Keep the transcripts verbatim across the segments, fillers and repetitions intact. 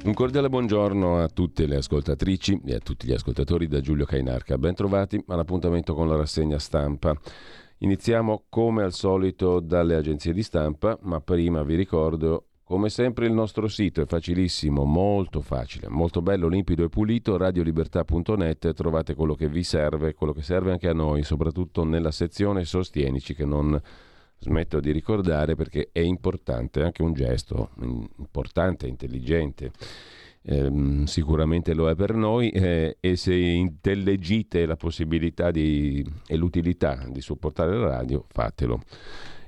Un cordiale buongiorno a tutte le ascoltatrici e a tutti gli ascoltatori da Giulio Cainarca. Bentrovati all'appuntamento con la rassegna stampa. Iniziamo come al solito dalle agenzie di stampa, ma prima vi ricordo come sempre il nostro sito è facilissimo, molto facile, molto bello, limpido e pulito, radio libertà punto net. Trovate quello che vi serve, quello che serve anche a noi, soprattutto nella sezione Sostienici, che non smetto di ricordare perché è importante, anche un gesto importante, intelligente, eh, sicuramente lo è per noi, eh, e se intellegite la possibilità di, e l'utilità di supportare la radio, fatelo.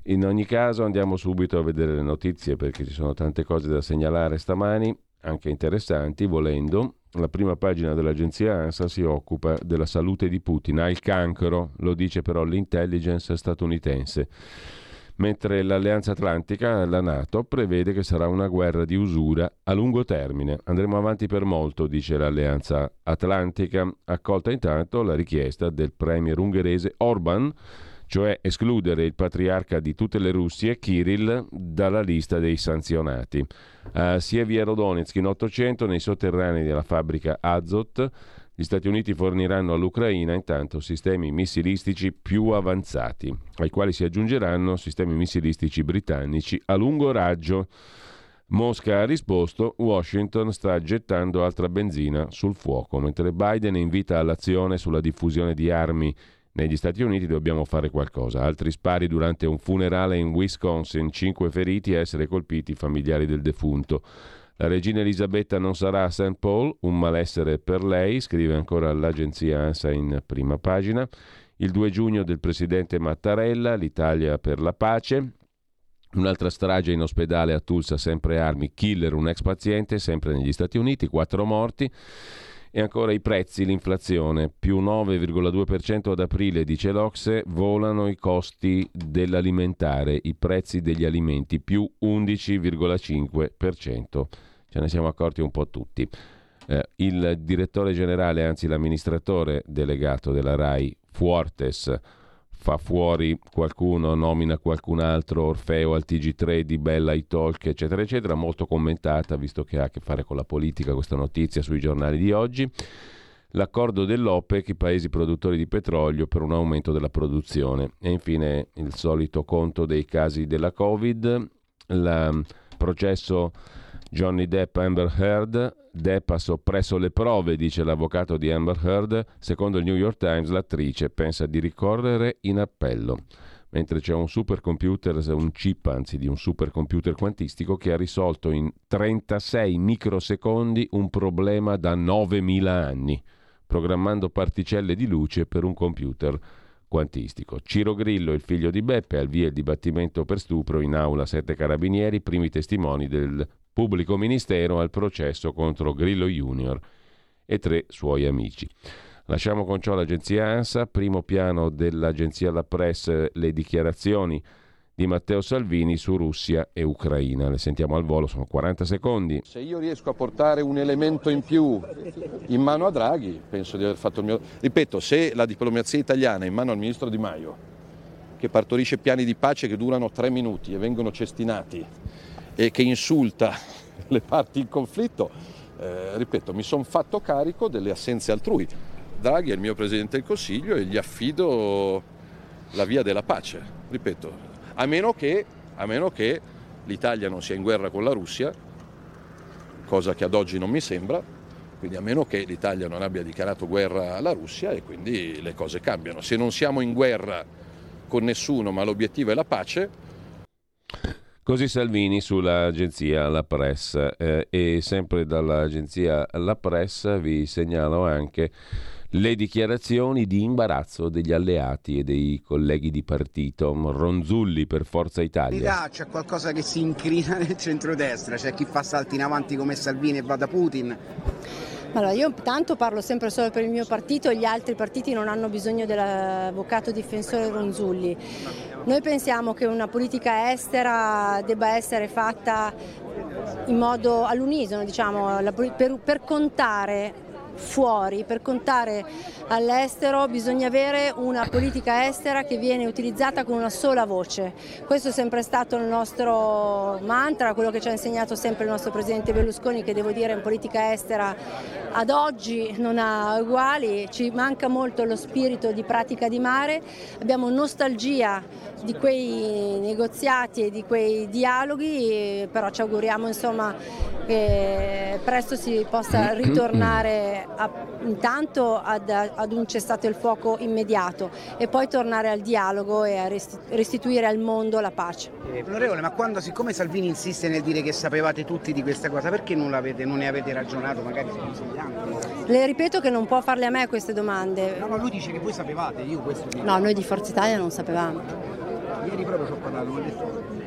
In ogni caso andiamo subito a vedere le notizie, perché ci sono tante cose da segnalare stamani, anche interessanti volendo. La prima pagina dell'agenzia ANSA si occupa della salute di Putin. Ha il cancro, lo dice però l'intelligence statunitense. Mentre l'Alleanza Atlantica, la NATO, prevede che sarà una guerra di usura a lungo termine. Andremo avanti per molto, dice l'Alleanza Atlantica. Accolta intanto la richiesta del premier ungherese Orban, cioè escludere il patriarca di tutte le Russie, Kirill, dalla lista dei sanzionati. A Sievierodonetsk, in ottocento, nei sotterranei della fabbrica Azot, gli Stati Uniti forniranno all'Ucraina intanto sistemi missilistici più avanzati, ai quali si aggiungeranno sistemi missilistici britannici a lungo raggio. Mosca ha risposto, Washington sta gettando altra benzina sul fuoco, mentre Biden invita all'azione sulla diffusione di armi negli Stati Uniti. Dobbiamo fare qualcosa. Altri spari durante un funerale in Wisconsin, cinque feriti a essere colpiti, familiari del defunto. La regina Elisabetta non sarà a Saint Paul, un malessere per lei, scrive ancora l'agenzia ANSA in prima pagina. Il due giugno del presidente Mattarella, l'Italia per la pace. Un'altra strage in ospedale a Tulsa, sempre armi, killer un ex paziente, sempre negli Stati Uniti, quattro morti. E ancora i prezzi, l'inflazione, più nove virgola due per cento ad aprile, dice l'Ocse, volano i costi dell'alimentare, i prezzi degli alimenti, più undici virgola cinque per cento. Ce ne siamo accorti un po' tutti. Eh, il direttore generale, anzi l'amministratore delegato della RAI, Fuortes, fa fuori qualcuno, nomina qualcun altro, Orfeo al T G tre di Bella i Talk, eccetera eccetera, molto commentata visto che ha a che fare con la politica questa notizia sui giornali di oggi. L'accordo dell'OPEC, i paesi produttori di petrolio, per un aumento della produzione. E infine il solito conto dei casi della Covid, il processo Johnny Depp, Amber Heard. Depp ha soppresso le prove, dice l'avvocato di Amber Heard. Secondo il New York Times, l'attrice pensa di ricorrere in appello. Mentre c'è un supercomputer, un chip anzi di un supercomputer quantistico che ha risolto in trentasei microsecondi un problema da novemila anni, programmando particelle di luce per un computer quantistico. Ciro Grillo, il figlio di Beppe, al via il dibattimento per stupro, in aula sette carabinieri, primi testimoni del pubblico ministero al processo contro Grillo Junior e tre suoi amici. Lasciamo con ciò l'agenzia ANSA. Primo piano dell'agenzia La Presse, le dichiarazioni di Matteo Salvini su Russia e Ucraina. Le sentiamo al volo, sono quaranta secondi. Se io riesco a portare un elemento in più in mano a Draghi, penso di aver fatto il mio... Ripeto, se la diplomazia italiana è in mano al ministro Di Maio, che partorisce piani di pace che durano tre minuti e vengono cestinati, e che insulta le parti in conflitto, eh, ripeto, mi sono fatto carico delle assenze altrui. Draghi è il mio Presidente del Consiglio e gli affido la via della pace, ripeto, a meno che, a meno che l'Italia non sia in guerra con la Russia, cosa che ad oggi non mi sembra, quindi a meno che l'Italia non abbia dichiarato guerra alla Russia, e quindi le cose cambiano. Se non siamo in guerra con nessuno, ma l'obiettivo è la pace. Così Salvini sull'agenzia La Presse, eh, e sempre dall'agenzia La Presse vi segnalo anche le dichiarazioni di imbarazzo degli alleati e dei colleghi di partito. Ronzulli per Forza Italia. C'è qualcosa che si incrina nel centrodestra, c'è chi fa salti in avanti come Salvini e va da Putin. Allora, io tanto parlo sempre solo per il mio partito, gli altri partiti non hanno bisogno dell'avvocato difensore Ronzulli. Noi pensiamo che una politica estera debba essere fatta in modo all'unisono, diciamo, per, per contare fuori, per contare all'estero bisogna avere una politica estera che viene utilizzata con una sola voce. Questo è sempre stato il nostro mantra, quello che ci ha insegnato sempre il nostro presidente Berlusconi, che devo dire in politica estera ad oggi non ha uguali. Ci manca molto lo spirito di pratica di mare, abbiamo nostalgia di quei negoziati e di quei dialoghi, però ci auguriamo, insomma, che presto si possa ritornare a, intanto ad, ad un cessate il fuoco immediato e poi tornare al dialogo e a restituire al mondo la pace. Eh, onorevole, ma quando, siccome Salvini insiste nel dire che sapevate tutti di questa cosa, perché non, l'avete, non ne avete ragionato magari consigliando? Le ripeto che non può farle a me queste domande. No, ma lui dice che voi sapevate, io questo... No, noi di Forza Italia non sapevamo. Ieri proprio ci ho parlato, non ho detto.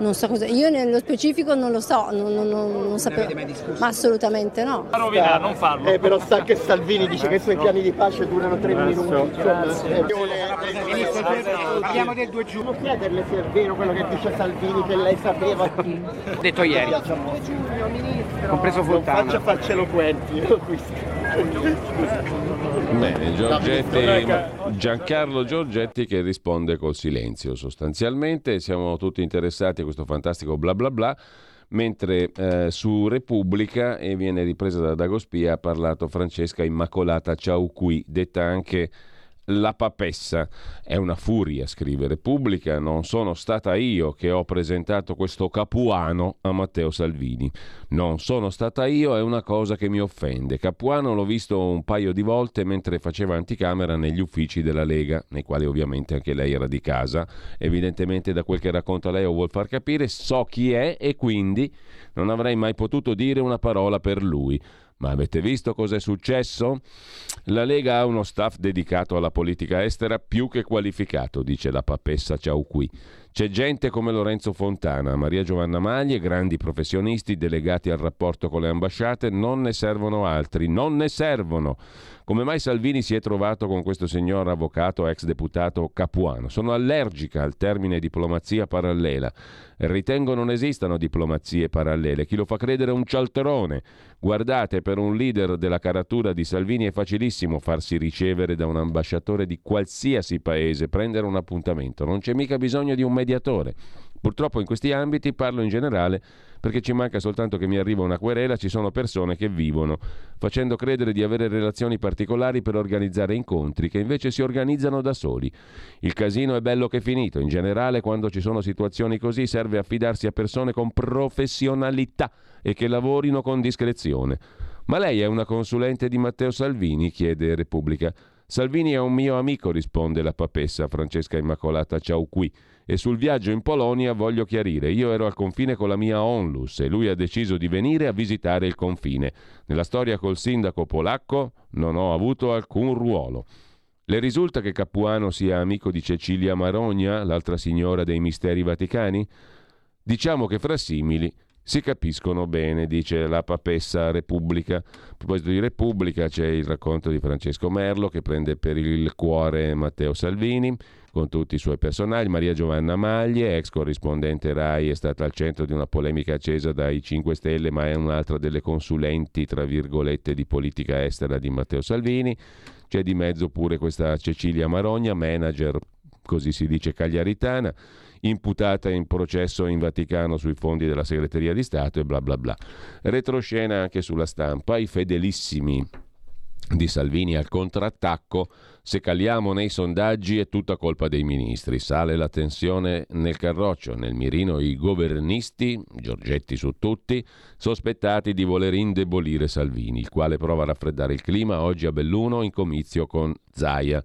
Non so cosa, io nello specifico non lo so, non, non, non, non sapevo, ma assolutamente no. Rovina, non farlo. Eh, però sa che Salvini dice che i suoi piani di pace durano tre minuti. Parliamo del due giugno. Posso chiederle se è vero quello che dice Salvini, che lei sapeva? Detto ieri. Compreso Fontana. Faccia facce eloquenti. Bene, Giorgetti, Giancarlo Giorgetti che risponde col silenzio sostanzialmente. Siamo tutti interessati a questo fantastico bla bla bla, mentre eh, su Repubblica, e viene ripresa da Dagospia, ha parlato Francesca Immacolata Chaouqui, detta anche la papessa. È una furia, scrive Repubblica, non sono stata io che ho presentato questo Capuano a Matteo Salvini. Non sono stata io, è una cosa che mi offende. Capuano l'ho visto un paio di volte mentre faceva anticamera negli uffici della Lega, nei quali ovviamente anche lei era di casa. Evidentemente, da quel che racconta lei o vuol far capire, so chi è e quindi non avrei mai potuto dire una parola per lui. Ma avete visto cosa è successo? La Lega ha uno staff dedicato alla politica estera più che qualificato, dice la papessa Chaouqui. C'è gente come Lorenzo Fontana, Maria Giovanna Maglie, grandi professionisti delegati al rapporto con le ambasciate, non ne servono altri, non ne servono. Come mai Salvini si è trovato con questo signor avvocato, ex deputato Capuano? Sono allergica al termine diplomazia parallela. Ritengo non esistano diplomazie parallele. Chi lo fa credere è un cialtrone. Guardate, per un leader della caratura di Salvini è facilissimo farsi ricevere da un ambasciatore di qualsiasi paese, prendere un appuntamento. Non c'è mica bisogno di un mediatore. Purtroppo in questi ambiti, parlo in generale, perché ci manca soltanto che mi arriva una querela, ci sono persone che vivono facendo credere di avere relazioni particolari per organizzare incontri che invece si organizzano da soli. Il casino è bello che è finito. In generale, quando ci sono situazioni così, serve affidarsi a persone con professionalità e che lavorino con discrezione. Ma lei è una consulente di Matteo Salvini? Chiede Repubblica. Salvini è un mio amico, risponde la papessa Francesca Immacolata Chaouqui. E sul viaggio in Polonia voglio chiarire, io ero al confine con la mia onlus e lui ha deciso di venire a visitare il confine. Nella storia col sindaco polacco non ho avuto alcun ruolo. Le risulta che Capuano sia amico di Cecilia Marogna, l'altra signora dei misteri vaticani? Diciamo che fra simili si capiscono bene, dice la papessa Repubblica. A proposito di Repubblica, c'è il racconto di Francesco Merlo che prende per il cuore Matteo Salvini con tutti i suoi personaggi. Maria Giovanna Maglie, ex corrispondente RAI, è stata al centro di una polemica accesa dai cinque Stelle, ma è un'altra delle consulenti, tra virgolette, di politica estera di Matteo Salvini. C'è di mezzo pure questa Cecilia Marogna, manager, così si dice, cagliaritana, imputata in processo in Vaticano sui fondi della segreteria di Stato e bla bla bla. Retroscena anche sulla Stampa, i fedelissimi di Salvini al contrattacco, se caliamo nei sondaggi è tutta colpa dei ministri, sale la tensione nel carroccio, nel mirino i governisti, Giorgetti su tutti, sospettati di voler indebolire Salvini, il quale prova a raffreddare il clima oggi a Belluno in comizio con Zaia.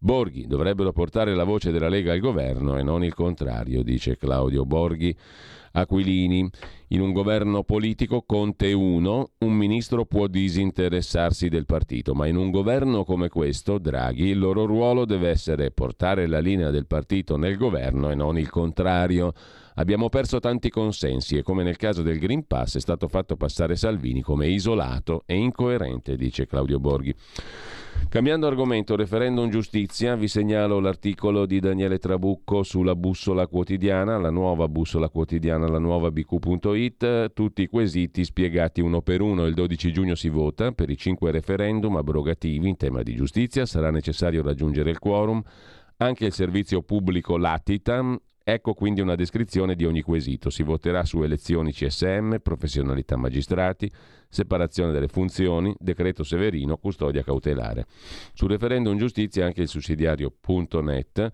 Borghi, dovrebbero portare la voce della Lega al governo e non il contrario, dice Claudio Borghi Aquilini. In un governo politico Conte uno, un ministro può disinteressarsi del partito, ma in un governo come questo, Draghi, il loro ruolo deve essere portare la linea del partito nel governo e non il contrario. Abbiamo perso tanti consensi e come nel caso del Green Pass è stato fatto passare Salvini come isolato e incoerente, dice Claudio Borghi. Cambiando argomento, referendum giustizia, vi segnalo l'articolo di Daniele Trabucco sulla bussola quotidiana, la nuova bussola quotidiana, la nuova b q punto i t, tutti i quesiti spiegati uno per uno. Il dodici giugno si vota per i cinque referendum abrogativi in tema di giustizia, sarà necessario raggiungere il quorum, anche il servizio pubblico latita. Ecco quindi una descrizione di ogni quesito. Si voterà su elezioni C S M, professionalità magistrati, separazione delle funzioni, decreto Severino, custodia cautelare. Sul referendum giustizia anche il sussidiario punto net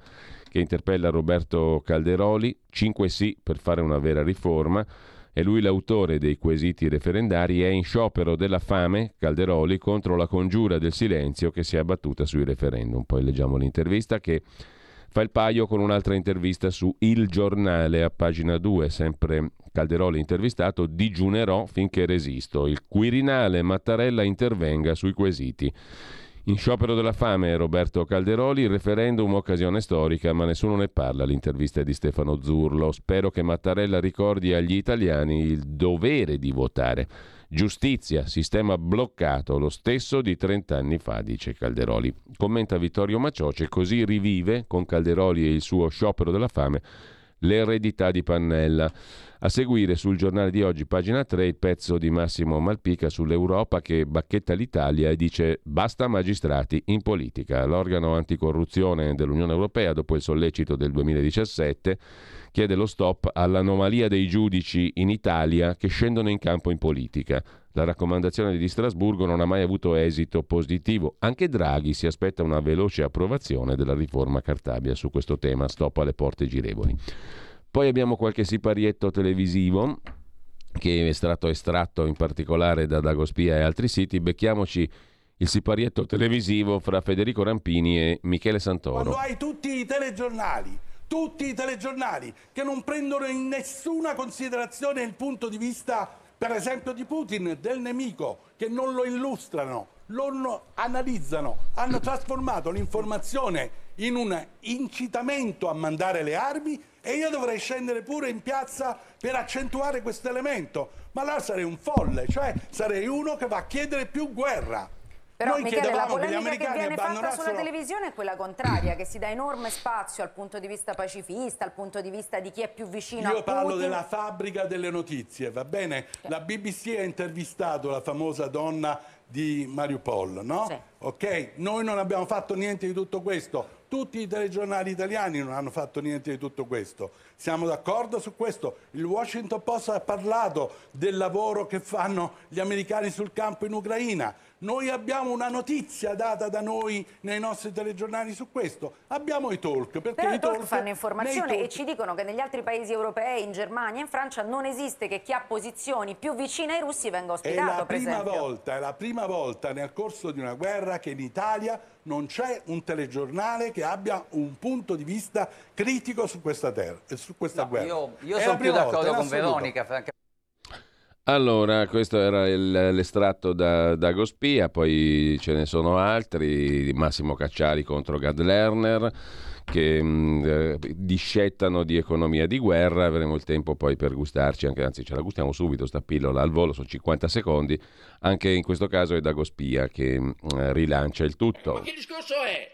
che interpella Roberto Calderoli, cinque sì per fare una vera riforma. È lui l'autore dei quesiti referendari, è in sciopero della fame Calderoli contro la congiura del silenzio che si è abbattuta sui referendum. Poi leggiamo l'intervista che fa il paio con un'altra intervista su Il Giornale, a pagina due, sempre Calderoli intervistato, digiunerò finché resisto. Il Quirinale, Mattarella intervenga sui quesiti. In sciopero della fame Roberto Calderoli, il referendum occasione storica, ma nessuno ne parla, l'intervista è di Stefano Zurlo. Spero che Mattarella ricordi agli italiani il dovere di votare. Giustizia, sistema bloccato, lo stesso di trent'anni fa, dice Calderoli. Commenta Vittorio Macioce, così rivive con Calderoli e il suo sciopero della fame l'eredità di Pannella. A seguire sul Giornale di oggi, pagina tre, il pezzo di Massimo Malpica sull'Europa che bacchetta l'Italia e dice basta magistrati in politica. L'organo anticorruzione dell'Unione Europea, dopo il sollecito del duemiladiciassette, chiede lo stop all'anomalia dei giudici in Italia che scendono in campo in politica. La raccomandazione di Strasburgo non ha mai avuto esito positivo. Anche Draghi si aspetta una veloce approvazione della riforma Cartabia su questo tema, stop alle porte girevoli. Poi abbiamo qualche siparietto televisivo che è stato estratto in particolare da Dagospia e altri siti. Becchiamoci il siparietto televisivo fra Federico Rampini e Michele Santoro. Quando hai tutti i telegiornali, tutti i telegiornali che non prendono in nessuna considerazione il punto di vista, per esempio, di Putin, del nemico, che non lo illustrano, lo analizzano, hanno trasformato l'informazione in un incitamento a mandare le armi. E io dovrei scendere pure in piazza per accentuare questo elemento, ma là sarei un folle, cioè sarei uno che va a chiedere più guerra. Però, noi Michele, chiedevamo che gli americani abbandonassero... La polemica che viene fatta sulla televisione è quella contraria, che si dà enorme spazio al punto di vista pacifista, al punto di vista di chi è più vicino a Putin. Io parlo della fabbrica delle notizie, va bene? Sì. La B B C ha intervistato la famosa donna di Mariupol, no? Sì. Ok? Noi non abbiamo fatto niente di tutto questo. Tutti i telegiornali italiani non hanno fatto niente di tutto questo. Siamo d'accordo su questo? Il Washington Post ha parlato del lavoro che fanno gli americani sul campo in Ucraina. Noi abbiamo una notizia data da noi nei nostri telegiornali su questo. Abbiamo i talk. Perché però i talk, talk fanno informazione talk... e ci dicono che negli altri paesi europei, in Germania, in Francia, non esiste che chi ha posizioni più vicine ai russi venga ospitato. È la prima volta, è la prima volta nel corso di una guerra che in Italia non c'è un telegiornale che abbia un punto di vista critico su questa terra, su questa no, guerra. Io, io sono più d'accordo con Veronica. Franca. Allora, questo era il, l'estratto da Dagospia, poi ce ne sono altri, Massimo Cacciari contro Gad Lerner, che mh, discettano di economia di guerra. Avremo il tempo poi per gustarci anche, anzi ce la gustiamo subito sta pillola al volo, sono cinquanta secondi. Anche in questo caso è Dagospia che mh, rilancia il tutto. Ma che discorso è?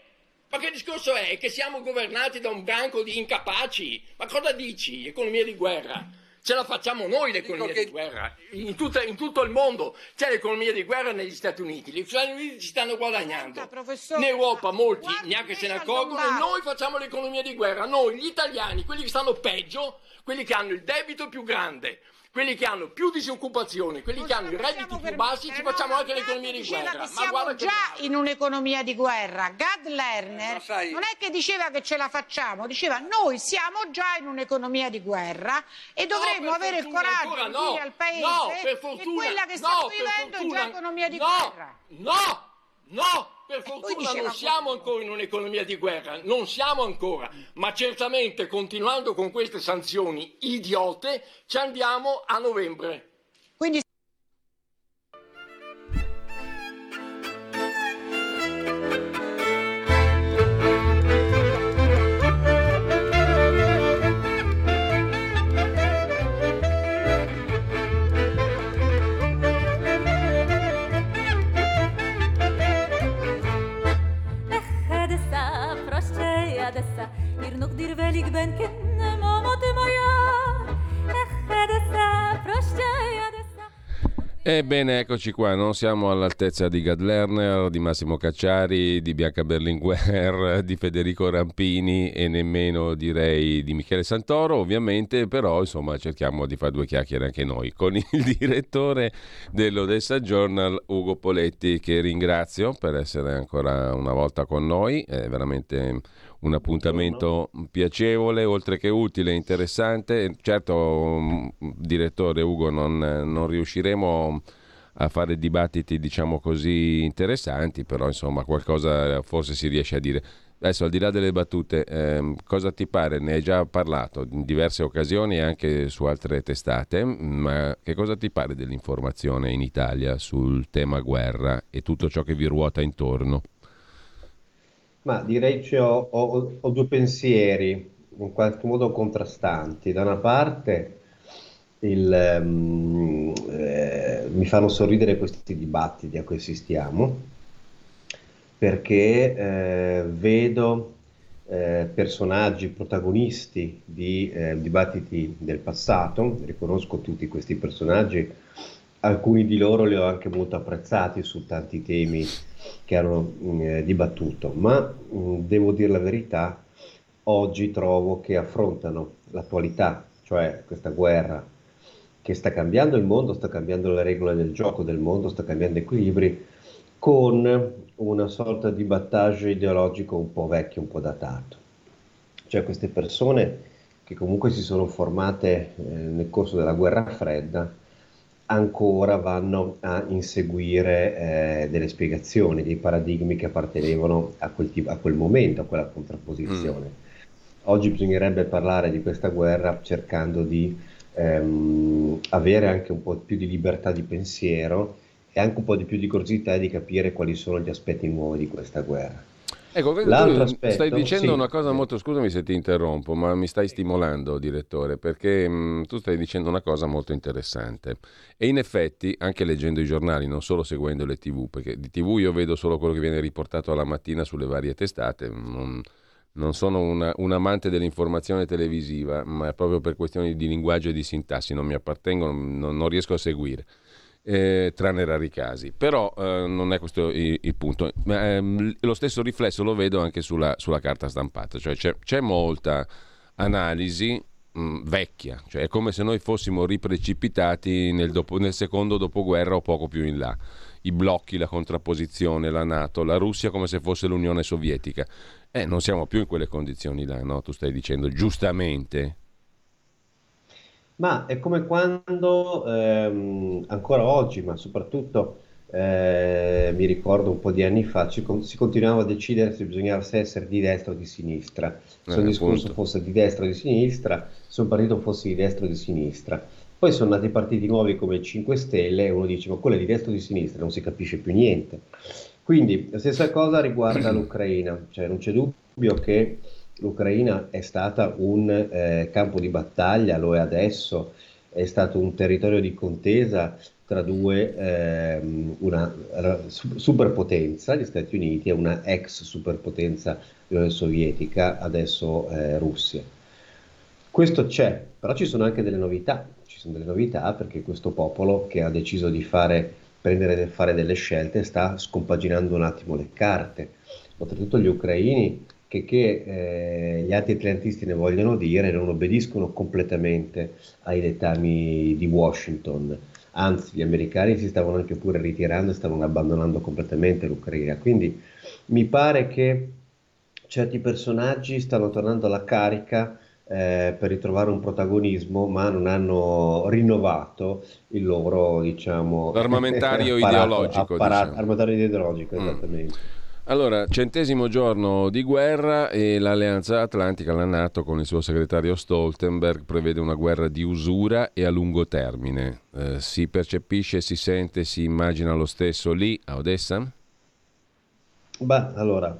Ma che discorso è? Che siamo governati da un branco di incapaci? Ma cosa dici? Economia di guerra? Ce la facciamo noi l'economia che... di guerra, in, tutta, in tutto il mondo c'è l'economia di guerra negli Stati Uniti, gli Stati Uniti ci stanno guadagnando, in Europa molti neanche se ne accorgono e noi facciamo l'economia di guerra, noi gli italiani, quelli che stanno peggio, quelli che hanno il debito più grande, quelli che hanno più disoccupazione, quelli non che hanno i redditi più bassi, ci facciamo anche l'economia di guerra. Ma siamo già che... in un'economia di guerra. Gad Lerner eh, sai... non è che diceva che ce la facciamo, diceva noi siamo già in un'economia di guerra e dovremmo no, avere fortuna, il coraggio di no, dire al paese no, per fortuna, che quella che no, stiamo vivendo fortuna, è già economia di no, guerra. No, no. Per fortuna non siamo ancora in un'economia di guerra, non siamo ancora, ma certamente continuando con queste sanzioni idiote ci andiamo a novembre. Quindi... Ирнук дир велик бенкен момоте моя эхдеса прощая. Ebbene, eccoci qua, non siamo all'altezza di Gad Lerner, di Massimo Cacciari, di Bianca Berlinguer, di Federico Rampini e nemmeno direi di Michele Santoro, ovviamente, però insomma cerchiamo di fare due chiacchiere anche noi con il direttore dell'Odessa Journal, Ugo Poletti, che ringrazio per essere ancora una volta con noi, è veramente un appuntamento Buongiorno. piacevole, oltre che utile, interessante. Certo, direttore Ugo, non, non riusciremo a fare dibattiti diciamo così interessanti, però insomma qualcosa forse si riesce a dire. Adesso, al di là delle battute, ehm, cosa ti pare? Ne hai già parlato in diverse occasioni e anche su altre testate, ma che cosa ti pare dell'informazione in Italia sul tema guerra e tutto ciò che vi ruota intorno? Ma direi che ho, ho, ho due pensieri in qualche modo contrastanti. Da una parte Il, um, eh, mi fanno sorridere questi dibattiti a cui assistiamo, perché eh, vedo eh, personaggi protagonisti di eh, dibattiti del passato, riconosco tutti questi personaggi, alcuni di loro li ho anche molto apprezzati su tanti temi che hanno eh, dibattuto, ma mh, devo dire la verità, oggi trovo che affrontano l'attualità, cioè questa guerra che sta cambiando il mondo, sta cambiando le regole del gioco del mondo, sta cambiando equilibri, con una sorta di battaggio ideologico un po' vecchio, un po' datato. Cioè queste persone che comunque si sono formate eh, nel corso della guerra fredda, ancora vanno a inseguire eh, delle spiegazioni, dei paradigmi che appartenevano a quel, tipo, a quel momento, a quella contrapposizione. Mm. Oggi bisognerebbe parlare di questa guerra cercando di Ehm, avere anche un po' più di libertà di pensiero e anche un po' di più di curiosità di capire quali sono gli aspetti nuovi di questa guerra. Ecco, l'altro aspetto, stai dicendo sì, una cosa molto, scusami se ti interrompo, ma mi stai stimolando, direttore, perché mh, tu stai dicendo una cosa molto interessante e in effetti anche leggendo i giornali, non solo seguendo le tivù, perché di tivù io vedo solo quello che viene riportato alla mattina sulle varie testate, non... Non sono una, un amante dell'informazione televisiva, ma proprio per questioni di linguaggio e di sintassi non mi appartengono, non, non riesco a seguire, eh, tranne rari casi. Però eh, non è questo il, il punto. Ma, ehm, lo stesso riflesso lo vedo anche sulla, sulla carta stampata, cioè c'è, c'è molta analisi mh, vecchia, cioè è come se noi fossimo riprecipitati nel, dopo, nel secondo dopoguerra o poco più in là. I blocchi, la contrapposizione, la NATO, la Russia come se fosse l'Unione Sovietica. Eh, non siamo più in quelle condizioni là, no? Tu stai dicendo giustamente. Ma è come quando, ehm, ancora oggi, ma soprattutto eh, mi ricordo un po' di anni fa, ci, si continuava a decidere se bisognava se essere di destra o di sinistra. Se eh, un discorso appunto. fosse di destra o di sinistra, se un partito fosse di destra o di sinistra. Poi sono nati partiti nuovi come il cinque Stelle e uno dice ma quello è di destra o di sinistra, non si capisce più niente. Quindi la stessa cosa riguarda l'Ucraina, cioè non c'è dubbio che l'Ucraina è stata un eh, campo di battaglia, lo è adesso, è stato un territorio di contesa tra due, eh, una superpotenza, gli Stati Uniti, e una ex superpotenza sovietica, adesso eh, Russia. Questo c'è, però ci sono anche delle novità. Ci sono delle novità perché questo popolo che ha deciso di fare, prendere, fare delle scelte sta scompaginando un attimo le carte. Oltretutto gli ucraini che, che eh, gli antiatlantisti ne vogliono dire, non obbediscono completamente ai dettami di Washington. Anzi, gli americani si stavano anche pure ritirando e stavano abbandonando completamente l'Ucraina. Quindi mi pare che certi personaggi stanno tornando alla carica eh, per ritrovare un protagonismo, ma non hanno rinnovato il loro, diciamo, l'armamentario apparato, ideologico. Apparato, diciamo. Armamentario ideologico, mm. esattamente. Allora, centesimo giorno di guerra e l'Alleanza Atlantica, la NATO, con il suo segretario Stoltenberg, prevede una guerra di usura e a lungo termine. Eh, si percepisce, si sente, si immagina lo stesso lì, a Odessa? Beh, allora,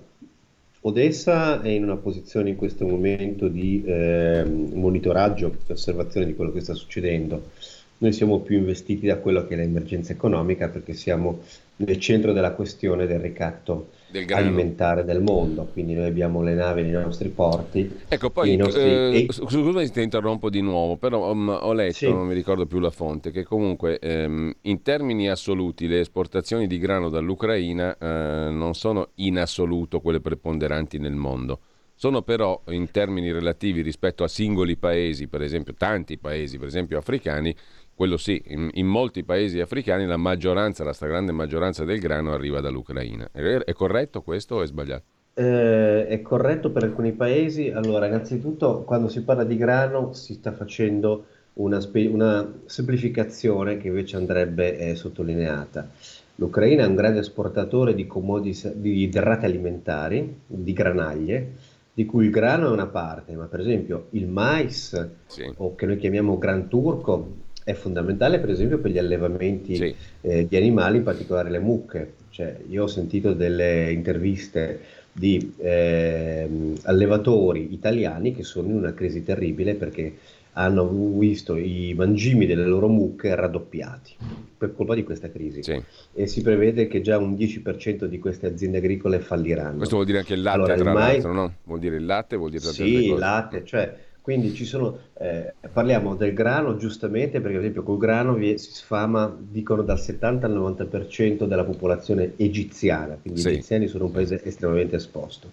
Odessa è in una posizione in questo momento di eh, monitoraggio, di osservazione di quello che sta succedendo. Noi siamo più investiti da quello che è l'emergenza economica, perché siamo nel centro della questione del ricatto del alimentare del mondo, quindi noi abbiamo le navi nei nostri porti. Ecco, poi nostri... eh, scusami se ti interrompo di nuovo, però um, ho letto, sì. non mi ricordo più la fonte, che comunque ehm, in termini assoluti le esportazioni di grano dall'Ucraina eh, non sono in assoluto quelle preponderanti nel mondo, sono però in termini relativi rispetto a singoli paesi, per esempio tanti paesi, per esempio africani. Quello sì, in, in molti paesi africani la maggioranza, la stragrande maggioranza del grano arriva dall'Ucraina. È, è corretto questo o è sbagliato? Eh, è corretto per alcuni paesi. Allora, innanzitutto quando si parla di grano si sta facendo una, spe- una semplificazione che invece andrebbe eh, sottolineata. L'Ucraina è un grande esportatore di commodity, di idrati alimentari, di granaglie, di cui il grano è una parte, ma per esempio il mais, sì. o che noi chiamiamo gran turco, è fondamentale per esempio per gli allevamenti sì. eh, di animali, in particolare le mucche. Cioè, io ho sentito delle interviste di eh, allevatori italiani che sono in una crisi terribile perché hanno visto i mangimi delle loro mucche raddoppiati per colpa di questa crisi sì. e si prevede che già un dieci per cento di queste aziende agricole falliranno. Questo vuol dire anche il latte, allora, tra ormai... l'altro, no? Vuol dire il latte, vuol dire tante sì, cose. latte, cioè Quindi ci sono, eh, parliamo del grano giustamente perché ad esempio col grano vi, si sfama, dicono, dal settanta al novanta per cento della popolazione egiziana, quindi sì. gli egiziani sono un paese estremamente esposto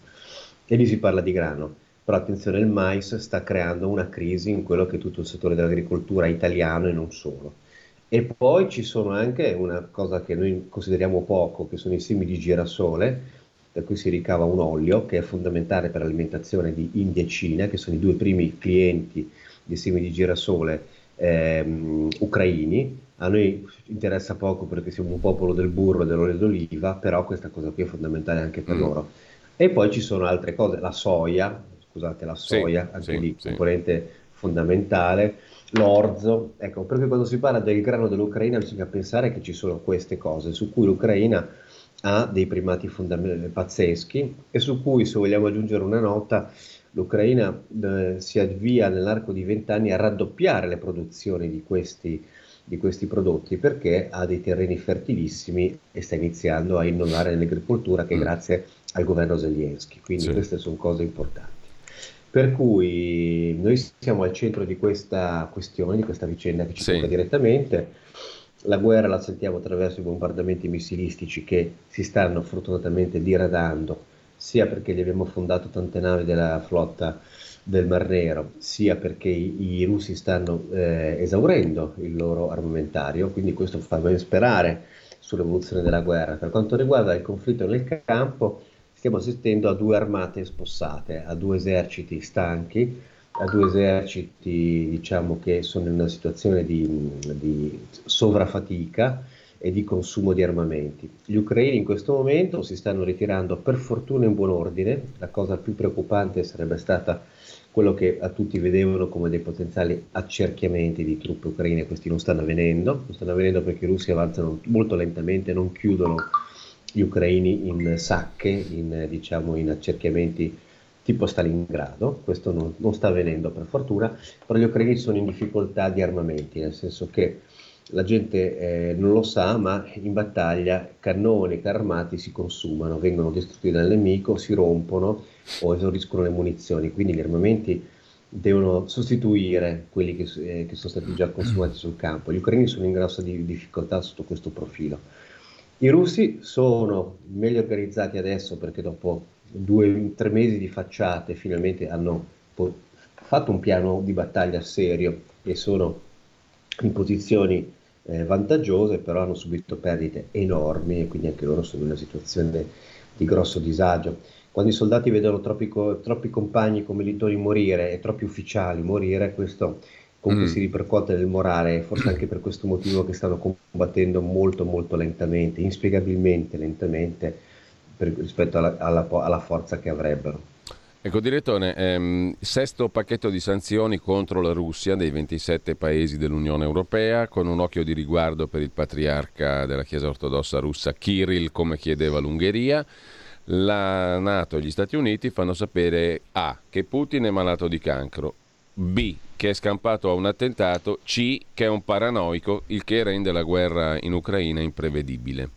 e lì si parla di grano, però attenzione, il mais sta creando una crisi in quello che è tutto il settore dell'agricoltura italiano e non solo. E poi ci sono anche una cosa che noi consideriamo poco, che sono i semi di girasole, da cui si ricava un olio che è fondamentale per l'alimentazione di India e Cina, che sono i due primi clienti di semi di girasole ehm, ucraini. A noi interessa poco perché siamo un popolo del burro e dell'olio d'oliva, però questa cosa qui è fondamentale anche per mm. loro. E poi ci sono altre cose, la soia, scusate, la soia, sì, anche sì, lì sì. componente fondamentale, l'orzo. Ecco, proprio quando si parla del grano dell'Ucraina bisogna pensare che ci sono queste cose su cui l'Ucraina ha dei primati fondamentali pazzeschi e su cui, se vogliamo aggiungere una nota, l'Ucraina eh, si avvia nell'arco di vent'anni a raddoppiare le produzioni di questi, di questi prodotti perché ha dei terreni fertilissimi e sta iniziando a innovare nell'agricoltura che mm. grazie al governo Zelensky. Quindi sì. queste sono cose importanti. Per cui noi siamo al centro di questa questione, di questa vicenda che ci tocca sì. direttamente. La guerra la sentiamo attraverso i bombardamenti missilistici che si stanno fortunatamente diradando, sia perché gli abbiamo affondato tante navi della flotta del Mar Nero, sia perché i, i russi stanno eh, esaurendo il loro armamentario, quindi questo fa ben sperare sull'evoluzione della guerra. Per quanto riguarda il conflitto nel campo, stiamo assistendo a due armate spossate, a due eserciti stanchi, a due eserciti, diciamo, che sono in una situazione di, di sovrafatica e di consumo di armamenti. Gli ucraini in questo momento si stanno ritirando per fortuna in buon ordine. La cosa più preoccupante sarebbe stata quello che a tutti vedevano come dei potenziali accerchiamenti di truppe ucraine. Questi non stanno avvenendo, non stanno avvenendo perché i russi avanzano molto lentamente, non chiudono gli ucraini in sacche, in, diciamo, in accerchiamenti tipo Stalingrado. Questo non, non sta avvenendo per fortuna, però gli ucraini sono in difficoltà di armamenti, nel senso che la gente eh, non lo sa, ma in battaglia cannoni e carri armati si consumano, vengono distrutti dal nemico, si rompono o esauriscono le munizioni, quindi gli armamenti devono sostituire quelli che, eh, che sono stati già consumati sul campo. Gli ucraini sono in grossa di difficoltà sotto questo profilo. I russi sono meglio organizzati adesso, perché dopo due o tre mesi di facciate finalmente hanno fatto un piano di battaglia serio e sono in posizioni eh, vantaggiose, però hanno subito perdite enormi e quindi anche loro sono in una situazione di grosso disagio. Quando i soldati vedono troppi, co- troppi compagni commilitoni morire e troppi ufficiali morire, questo comunque mm. si ripercuote nel morale, forse anche per questo motivo che stanno combattendo molto molto lentamente, inspiegabilmente lentamente per, rispetto alla, alla, alla forza che avrebbero. Ecco, direttore, ehm, sesto pacchetto di sanzioni contro la Russia dei ventisette paesi dell'Unione Europea, con un occhio di riguardo per il patriarca della Chiesa ortodossa russa Kirill, come chiedeva l'Ungheria. La NATO e gli Stati Uniti fanno sapere A. che Putin è malato di cancro, B. che è scampato a un attentato, C. che è un paranoico, il che rende la guerra in Ucraina imprevedibile.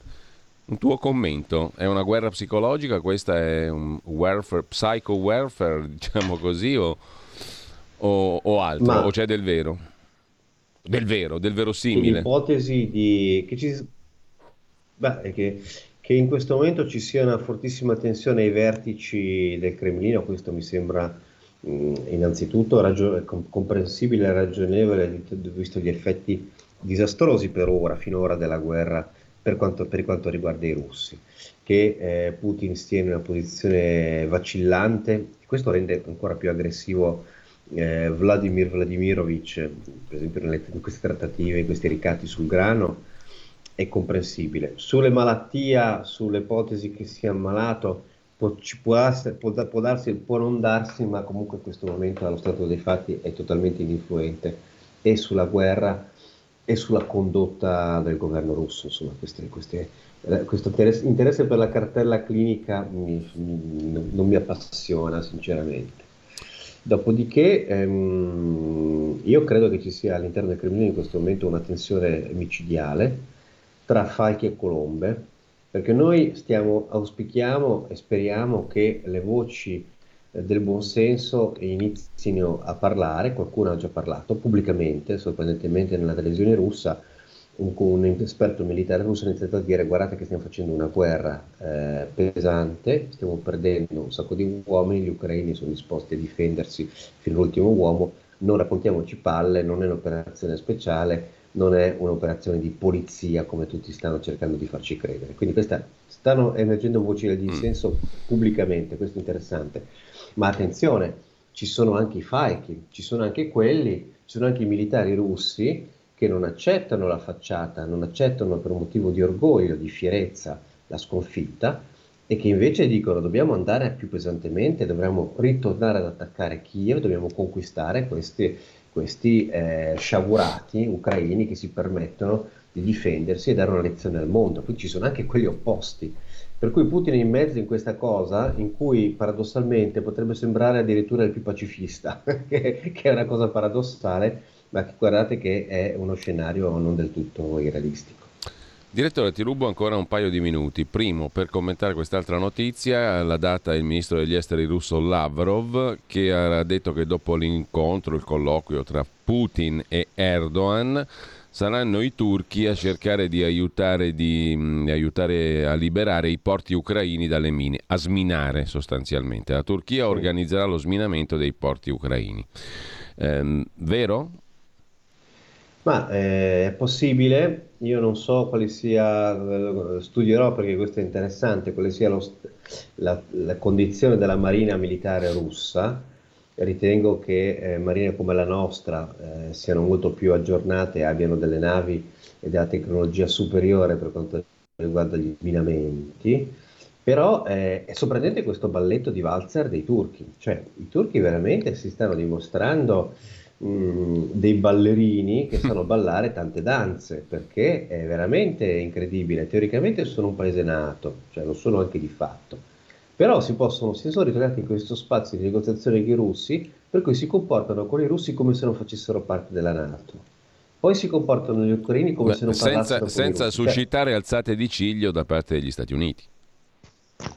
Un tuo commento? È una guerra psicologica? Questa è un warfare, psycho warfare, diciamo così, o, o, o altro? Ma o c'è del vero? Del vero, del verosimile? L'ipotesi di... che ci... Beh, che... che in questo momento ci sia una fortissima tensione ai vertici del Cremlino, questo mi sembra mh, innanzitutto raggio- comprensibile e ragionevole, visto gli effetti disastrosi per ora, finora, della guerra per quanto, per quanto riguarda i russi, che eh, Putin stia in una posizione vacillante. Questo rende ancora più aggressivo eh, Vladimir Vladimirovich, per esempio nelle, in queste trattative, in questi ricatti sul grano. È comprensibile. Sulle malattie, sull'ipotesi che sia ammalato, può, ci può, essere, può, può darsi, può non darsi, ma comunque in questo momento allo stato dei fatti è totalmente ininfluente, e sulla guerra e sulla condotta del governo russo. Insomma, queste, queste, eh, questo interesse, interesse per la cartella clinica mi, mi, non mi appassiona sinceramente. Dopodiché ehm, io credo che ci sia all'interno del Cremlino in questo momento una tensione micidiale tra falchi e colombe, perché noi stiamo, auspichiamo e speriamo che le voci del buonsenso inizino a parlare. Qualcuno ha già parlato pubblicamente, sorprendentemente nella televisione russa, un, un esperto militare russo ha iniziato a dire: guardate che stiamo facendo una guerra eh, pesante, stiamo perdendo un sacco di uomini, gli ucraini sono disposti a difendersi fino all'ultimo uomo, non raccontiamoci palle, non è un'operazione speciale, non è un'operazione di polizia come tutti stanno cercando di farci credere. Quindi questa, stanno emergendo voci di dissenso pubblicamente, questo è interessante. Ma attenzione, ci sono anche i falchi, ci sono anche quelli, ci sono anche i militari russi che non accettano la facciata, non accettano per un motivo di orgoglio, di fierezza, la sconfitta, e che invece dicono: dobbiamo andare più pesantemente, dobbiamo ritornare ad attaccare Kiev, dobbiamo conquistare questi questi eh, sciagurati ucraini che si permettono di difendersi e dare una lezione al mondo. Poi ci sono anche quelli opposti, per cui Putin è in mezzo in questa cosa in cui paradossalmente potrebbe sembrare addirittura il più pacifista che è una cosa paradossale, ma che guardate che è uno scenario non del tutto irrealistico. Direttore, ti rubo ancora un paio di minuti. Primo, per commentare quest'altra notizia, la data il ministro degli esteri russo Lavrov, che ha detto che dopo l'incontro, il colloquio tra Putin e Erdogan, saranno i turchi a cercare di aiutare, di, di aiutare a liberare i porti ucraini dalle mine, a sminare sostanzialmente. La Turchia organizzerà lo sminamento dei porti ucraini. Ehm, vero? Ma eh, è possibile, io non so quale sia, studierò perché questo è interessante, quale sia lo, la, la condizione della marina militare russa. Ritengo che eh, marine come la nostra eh, siano molto più aggiornate, abbiano delle navi e della tecnologia superiore per quanto riguarda gli sminamenti, però eh, è sorprendente questo balletto di valzer dei turchi, cioè i turchi veramente si stanno dimostrando Mm, dei ballerini che sanno ballare tante danze, perché è veramente incredibile. Teoricamente sono un paese NATO, cioè lo sono anche di fatto, però si possono si sono ritrovati in questo spazio di negoziazione con i russi, per cui si comportano con i russi come se non facessero parte della NATO, poi si comportano gli ucraini come Beh, se non parlassero senza, senza russi, suscitare cioè. alzate di ciglio da parte degli Stati Uniti.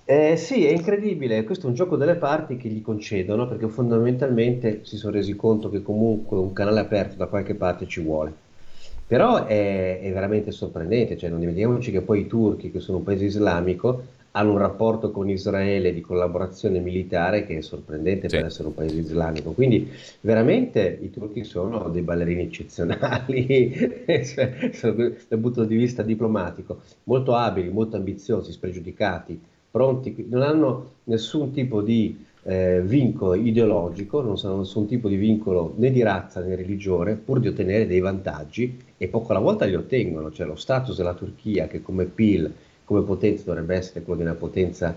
Eh, sì, è incredibile, questo è un gioco delle parti che gli concedono, perché fondamentalmente si sono resi conto che comunque un canale aperto da qualche parte ci vuole, Però è, è veramente sorprendente, cioè non dimentichiamoci che poi i turchi, che sono un paese islamico, hanno un rapporto con Israele di collaborazione militare che è sorprendente, sì, per essere un paese islamico. Quindi veramente i turchi sono dei ballerini eccezionali cioè, dal punto di vista diplomatico, molto abili, molto ambiziosi, spregiudicati, pronti, non hanno nessun tipo di eh, vincolo ideologico, non hanno nessun tipo di vincolo né di razza né religione, pur di ottenere dei vantaggi, e poco alla volta li ottengono. Cioè lo status della Turchia, che come P I L, come potenza dovrebbe essere quello di una potenza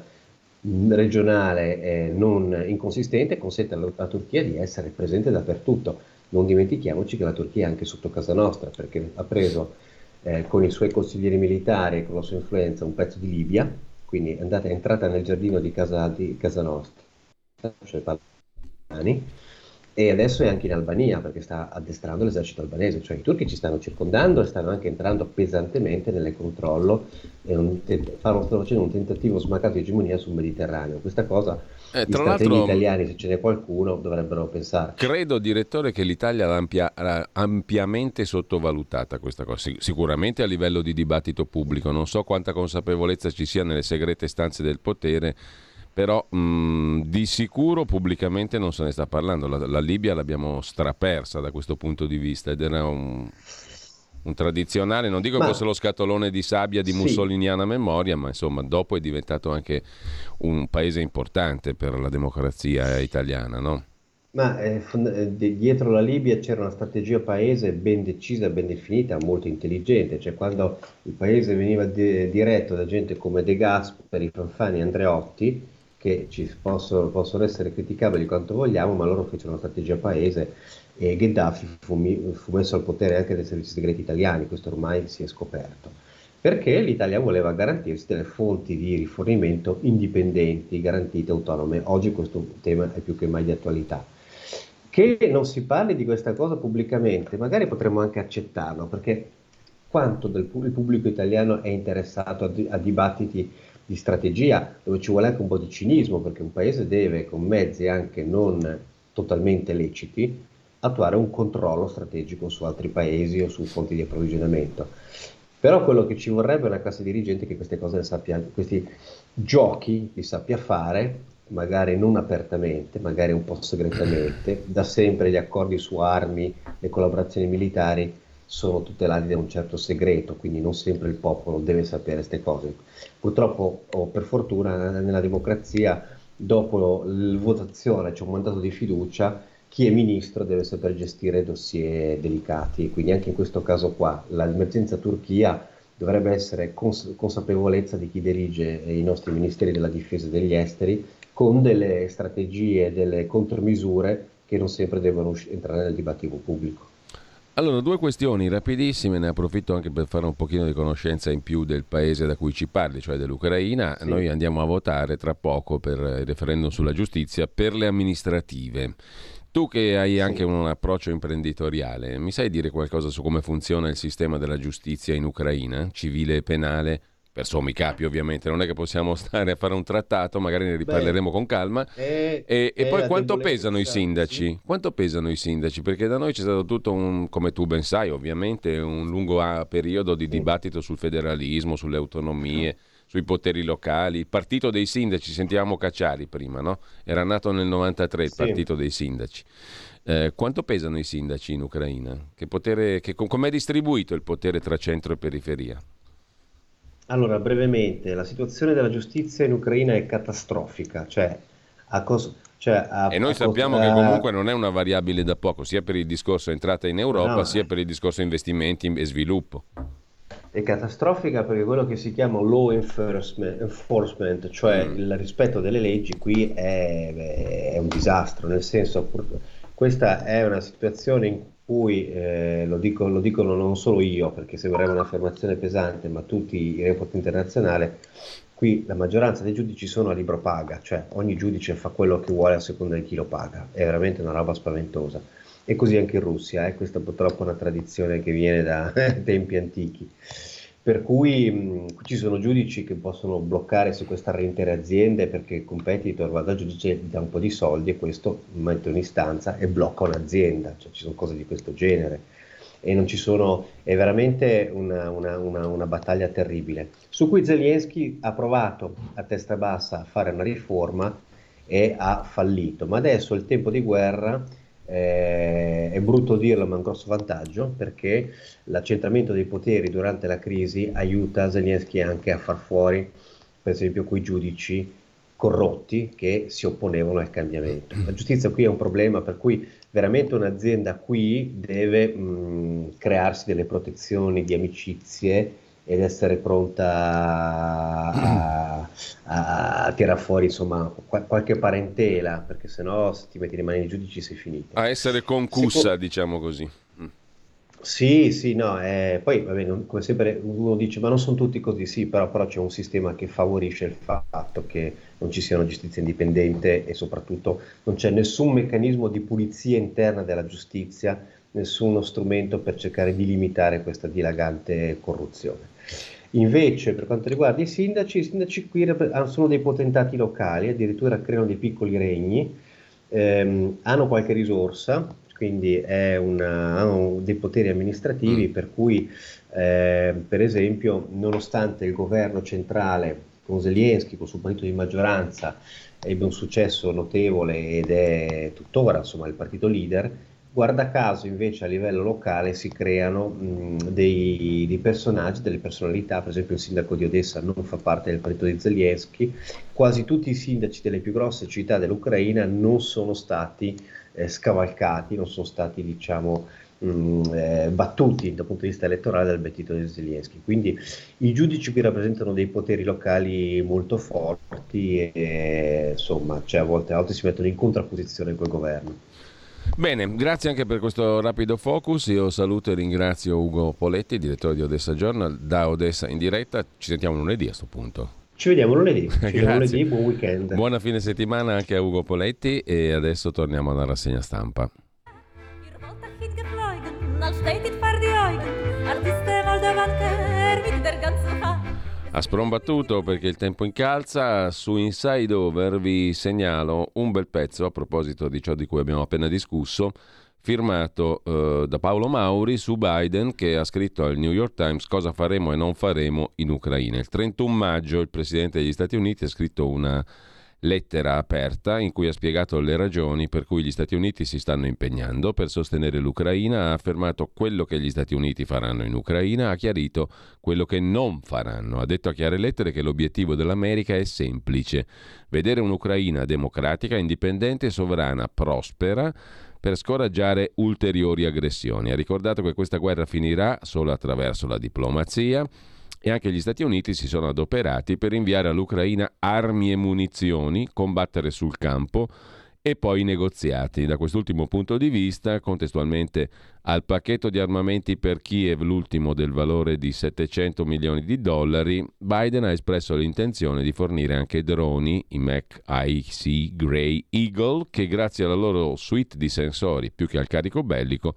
regionale eh, non inconsistente, consente alla, alla Turchia di essere presente dappertutto. Non dimentichiamoci che la Turchia è anche sotto casa nostra, perché ha preso eh, con i suoi consiglieri militari e con la sua influenza un pezzo di Libia, quindi è andata, è entrata nel giardino di casa, di casa nostra, cioè Palani, e adesso è anche in Albania, perché sta addestrando l'esercito albanese. Cioè i turchi ci stanno circondando e stanno anche entrando pesantemente nel controllo, e un, fanno, stanno facendo un tentativo smaccato di egemonia sul Mediterraneo. Questa cosa eh, gli strategi italiani, se ce n'è qualcuno, dovrebbero pensare. Credo, direttore, che l'Italia l'abbia ampiamente sottovalutata questa cosa, sicuramente a livello di dibattito pubblico. Non so quanta consapevolezza ci sia nelle segrete stanze del potere, però mh, di sicuro pubblicamente non se ne sta parlando. La, la Libia l'abbiamo strapersa da questo punto di vista, ed era un, un tradizionale, non dico ma, che fosse lo scatolone di sabbia di, sì, mussoliniana memoria, ma insomma dopo è diventato anche un paese importante per la democrazia italiana, no? Ma eh, dietro la Libia c'era una strategia paese ben decisa, ben definita, molto intelligente. Cioè quando il paese veniva de- diretto da gente come De Gasperi, Fanfani e Andreotti, che ci possono, possono essere criticabili quanto vogliamo, ma loro fecero una strategia paese, e Gheddafi fu, fu messo al potere anche dai servizi segreti italiani, questo ormai si è scoperto, perché l'Italia voleva garantirsi delle fonti di rifornimento indipendenti, garantite, autonome. Oggi questo tema è più che mai di attualità. Che non si parli di questa cosa pubblicamente, magari potremmo anche accettarlo, perché quanto del pubblico italiano è interessato a, di, a dibattiti di strategia, dove ci vuole anche un po' di cinismo, perché un paese deve, con mezzi anche non totalmente leciti, attuare un controllo strategico su altri paesi o su fonti di approvvigionamento. Però quello che ci vorrebbe è una classe dirigente che queste cose le sappia, questi giochi li sappia fare, magari non apertamente, magari un po' segretamente. Da sempre gli accordi su armi, le collaborazioni militari sono tutelati da un certo segreto, quindi non sempre il popolo deve sapere queste cose. Purtroppo, o per fortuna, nella democrazia, dopo la votazione c'è cioè un mandato di fiducia, chi è ministro deve saper gestire dossier delicati, quindi anche in questo caso qua l'emergenza Turchia dovrebbe essere cons- consapevolezza di chi dirige i nostri ministeri della difesa e degli esteri, con delle strategie, delle contromisure che non sempre devono usci- entrare nel dibattito pubblico. Allora, due questioni rapidissime, ne approfitto anche per fare un pochino di conoscenza in più del paese da cui ci parli, cioè dell'Ucraina. Sì. Noi andiamo a votare tra poco per il referendum sulla giustizia per le amministrative. Tu che hai anche, sì, un approccio imprenditoriale, mi sai dire qualcosa su come funziona il sistema della giustizia in Ucraina, civile e penale? Per sommi capi, ovviamente, non è che possiamo stare a fare un trattato, magari ne riparleremo. Beh, con calma. E, e, e poi quanto pesano i sindaci? Sì. Quanto pesano i sindaci? Perché da noi c'è stato tutto un, come tu ben sai, ovviamente, un lungo periodo di dibattito sul federalismo, sulle autonomie, sì, sui poteri locali. Il partito dei sindaci, sentiamo Cacciari prima, no? Era nato nel novantatré il, sì, partito dei sindaci. Eh, quanto pesano i sindaci in Ucraina? Che potere, che, com'è distribuito il potere tra centro e periferia? Allora, brevemente, la situazione della giustizia in Ucraina è catastrofica, cioè a cos- cioè a, e noi a cos- sappiamo che comunque non è una variabile da poco, sia per il discorso entrata in Europa, no, sia per il discorso investimenti e sviluppo. È catastrofica perché quello che si chiama law enforcement, cioè mm. il rispetto delle leggi, qui è, è un disastro, nel senso, questa è una situazione in cui, eh, lo, dico, lo dicono non solo io, perché sembrerebbe un'affermazione pesante, ma tutti i report internazionali, qui la maggioranza dei giudici sono a libro paga, cioè ogni giudice fa quello che vuole a seconda di chi lo paga, è veramente una roba spaventosa. E così anche in Russia, eh? Questa purtroppo è una tradizione che viene da tempi antichi, per cui mh, ci sono giudici che possono bloccare, sequestrare intere aziende, perché il competitor va dal giudice, gli dà un po' di soldi e questo mette un'istanza e blocca un'azienda, cioè ci sono cose di questo genere. e non ci sono, è veramente una, una, una, una battaglia terribile, su cui Zelensky ha provato a testa bassa a fare una riforma e ha fallito. Ma adesso il tempo di guerra, eh, è brutto dirlo, ma è un grosso vantaggio, perché l'accentramento dei poteri durante la crisi aiuta Zelensky anche a far fuori, per esempio, quei giudici corrotti che si opponevano al cambiamento. La giustizia qui è un problema, per cui veramente un'azienda qui deve mh, crearsi delle protezioni di amicizie ed essere pronta a, a, a tirar fuori, insomma, qual- qualche parentela, perché sennò se ti metti le mani nei giudici sei finito. A essere concussa, Seco- diciamo così. Sì, sì, no, eh, poi vabbè, non, come sempre uno dice ma non sono tutti così, sì, però, però c'è un sistema che favorisce il fatto che non ci sia una giustizia indipendente e soprattutto non c'è nessun meccanismo di pulizia interna della giustizia, nessuno strumento per cercare di limitare questa dilagante corruzione. Invece per quanto riguarda i sindaci, i sindaci qui sono dei potentati locali, addirittura creano dei piccoli regni, ehm, hanno qualche risorsa, quindi è una, hanno dei poteri amministrativi, per cui eh, per esempio nonostante il governo centrale con Zelensky, con il suo partito di maggioranza, ebbe un successo notevole ed è tuttora, insomma, il partito leader, guarda caso invece a livello locale si creano mh, dei, dei personaggi, delle personalità. Per esempio il sindaco di Odessa non fa parte del partito di Zelensky, quasi tutti i sindaci delle più grosse città dell'Ucraina non sono stati scavalcati, non sono stati, diciamo, mh, eh, battuti dal punto di vista elettorale dal partito di Zelensky. Quindi i giudici qui rappresentano dei poteri locali molto forti e, insomma, cioè a volte, a volte si mettono in contrapposizione col governo. Bene, grazie anche per questo rapido focus. Io saluto e ringrazio Ugo Poletti, direttore di Odessa Journal, da Odessa in diretta. Ci sentiamo lunedì a questo punto. Ci vediamo lunedì, ci vediamo lunedì, buon weekend. Buona fine settimana anche a Ugo Poletti e adesso torniamo alla rassegna stampa. A sprombattuto perché il tempo incalza, su Inside Over vi segnalo un bel pezzo a proposito di ciò di cui abbiamo appena discusso, firmato eh, da Paolo Mauri su Biden, che ha scritto al New York Times cosa faremo e non faremo in Ucraina. Il trentuno maggio il Presidente degli Stati Uniti ha scritto una lettera aperta in cui ha spiegato le ragioni per cui gli Stati Uniti si stanno impegnando per sostenere l'Ucraina, ha affermato quello che gli Stati Uniti faranno in Ucraina, ha chiarito quello che non faranno, ha detto a chiare lettere che l'obiettivo dell'America è semplice: vedere un'Ucraina democratica, indipendente, sovrana, prospera, per scoraggiare ulteriori aggressioni. Ha ricordato che questa guerra finirà solo attraverso la diplomazia e anche gli Stati Uniti si sono adoperati per inviare all'Ucraina armi e munizioni, combattere sul campo e poi negoziati. Da quest'ultimo punto di vista, contestualmente al pacchetto di armamenti per Kiev, l'ultimo del valore di settecento milioni di dollari, Biden ha espresso l'intenzione di fornire anche droni, i Mach I C Grey Eagle, che grazie alla loro suite di sensori, più che al carico bellico,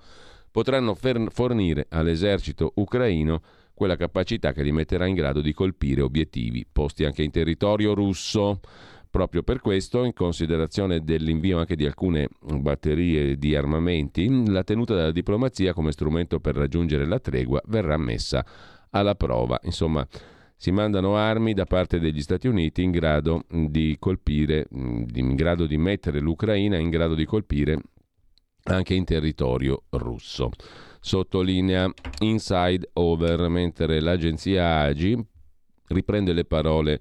potranno fer- fornire all'esercito ucraino quella capacità che li metterà in grado di colpire obiettivi posti anche in territorio russo. Proprio per questo, in considerazione dell'invio anche di alcune batterie di armamenti, la tenuta della diplomazia come strumento per raggiungere la tregua verrà messa alla prova. Insomma, si mandano armi da parte degli Stati Uniti in grado di colpire, in grado di mettere l'Ucraina in grado di colpire anche in territorio russo. Sottolinea Inside Over, mentre l'agenzia A G I riprende le parole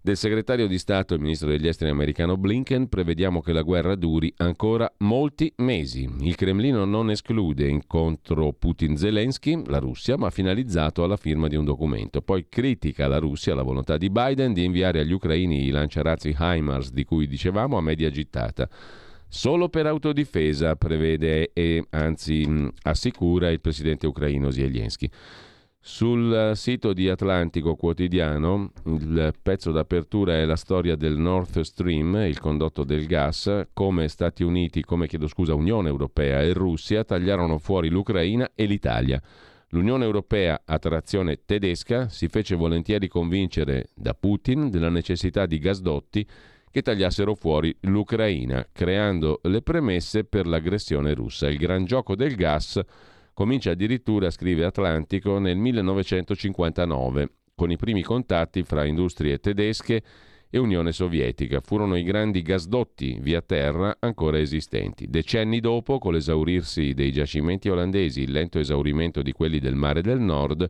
del segretario di Stato e ministro degli esteri americano Blinken. Prevediamo che la guerra duri ancora molti mesi. Il Cremlino non esclude incontro Putin-Zelensky, la Russia, ma finalizzato alla firma di un documento. Poi critica la Russia la volontà di Biden di inviare agli ucraini i lanciarazzi HIMARS di cui dicevamo a media gittata. Solo per autodifesa, prevede e anzi assicura il presidente ucraino Zelensky. Sul sito di Atlantico Quotidiano il pezzo d'apertura è la storia del Nord Stream, il condotto del gas, come Stati Uniti, come chiedo scusa, Unione Europea e Russia tagliarono fuori l'Ucraina e l'Italia. L'Unione Europea, a trazione tedesca, si fece volentieri convincere da Putin della necessità di gasdotti che tagliassero fuori l'Ucraina, creando le premesse per l'aggressione russa. Il gran gioco del gas Comincia addirittura, scrive Atlantico, nel millenovecentocinquantanove, con i primi contatti fra industrie tedesche e Unione Sovietica. Furono i grandi gasdotti via terra ancora esistenti. Decenni dopo, con l'esaurirsi dei giacimenti olandesi, il lento esaurimento di quelli del Mare del Nord,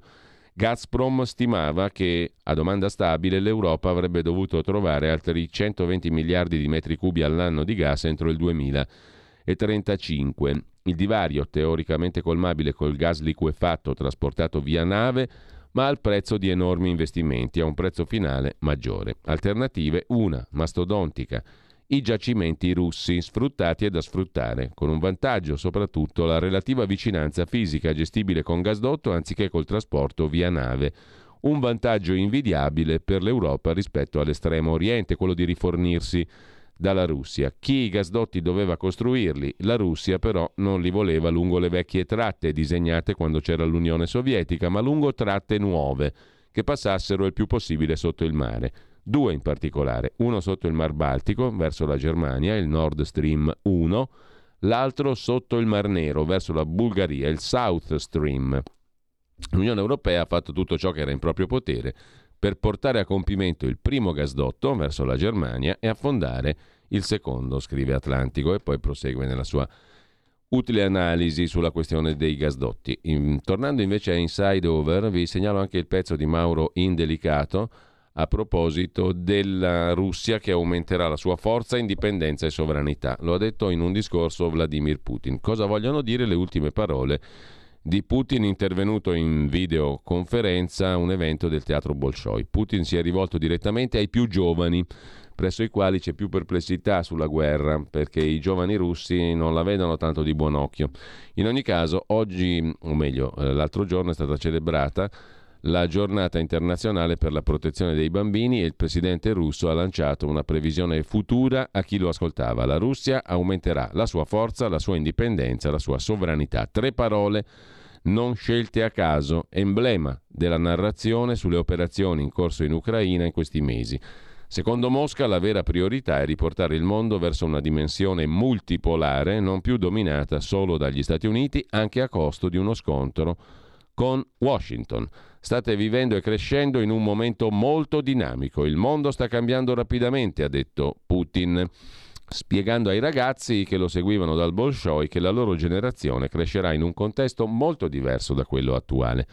Gazprom stimava che, a domanda stabile, l'Europa avrebbe dovuto trovare altri centoventi miliardi di metri cubi all'anno di gas entro il duemilatrentacinque. Il divario, teoricamente colmabile col gas liquefatto trasportato via nave, ma al prezzo di enormi investimenti, a un prezzo finale maggiore. Alternative, una, mastodontica, i giacimenti russi, sfruttati e da sfruttare, con un vantaggio soprattutto la relativa vicinanza fisica gestibile con gasdotto anziché col trasporto via nave, un vantaggio invidiabile per l'Europa rispetto all'estremo oriente, quello di rifornirsi dalla Russia. Chi i gasdotti doveva costruirli? La Russia però non li voleva lungo le vecchie tratte disegnate quando c'era l'Unione Sovietica, ma lungo tratte nuove che passassero il più possibile sotto il mare. Due in particolare, uno sotto il Mar Baltico verso la Germania, il Nord Stream uno, l'altro sotto il Mar Nero verso la Bulgaria, il South Stream. L'Unione Europea ha fatto tutto ciò che era in proprio potere per portare a compimento il primo gasdotto verso la Germania e affondare il secondo, scrive Atlantico, e poi prosegue nella sua utile analisi sulla questione dei gasdotti. In, tornando invece a Inside Over, vi segnalo anche il pezzo di Mauro Indelicato a proposito della Russia che aumenterà la sua forza, indipendenza e sovranità. Lo ha detto in un discorso Vladimir Putin. Cosa vogliono dire le ultime parole di Putin intervenuto in videoconferenza a un evento del Teatro Bolshoi? Putin si è rivolto direttamente ai più giovani, presso i quali c'è più perplessità sulla guerra, perché i giovani russi non la vedono tanto di buon occhio. In ogni caso, oggi, o meglio, l'altro giorno è stata celebrata la giornata internazionale per la protezione dei bambini e il presidente russo ha lanciato una previsione futura a chi lo ascoltava. La Russia aumenterà la sua forza, la sua indipendenza, la sua sovranità. Tre parole non scelte a caso, emblema della narrazione sulle operazioni in corso in Ucraina in questi mesi. Secondo Mosca la vera priorità è riportare il mondo verso una dimensione multipolare, non più dominata solo dagli Stati Uniti, anche a costo di uno scontro con Washington. State vivendo e crescendo in un momento molto dinamico. Il mondo sta cambiando rapidamente, ha detto Putin, spiegando ai ragazzi che lo seguivano dal Bolshoi che la loro generazione crescerà in un contesto molto diverso da quello attuale.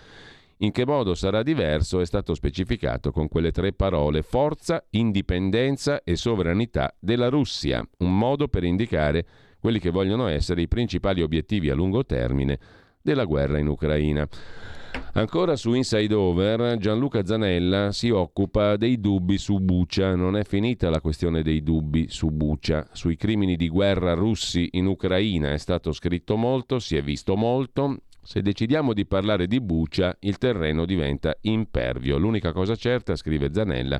In che modo sarà diverso è stato specificato con quelle tre parole: forza, indipendenza e sovranità della Russia, un modo per indicare quelli che vogliono essere i principali obiettivi a lungo termine della guerra in Ucraina. Ancora su Inside Over, Gianluca Zanella si occupa dei dubbi su Bucha. Non è finita la questione dei dubbi su Bucha. Sui crimini di guerra russi in Ucraina è stato scritto molto, si è visto molto. Se decidiamo di parlare di Bucha, il terreno diventa impervio. L'unica cosa certa, scrive Zanella,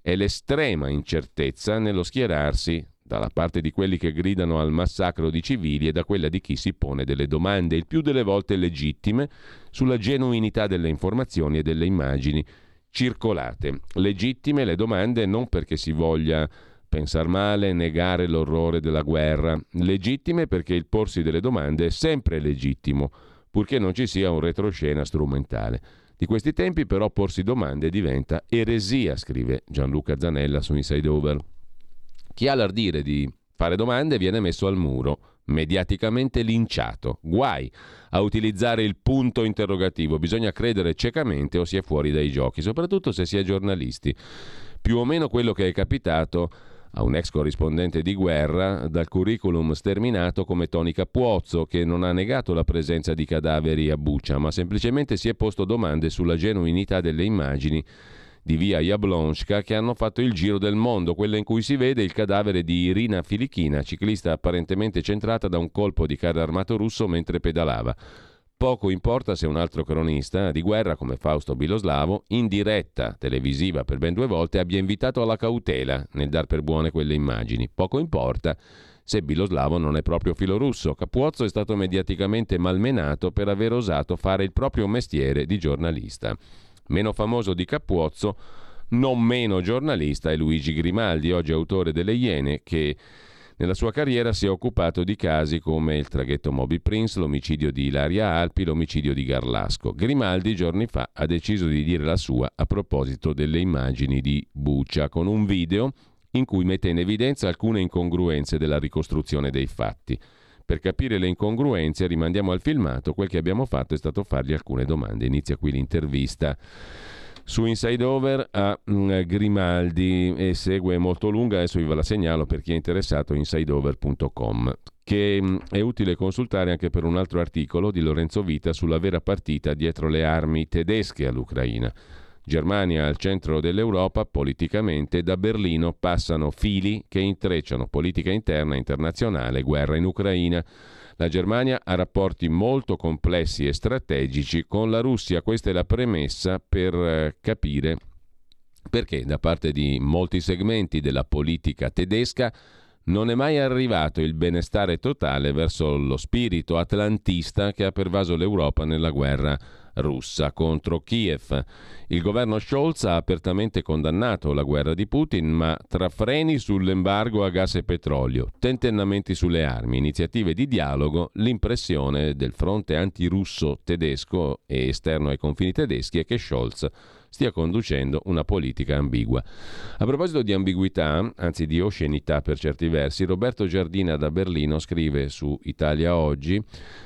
è l'estrema incertezza nello schierarsi dalla parte di quelli che gridano al massacro di civili e da quella di chi si pone delle domande, il più delle volte legittime, sulla genuinità delle informazioni e delle immagini circolate. Legittime le domande non perché si voglia pensar male, negare l'orrore della guerra, legittime perché il porsi delle domande è sempre legittimo, purché non ci sia un retroscena strumentale. Di questi tempi però porsi domande diventa eresia, scrive Gianluca Zanella su Inside Over. Chi ha l'ardire di fare domande viene messo al muro, mediaticamente linciato. Guai a utilizzare il punto interrogativo, bisogna credere ciecamente o si è fuori dai giochi, soprattutto se si è giornalisti. Più o meno quello che è capitato a un ex corrispondente di guerra dal curriculum sterminato come Toni Cappuozzo, che non ha negato la presenza di cadaveri a Bucha, ma semplicemente si è posto domande sulla genuinità delle immagini di via Jablonska che hanno fatto il giro del mondo, quella in cui si vede il cadavere di Irina Filichina, ciclista apparentemente centrata da un colpo di carro armato russo mentre pedalava. Poco importa se un altro cronista di guerra come Fausto Biloslavo, in diretta televisiva per ben due volte, abbia invitato alla cautela nel dar per buone quelle immagini. Poco importa se Biloslavo non è proprio filorusso. Cappuozzo è stato mediaticamente malmenato per aver osato fare il proprio mestiere di giornalista. Meno famoso di Cappuozzo, non meno giornalista, è Luigi Grimaldi, oggi autore delle Iene, che Nella sua carriera si è occupato di casi come il traghetto Moby Prince, l'omicidio di Ilaria Alpi, l'omicidio di Garlasco. Grimaldi giorni fa ha deciso di dire la sua a proposito delle immagini di Bucha, con un video in cui mette in evidenza alcune incongruenze della ricostruzione dei fatti. Per capire le incongruenze rimandiamo al filmato. Quel che abbiamo fatto è stato fargli alcune domande. Inizia qui l'intervista su Inside Over a Grimaldi e segue, molto lunga, adesso ve la segnalo per chi è interessato, insideover punto com, che è utile consultare anche per un altro articolo di Lorenzo Vita sulla vera partita dietro le armi tedesche all'Ucraina. Germania al centro dell'Europa politicamente, da Berlino passano fili che intrecciano politica interna e internazionale, guerra in Ucraina. La Germania ha rapporti molto complessi e strategici con la Russia, questa è la premessa per capire perché da parte di molti segmenti della politica tedesca non è mai arrivato il benestare totale verso lo spirito atlantista che ha pervaso l'Europa nella guerra russa contro Kiev. Il governo Scholz ha apertamente condannato la guerra di Putin, ma tra freni sull'embargo a gas e petrolio, tentennamenti sulle armi, iniziative di dialogo, l'impressione del fronte antirusso tedesco e esterno ai confini tedeschi è che Scholz stia conducendo una politica ambigua. A proposito di ambiguità, anzi di oscenità per certi versi, Roberto Giardina da Berlino scrive su Italia Oggi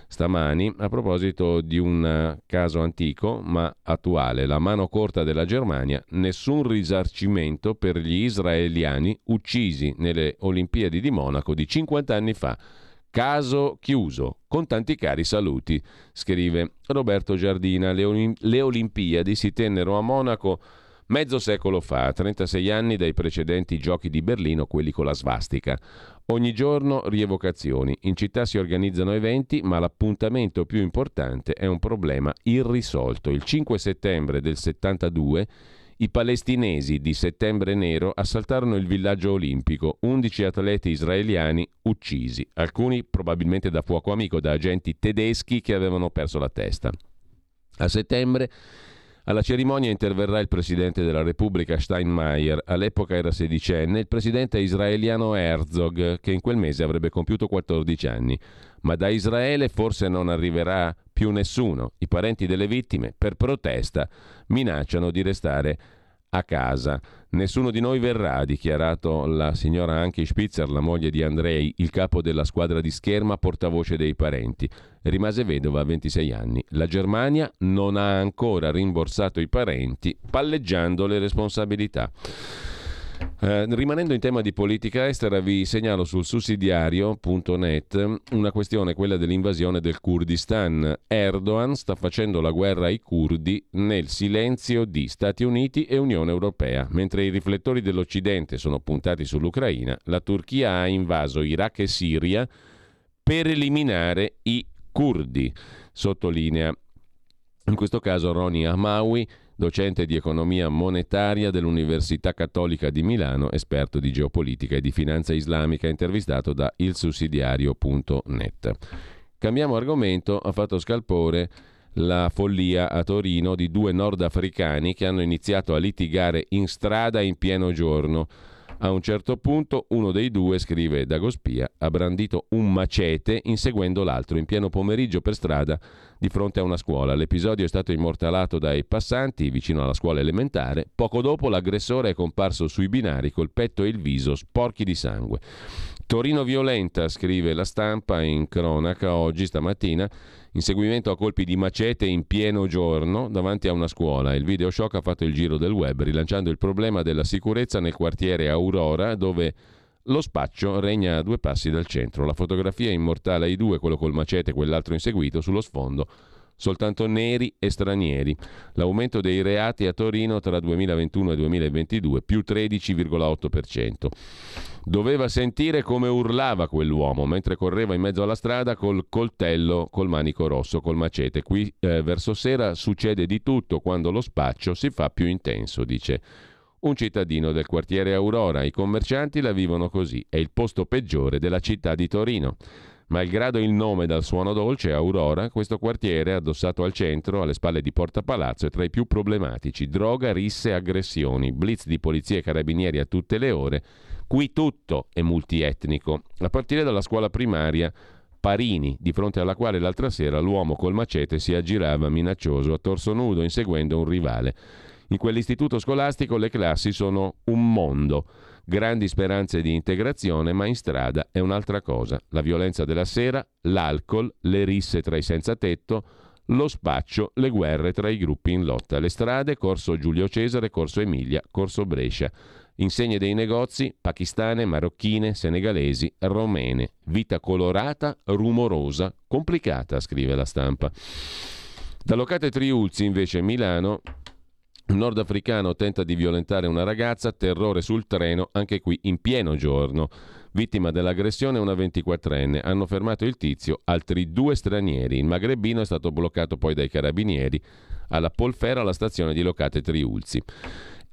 stamani a proposito di un caso antico ma attuale, la mano corta della Germania, nessun risarcimento per gli israeliani uccisi nelle Olimpiadi di Monaco di cinquanta anni fa. Caso chiuso, con tanti cari saluti, scrive Roberto Giardina. Le, Olim- le Olimpiadi si tennero a Monaco mezzo secolo fa, trentasei anni dai precedenti giochi di Berlino, quelli con la svastica. Ogni giorno rievocazioni, in città si organizzano eventi, ma l'appuntamento più importante è un problema irrisolto. Il cinque settembre del settantadue i palestinesi di Settembre Nero assaltarono il villaggio olimpico, undici atleti israeliani uccisi, alcuni probabilmente da fuoco amico, da agenti tedeschi che avevano perso la testa. A settembre alla cerimonia interverrà il presidente della Repubblica Steinmeier, all'epoca era sedicenne, il presidente israeliano Herzog, che in quel mese avrebbe compiuto quattordici anni. Ma da Israele forse non arriverà più nessuno. I parenti delle vittime, per protesta, minacciano di restare a casa. Nessuno di noi verrà, ha dichiarato la signora Anki Spitzer, la moglie di Andrei, il capo della squadra di scherma, portavoce dei parenti. Rimase vedova a ventisei anni. La Germania non ha ancora rimborsato i parenti, palleggiando le responsabilità. Eh, rimanendo in tema di politica estera, vi segnalo sul sussidiario punto net una questione, quella dell'invasione del Kurdistan. Erdogan sta facendo la guerra ai curdi nel silenzio di Stati Uniti e Unione Europea. Mentre i riflettori dell'Occidente sono puntati sull'Ucraina, la Turchia ha invaso Iraq e Siria per eliminare i curdi, sottolinea in questo caso Roni Ahmawi, docente di economia monetaria dell'Università Cattolica di Milano, esperto di geopolitica e di finanza islamica, intervistato da il sussidiario punto net. Cambiamo argomento, ha fatto scalpore la follia a Torino di due nordafricani che hanno iniziato a litigare in strada in pieno giorno. A un certo punto uno dei due, scrive Dagospia, ha brandito un macete inseguendo l'altro in pieno pomeriggio per strada di fronte a una scuola. L'episodio è stato immortalato dai passanti vicino alla scuola elementare. Poco dopo l'aggressore è comparso sui binari col petto e il viso sporchi di sangue. Torino violenta, scrive La Stampa in cronaca oggi stamattina, inseguimento a colpi di macete in pieno giorno davanti a una scuola. Il video shock ha fatto il giro del web, rilanciando il problema della sicurezza nel quartiere Aurora, dove lo spaccio regna a due passi dal centro. La fotografia immortala i due, quello col macete e quell'altro inseguito, sullo sfondo soltanto neri e stranieri. L'aumento dei reati a Torino tra duemilaventuno e duemilaventidue, più tredici virgola otto per cento. Doveva sentire come urlava quell'uomo mentre correva in mezzo alla strada col coltello, col manico rosso, col macete. Qui eh, verso sera succede di tutto quando lo spaccio si fa più intenso, dice un cittadino del quartiere Aurora. I commercianti la vivono così, è il posto peggiore della città di Torino. Malgrado il nome dal suono dolce, Aurora, questo quartiere, addossato al centro, alle spalle di Porta Palazzo, è tra i più problematici. Droga, risse, aggressioni, blitz di polizia e carabinieri a tutte le ore, Qui tutto è multietnico, a partire dalla scuola primaria Parini, di fronte alla quale l'altra sera l'uomo col macete si aggirava minaccioso a torso nudo inseguendo un rivale. In quell'istituto scolastico le classi sono un mondo, grandi speranze di integrazione, ma in strada è un'altra cosa. La violenza della sera, l'alcol, le risse tra i senza tetto, lo spaccio, le guerre tra i gruppi in lotta. Le strade, corso Giulio Cesare, corso Emilia, corso Brescia. Insegne dei negozi, pakistane, marocchine, senegalesi, romene. Vita colorata, rumorosa, complicata, scrive La Stampa. Da Locate Triulzi, invece, Milano. Un nordafricano tenta di violentare una ragazza, terrore sul treno, anche qui in pieno giorno. Vittima dell'aggressione una ventiquattrenne. Hanno fermato il tizio, altri due stranieri. Il magrebino è stato bloccato poi dai carabinieri alla Polfera, alla stazione di Locate Triulzi.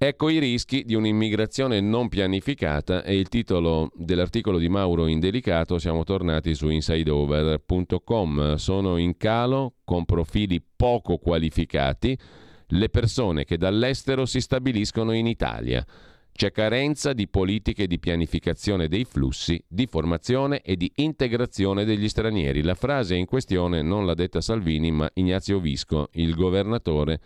Ecco i rischi di un'immigrazione non pianificata e il titolo dell'articolo di Mauro Indelicato. Siamo tornati su insideover punto com. Sono in calo, con profili poco qualificati, le persone che dall'estero si stabiliscono in Italia. C'è carenza di politiche di pianificazione dei flussi, di formazione e di integrazione degli stranieri. La frase in questione non l'ha detta Salvini, ma Ignazio Visco, il governatore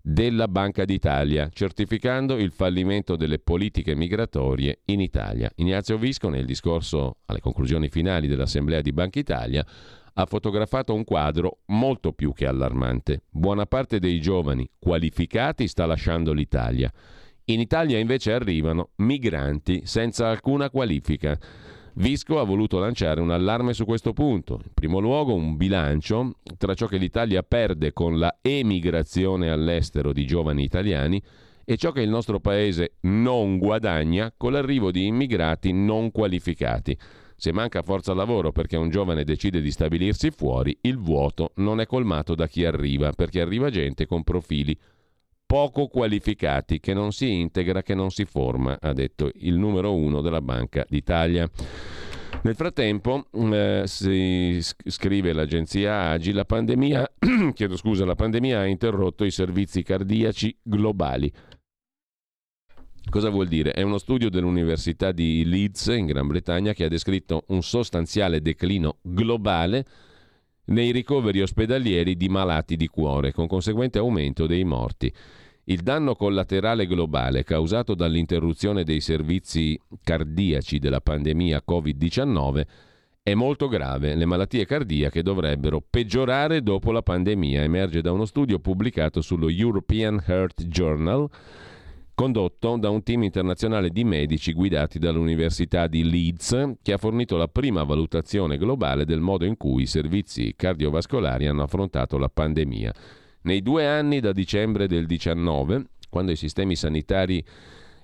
della Banca d'Italia, certificando il fallimento delle politiche migratorie in Italia. Ignazio Visco, nel discorso alle conclusioni finali dell'Assemblea di Banca Italia, ha fotografato un quadro molto più che allarmante. Buona parte dei giovani qualificati sta lasciando l'Italia. In Italia invece arrivano migranti senza alcuna qualifica. Visco ha voluto lanciare un allarme su questo punto. In primo luogo un bilancio tra ciò che l'Italia perde con la emigrazione all'estero di giovani italiani e ciò che il nostro paese non guadagna con l'arrivo di immigrati non qualificati. Se manca forza lavoro perché un giovane decide di stabilirsi fuori, il vuoto non è colmato da chi arriva, perché arriva gente con profili poco qualificati, che non si integra, che non si forma, ha detto il numero uno della Banca d'Italia. Nel frattempo, eh, si scrive l'agenzia Agi, la pandemia, chiedo scusa, la pandemia ha interrotto i servizi cardiaci globali. Cosa vuol dire? È uno studio dell'Università di Leeds in Gran Bretagna che ha descritto un sostanziale declino globale nei ricoveri ospedalieri di malati di cuore, con conseguente aumento dei morti. Il danno collaterale globale causato dall'interruzione dei servizi cardiaci della pandemia covid diciannove è molto grave. Le malattie cardiache dovrebbero peggiorare dopo la pandemia, emerge da uno studio pubblicato sullo European Heart Journal, condotto da un team internazionale di medici guidati dall'Università di Leeds, che ha fornito la prima valutazione globale del modo in cui i servizi cardiovascolari hanno affrontato la pandemia. Nei due anni da dicembre del diciannove, quando i sistemi sanitari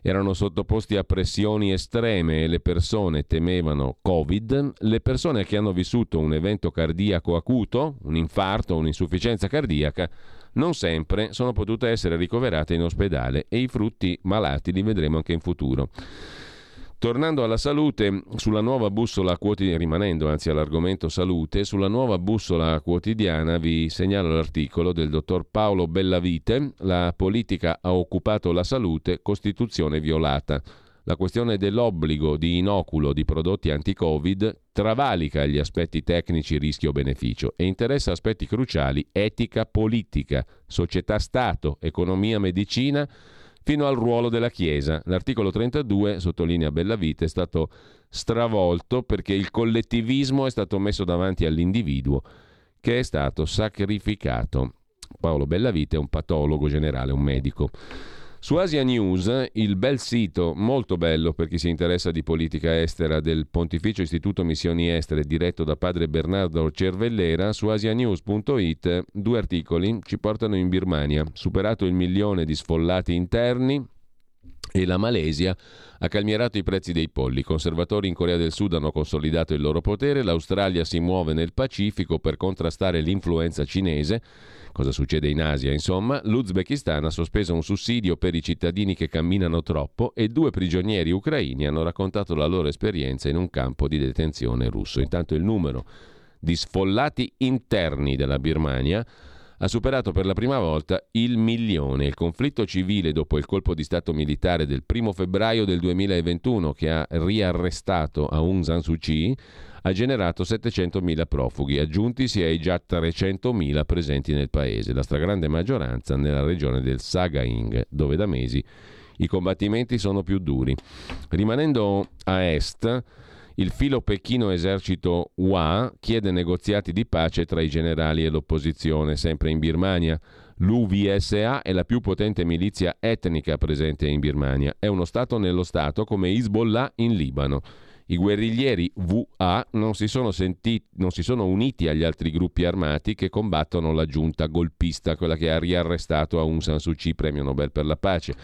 erano sottoposti a pressioni estreme e le persone temevano Covid, le persone che hanno vissuto un evento cardiaco acuto, un infarto, un'insufficienza cardiaca, non sempre sono potute essere ricoverate in ospedale, e i frutti malati li vedremo anche in futuro. Tornando alla salute, sulla nuova bussola quotidiana, rimanendo anzi all'argomento salute, sulla nuova bussola quotidiana vi segnalo l'articolo del dottor Paolo Bellavite, La politica ha occupato la salute, Costituzione violata. La questione dell'obbligo di inoculo di prodotti anti-Covid travalica gli aspetti tecnici rischio-beneficio e interessa aspetti cruciali etica-politica, società-stato, economia-medicina, fino al ruolo della Chiesa. L'articolo trentadue, sottolinea Bellavite, è stato stravolto perché il collettivismo è stato messo davanti all'individuo, che è stato sacrificato. Paolo Bellavite è un patologo generale, un medico. Su Asia News, il bel sito, molto bello per chi si interessa di politica estera, del Pontificio Istituto Missioni Estere, diretto da padre Bernardo Cervellera, su asianews punto it due articoli ci portano in Birmania. Superato il milione di sfollati interni e la Malesia ha calmierato i prezzi dei polli. I conservatori in Corea del Sud hanno consolidato il loro potere, l'Australia si muove nel Pacifico per contrastare l'influenza cinese. Cosa succede in Asia, insomma? L'Uzbekistan ha sospeso un sussidio per i cittadini che camminano troppo e due prigionieri ucraini hanno raccontato la loro esperienza in un campo di detenzione russo. Intanto il numero di sfollati interni della Birmania ha superato per la prima volta il milione. Il conflitto civile dopo il colpo di stato militare del primo febbraio del duemilaventuno, che ha riarrestato Aung San Suu Kyi, ha generato settecentomila profughi, aggiuntisi ai già trecentomila presenti nel paese, la stragrande maggioranza nella regione del Sagaing, dove da mesi i combattimenti sono più duri. Rimanendo a est, il filo Pechino esercito U A chiede negoziati di pace tra i generali e l'opposizione, sempre in Birmania. L'U V S A è la più potente milizia etnica presente in Birmania. È uno stato nello stato, come Hezbollah in Libano. I guerriglieri V A non si sono sentiti, non si sono uniti agli altri gruppi armati che combattono la giunta golpista, quella che ha riarrestato Aung San Suu Kyi, premio Nobel per la pace.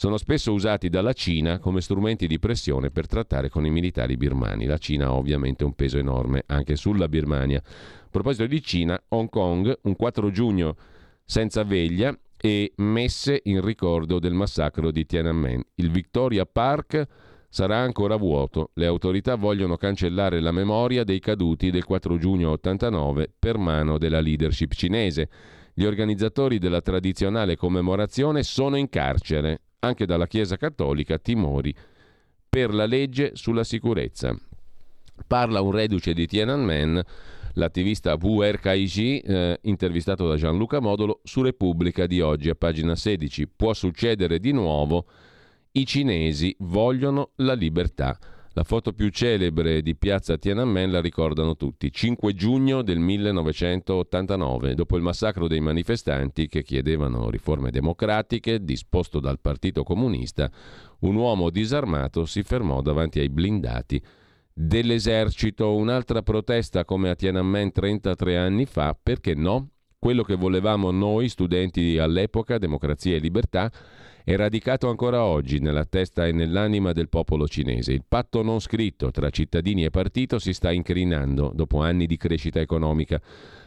Sono spesso usati dalla Cina come strumenti di pressione per trattare con i militari birmani. La Cina ha ovviamente un peso enorme anche sulla Birmania. A proposito di Cina, Hong Kong, un quattro giugno senza veglia e messe in ricordo del massacro di Tiananmen. Il Victoria Park sarà ancora vuoto. Le autorità vogliono cancellare la memoria dei caduti del quattro giugno ottantanove per mano della leadership cinese. Gli organizzatori della tradizionale commemorazione sono in carcere. Anche dalla Chiesa Cattolica timori per la legge sulla sicurezza. Parla un reduce di Tiananmen, l'attivista Wu Erkaixi, eh, intervistato da Gianluca Modolo su Repubblica di oggi a pagina sedici. Può succedere di nuovo, i cinesi vogliono la libertà. La foto più celebre di piazza Tiananmen la ricordano tutti, cinque giugno del millenovecentottantanove, dopo il massacro dei manifestanti che chiedevano riforme democratiche, disposto dal Partito Comunista, un uomo disarmato si fermò davanti ai blindati dell'esercito. Un'altra protesta come a Tiananmen trentatré anni fa, perché no? Quello che volevamo noi, studenti all'epoca, democrazia e libertà, è radicato ancora oggi nella testa e nell'anima del popolo cinese. Il patto non scritto tra cittadini e partito si sta incrinando dopo anni di crescita economica.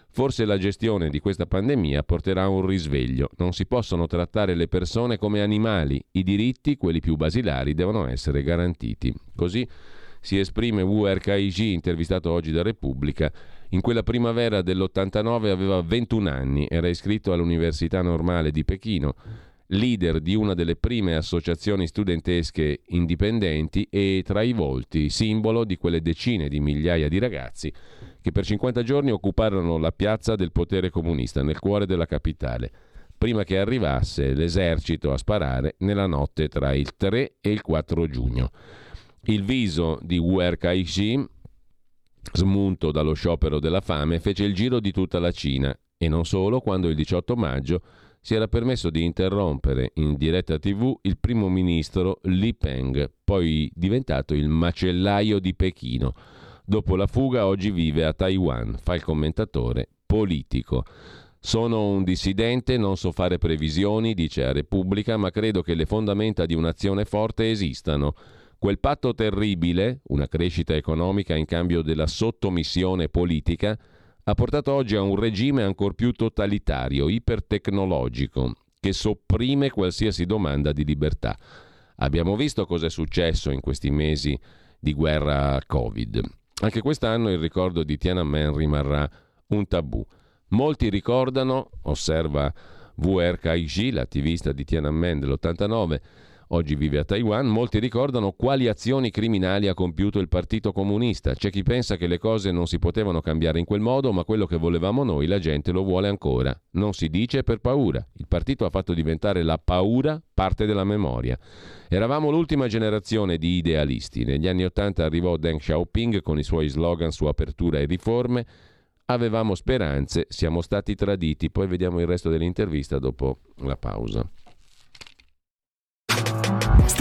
Forse la gestione di questa pandemia porterà a un risveglio. Non si possono trattare le persone come animali. I diritti, quelli più basilari, devono essere garantiti. Così si esprime Wu Erkaixi, intervistato oggi da Repubblica. In quella primavera dell'ottantanove aveva ventuno anni, era iscritto all'Università Normale di Pechino, leader di una delle prime associazioni studentesche indipendenti e tra i volti, simbolo di quelle decine di migliaia di ragazzi che per cinquanta giorni occuparono la piazza del potere comunista nel cuore della capitale, prima che arrivasse l'esercito a sparare nella notte tra il tre e il quattro giugno. Il viso di Wu Erkaixi, smunto dallo sciopero della fame, fece il giro di tutta la Cina e non solo, quando il diciotto maggio si era permesso di interrompere in diretta tivù il primo ministro Li Peng, poi diventato il macellaio di Pechino. Dopo la fuga oggi vive a Taiwan, fa il commentatore politico. Sono un dissidente, non so fare previsioni, dice a Repubblica, ma credo che le fondamenta di un'azione forte esistano. Quel patto terribile, una crescita economica in cambio della sottomissione politica, ha portato oggi a un regime ancor più totalitario, ipertecnologico, che sopprime qualsiasi domanda di libertà. Abbiamo visto cosa è successo in questi mesi di guerra Covid. Anche quest'anno il ricordo di Tiananmen rimarrà un tabù. Molti ricordano, osserva Wu Erkaixi, l'attivista di Tiananmen dell'ottantanove, oggi vive a Taiwan, molti ricordano quali azioni criminali ha compiuto il Partito Comunista. C'è chi pensa che le cose non si potevano cambiare in quel modo, ma quello che volevamo noi la gente lo vuole ancora. Non si dice per paura. Il partito ha fatto diventare la paura parte della memoria. Eravamo l'ultima generazione di idealisti. Negli anni Ottanta arrivò Deng Xiaoping con i suoi slogan su apertura e riforme. Avevamo speranze, siamo stati traditi. Poi vediamo il resto dell'intervista dopo la pausa.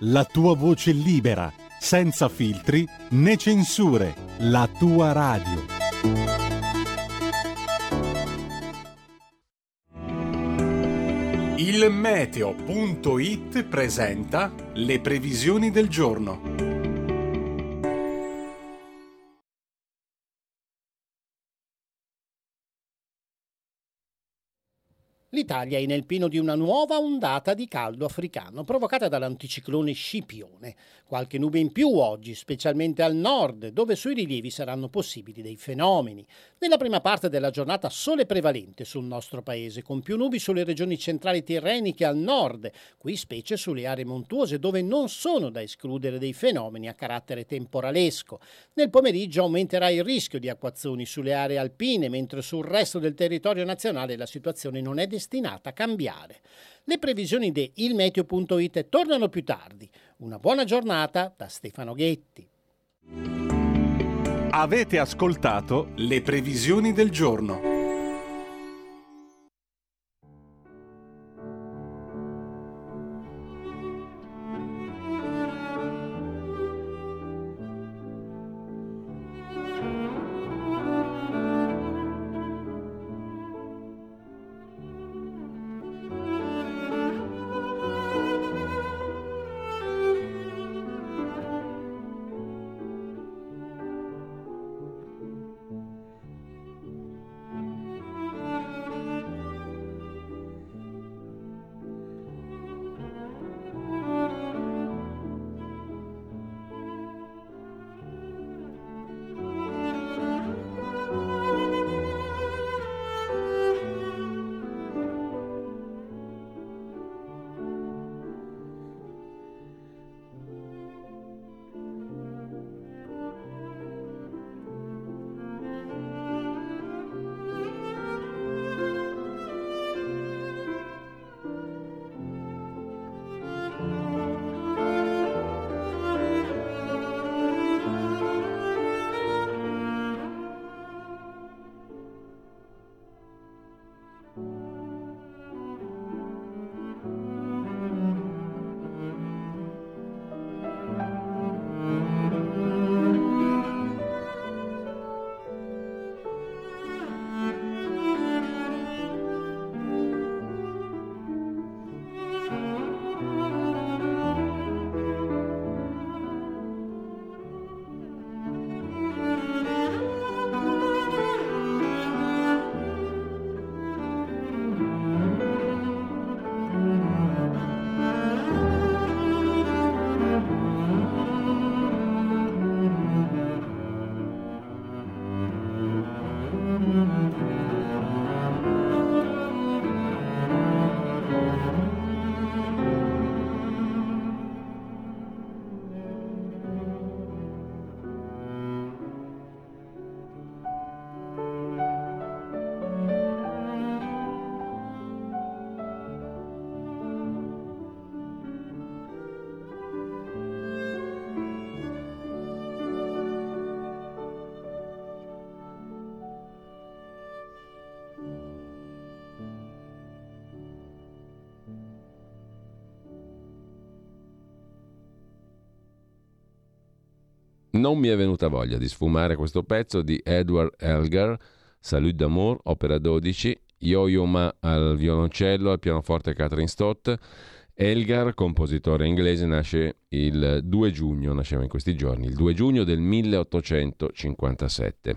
la tua voce libera, senza filtri né censure, la tua radio. Il meteo punto it presenta le previsioni del giorno. L'Italia è nel pieno di una nuova ondata di caldo africano provocata dall'anticiclone Scipione. Qualche nube in più oggi, specialmente al nord, dove sui rilievi saranno possibili dei fenomeni. Nella prima parte della giornata sole prevalente sul nostro paese, con più nubi sulle regioni centrali tirreniche al nord, qui specie sulle aree montuose dove non sono da escludere dei fenomeni a carattere temporalesco. Nel pomeriggio aumenterà il rischio di acquazzoni sulle aree alpine, mentre sul resto del territorio nazionale la situazione non è destinata a cambiare. Le previsioni di il meteo punto it tornano più tardi. Una buona giornata da Stefano Ghetti. Avete ascoltato le previsioni del giorno. Non mi è venuta voglia di sfumare questo pezzo di Edward Elgar, Salut d'amour, opera dodici, Yo-Yo Ma al violoncello, al pianoforte Catherine Stott. Elgar, compositore inglese, nasce il due giugno, nasceva in questi giorni, il due giugno del milleottocentocinquantasette.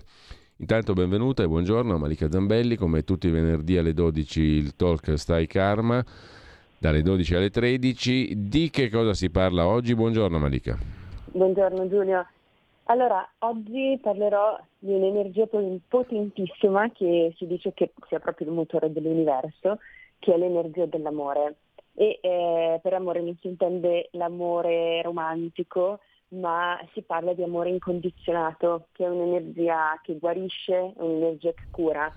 Intanto benvenuta e buongiorno a Malika Zambelli, come tutti i venerdì alle dodici il talk Stai Karma, dalle dodici alle tredici. Di che cosa si parla oggi? Buongiorno Malika. Buongiorno Giulio. Allora, oggi parlerò di un'energia potentissima che si dice che sia proprio il motore dell'universo, che è l'energia dell'amore. E eh, per amore non si intende l'amore romantico, ma si parla di amore incondizionato, che è un'energia che guarisce, un'energia che cura.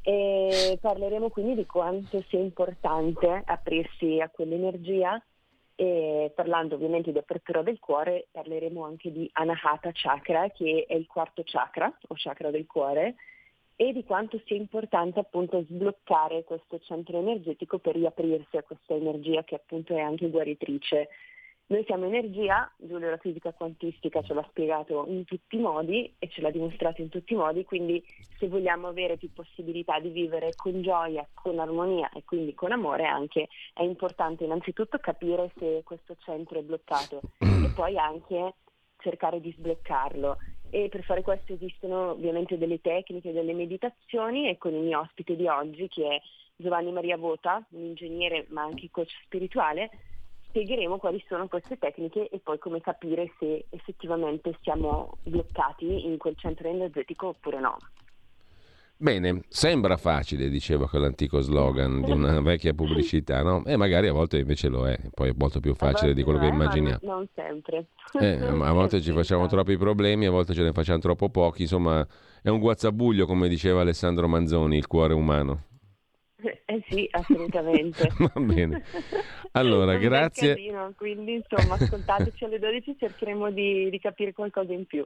E parleremo quindi di quanto sia importante aprirsi a quell'energia E parlando ovviamente di apertura del cuore, parleremo anche di Anahata Chakra, che è il quarto chakra o chakra del cuore, e di quanto sia importante appunto sbloccare questo centro energetico per riaprirsi a questa energia che appunto è anche guaritrice. Noi siamo energia, Giulio la fisica quantistica ce l'ha spiegato in tutti i modi e ce l'ha dimostrato in tutti i modi, quindi se vogliamo avere più possibilità di vivere con gioia, con armonia e quindi con amore anche, è importante innanzitutto capire se questo centro è bloccato e poi anche cercare di sbloccarlo. E per fare questo esistono ovviamente delle tecniche, delle meditazioni, e con il mio ospite di oggi, che è Giovanni Maria Vota, un ingegnere ma anche coach spirituale, spiegheremo quali sono queste tecniche e poi come capire se effettivamente siamo bloccati in quel centro energetico oppure no. Bene, sembra facile, diceva quell'antico slogan di una vecchia pubblicità, no? E magari a volte invece lo è, poi è molto più facile di quello che immaginiamo. Non sempre. Eh, a volte ci facciamo troppi problemi, a volte ce ne facciamo troppo pochi, insomma è un guazzabuglio, come diceva Alessandro Manzoni, il cuore umano. Eh sì, assolutamente. Va bene. Allora, grazie. Casino, quindi, insomma, ascoltateci alle dodici, cercheremo di, di capire qualcosa in più.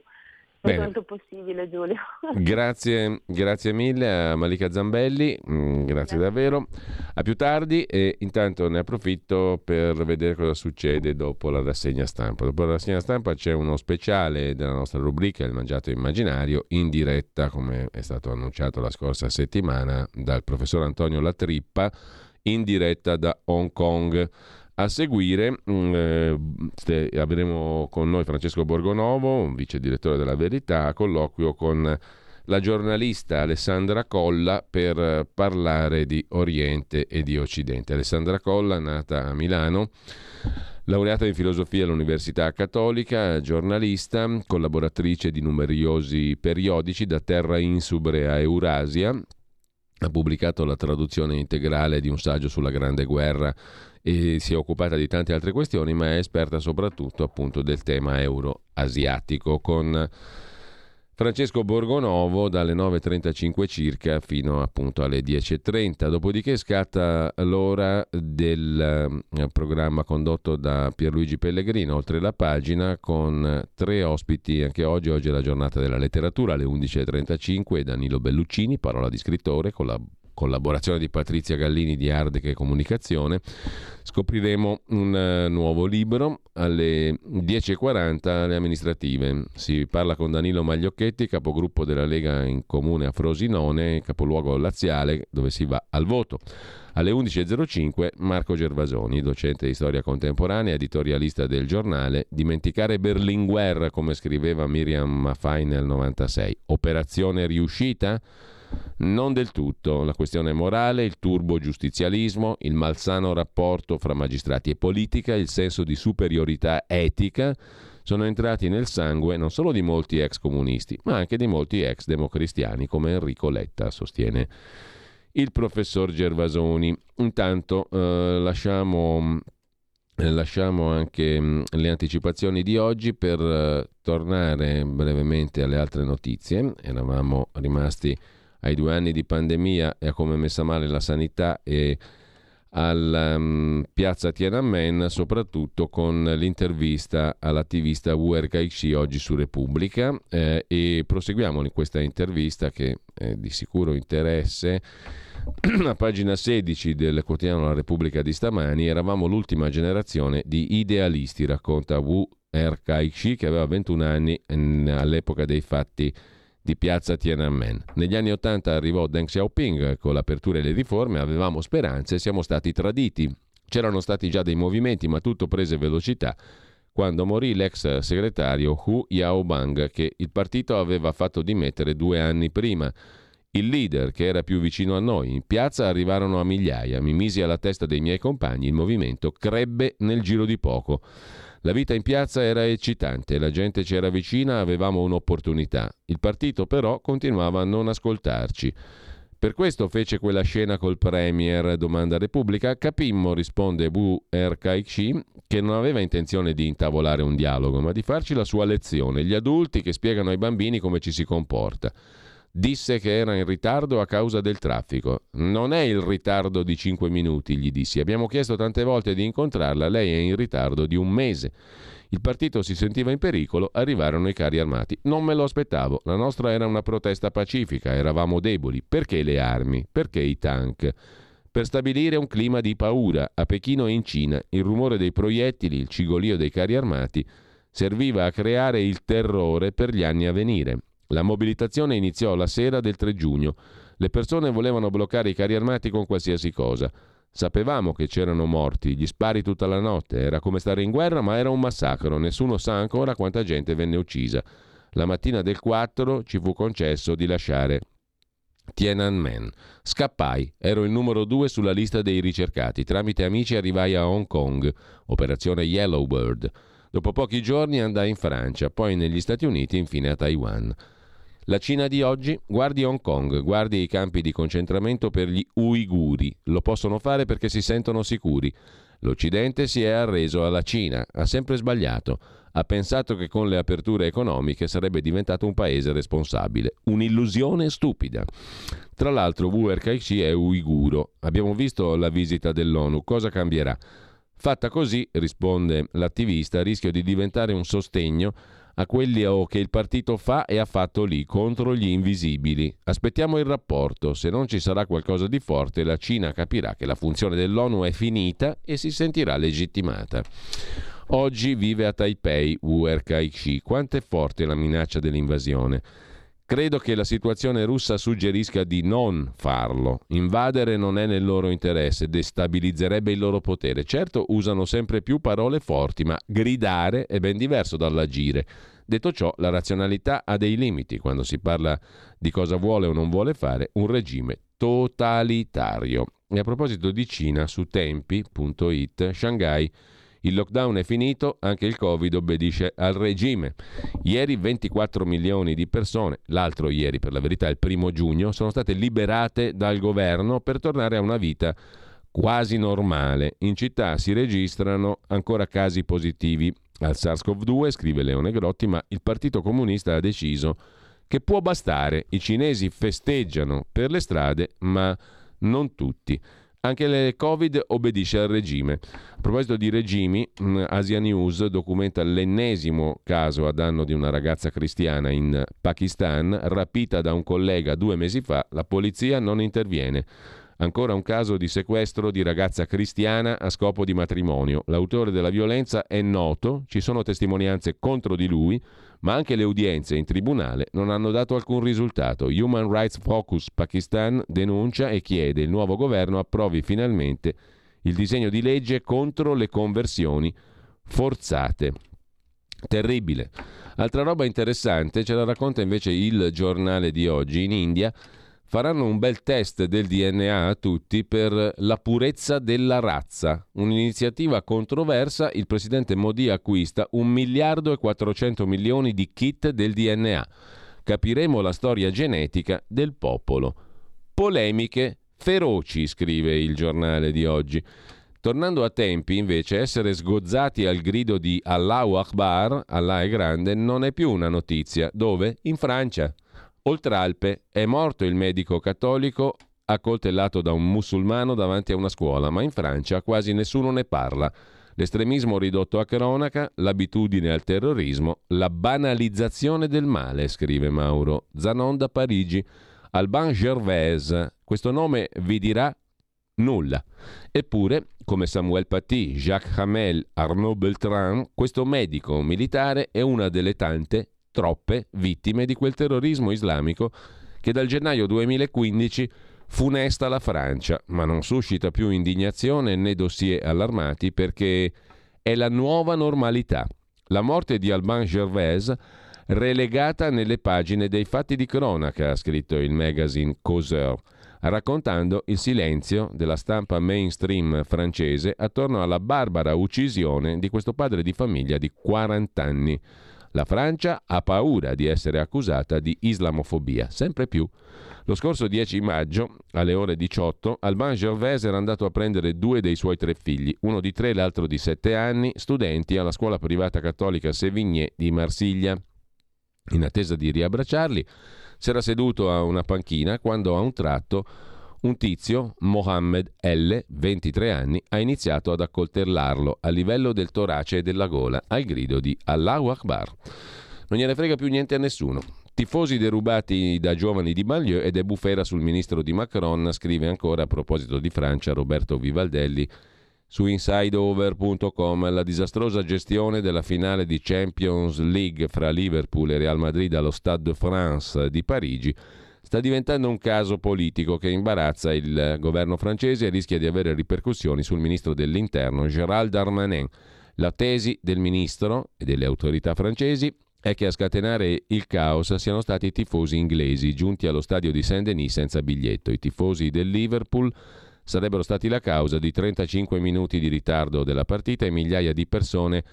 Per quanto possibile, Giulio. Grazie, grazie mille a Malika Zambelli, mm, grazie davvero. A più tardi, e intanto ne approfitto per vedere cosa succede dopo la rassegna stampa. Dopo la rassegna stampa c'è uno speciale della nostra rubrica Il Mangiato Immaginario, in diretta, come è stato annunciato la scorsa settimana dal professor Antonio Latrippa, in diretta da Hong Kong. A seguire eh, avremo con noi Francesco Borgonovo, vice direttore della Verità, a colloquio con la giornalista Alessandra Colla per parlare di Oriente e di Occidente. Alessandra Colla, nata a Milano, laureata in filosofia all'Università Cattolica, giornalista, collaboratrice di numerosi periodici da Terra Insubre a Eurasia. Ha pubblicato la traduzione integrale di un saggio sulla Grande Guerra e si è occupata di tante altre questioni, ma è esperta soprattutto appunto del tema euroasiatico. Con Francesco Borgonovo dalle nove e trentacinque circa fino appunto alle dieci e trenta, dopodiché scatta l'ora del programma condotto da Pierluigi Pellegrino, Oltre la pagina, con tre ospiti anche oggi. Oggi è la giornata della letteratura, alle undici e trentacinque Danilo Belluccini, Parola di scrittore, con la collaborazione di Patrizia Gallini di Ardec e Comunicazione. Scopriremo un nuovo libro. Alle dieci e quaranta le amministrative, si parla con Danilo Magliocchetti, capogruppo della Lega in comune a Frosinone, capoluogo laziale, dove si va al voto. Alle undici e zero cinque Marco Gervasoni, docente di storia contemporanea, editorialista del Giornale. Dimenticare Berlinguer, come scriveva Miriam Maffay nel novantasei. Operazione riuscita? Non del tutto. La questione morale, il turbo giustizialismo, il malsano rapporto fra magistrati e politica, il senso di superiorità etica sono entrati nel sangue non solo di molti ex comunisti, ma anche di molti ex democristiani come Enrico Letta, sostiene il professor Gervasoni. Intanto eh, lasciamo eh, lasciamo anche mh, le anticipazioni di oggi per eh, tornare brevemente alle altre notizie. Eravamo rimasti ai due anni di pandemia e a come è messa male la sanità, e alla um, piazza Tiananmen, soprattutto con l'intervista all'attivista Wu Erkaixi oggi su Repubblica, eh, e proseguiamo in questa intervista che è di sicuro interesse. A pagina sedici del quotidiano La Repubblica di stamani, eravamo l'ultima generazione di idealisti, racconta Wu Erkaixi, che aveva ventuno anni in, all'epoca dei fatti di piazza Tiananmen. Negli anni ottanta arrivò Deng Xiaoping con l'apertura e le riforme, avevamo speranze, siamo stati traditi. C'erano stati già dei movimenti, ma tutto prese velocità quando morì l'ex segretario Hu Yaobang, che il partito aveva fatto dimettere due anni prima. Il leader, che era più vicino a noi, in piazza arrivarono a migliaia, mi misi alla testa dei miei compagni, il movimento crebbe nel giro di poco. La vita in piazza era eccitante, la gente c'era vicina, avevamo un'opportunità. Il partito però continuava a non ascoltarci. Per questo fece quella scena col Premier, domanda Repubblica. Capimmo, risponde Wu Erkaixi, che non aveva intenzione di intavolare un dialogo, ma di farci la sua lezione, gli adulti che spiegano ai bambini come ci si comporta. Disse che era in ritardo a causa del traffico. Non è il ritardo di cinque minuti, gli dissi. Abbiamo chiesto tante volte di incontrarla, lei è in ritardo di un mese. Il partito si sentiva in pericolo, arrivarono i carri armati. Non me lo aspettavo, la nostra era una protesta pacifica, eravamo deboli. Perché le armi? Perché i tank? Per stabilire un clima di paura. A Pechino e in Cina il rumore dei proiettili, il cigolio dei carri armati serviva a creare il terrore per gli anni a venire. La mobilitazione iniziò la sera del tre giugno. Le persone volevano bloccare i carri armati con qualsiasi cosa. Sapevamo che c'erano morti, gli spari tutta la notte. Era come stare in guerra, ma era un massacro. Nessuno sa ancora quanta gente venne uccisa. La mattina del quattro ci fu concesso di lasciare Tiananmen. Scappai. Ero il numero due sulla lista dei ricercati. Tramite amici arrivai a Hong Kong. Operazione Yellowbird. Dopo pochi giorni andai in Francia, poi negli Stati Uniti e infine a Taiwan. La Cina di oggi? Guardi Hong Kong, guardi i campi di concentramento per gli uiguri. Lo possono fare perché si sentono sicuri. L'Occidente si è arreso alla Cina, ha sempre sbagliato. Ha pensato che con le aperture economiche sarebbe diventato un paese responsabile. Un'illusione stupida. Tra l'altro Wu Erkaixi è uiguro. Abbiamo visto la visita dell'ONU. Cosa cambierà? Fatta così, risponde l'attivista, rischio di diventare un sostegno a quelli che il partito fa e ha fatto lì, contro gli invisibili. Aspettiamo il rapporto. Se non ci sarà qualcosa di forte, la Cina capirà che la funzione dell'ONU è finita e si sentirà legittimata. Oggi vive a Taipei Wu Erkaixi. Quanto è forte la minaccia dell'invasione? Credo che la situazione russa suggerisca di non farlo. Invadere non è nel loro interesse, destabilizzerebbe il loro potere. Certo, usano sempre più parole forti, ma gridare è ben diverso dall'agire. Detto ciò, la razionalità ha dei limiti quando si parla di cosa vuole o non vuole fare un regime totalitario. E a proposito di Cina, su tempi punto it, Shanghai. Il lockdown è finito, anche il Covid obbedisce al regime. Ieri ventiquattro milioni di persone, l'altro ieri per la verità, il primo giugno, sono state liberate dal governo per tornare a una vita quasi normale. In città si registrano ancora casi positivi al SARS-CoV due, scrive Leone Grotti, ma il Partito Comunista ha deciso che può bastare. I cinesi festeggiano per le strade, ma non tutti. Anche il Covid obbedisce al regime. A proposito di regimi, Asia News documenta l'ennesimo caso a danno di una ragazza cristiana in Pakistan, rapita da un collega due mesi fa. La polizia non interviene. Ancora un caso di sequestro di ragazza cristiana a scopo di matrimonio. L'autore della violenza è noto, ci sono testimonianze contro di lui, ma anche le udienze in tribunale non hanno dato alcun risultato. Human Rights Focus Pakistan denuncia e chiede il nuovo governo approvi finalmente il disegno di legge contro le conversioni forzate. Terribile. Altra roba interessante ce la racconta invece Il Giornale di oggi. In India faranno un bel test del D N A a tutti per la purezza della razza. Un'iniziativa controversa, il presidente Modi acquista un miliardo e quattrocento milioni di kit del D N A. Capiremo la storia genetica del popolo. Polemiche feroci, scrive Il Giornale di oggi. Tornando a tempi, invece, essere sgozzati al grido di Allahu Akbar, Allah è grande, non è più una notizia. Dove? In Francia. Oltralpe, è morto il medico cattolico accoltellato da un musulmano davanti a una scuola, ma in Francia quasi nessuno ne parla. L'estremismo ridotto a cronaca, l'abitudine al terrorismo, la banalizzazione del male, scrive Mauro Zanon da Parigi. Alban Gervais, questo nome vi dirà nulla. Eppure, come Samuel Paty, Jacques Hamel, Arnaud Beltrán, questo medico militare è una delle tante troppe vittime di quel terrorismo islamico che dal gennaio duemilaquindici funesta la Francia, ma non suscita più indignazione né dossier allarmati perché è la nuova normalità. La morte di Alban Gervais relegata nelle pagine dei fatti di cronaca, ha scritto il magazine Causeur, raccontando il silenzio della stampa mainstream francese attorno alla barbara uccisione di questo padre di famiglia di quaranta anni. La Francia ha paura di essere accusata di islamofobia, sempre più. Lo scorso dieci maggio, alle ore diciotto, Alban Gervais era andato a prendere due dei suoi tre figli, uno di tre e l'altro di sette anni, studenti alla scuola privata cattolica Sévigné di Marsiglia. In attesa di riabbracciarli, S'era seduto a una panchina quando a un tratto un tizio, Mohammed L, ventitré anni, ha iniziato ad accoltellarlo a livello del torace e della gola al grido di Allahu Akbar. Non gliene frega più niente a nessuno. Tifosi derubati da giovani di Banlieue ed è bufera sul ministro di Macron, scrive ancora a proposito di Francia Roberto Vivaldelli su insideover punto com. La disastrosa gestione della finale di Champions League fra Liverpool e Real Madrid allo Stade de France di Parigi sta diventando un caso politico che imbarazza il governo francese e rischia di avere ripercussioni sul ministro dell'Interno Gérald Darmanin. La tesi del ministro e delle autorità francesi è che a scatenare il caos siano stati i tifosi inglesi giunti allo stadio di Saint-Denis senza biglietto. I tifosi del Liverpool sarebbero stati la causa di trentacinque minuti di ritardo della partita e migliaia di persone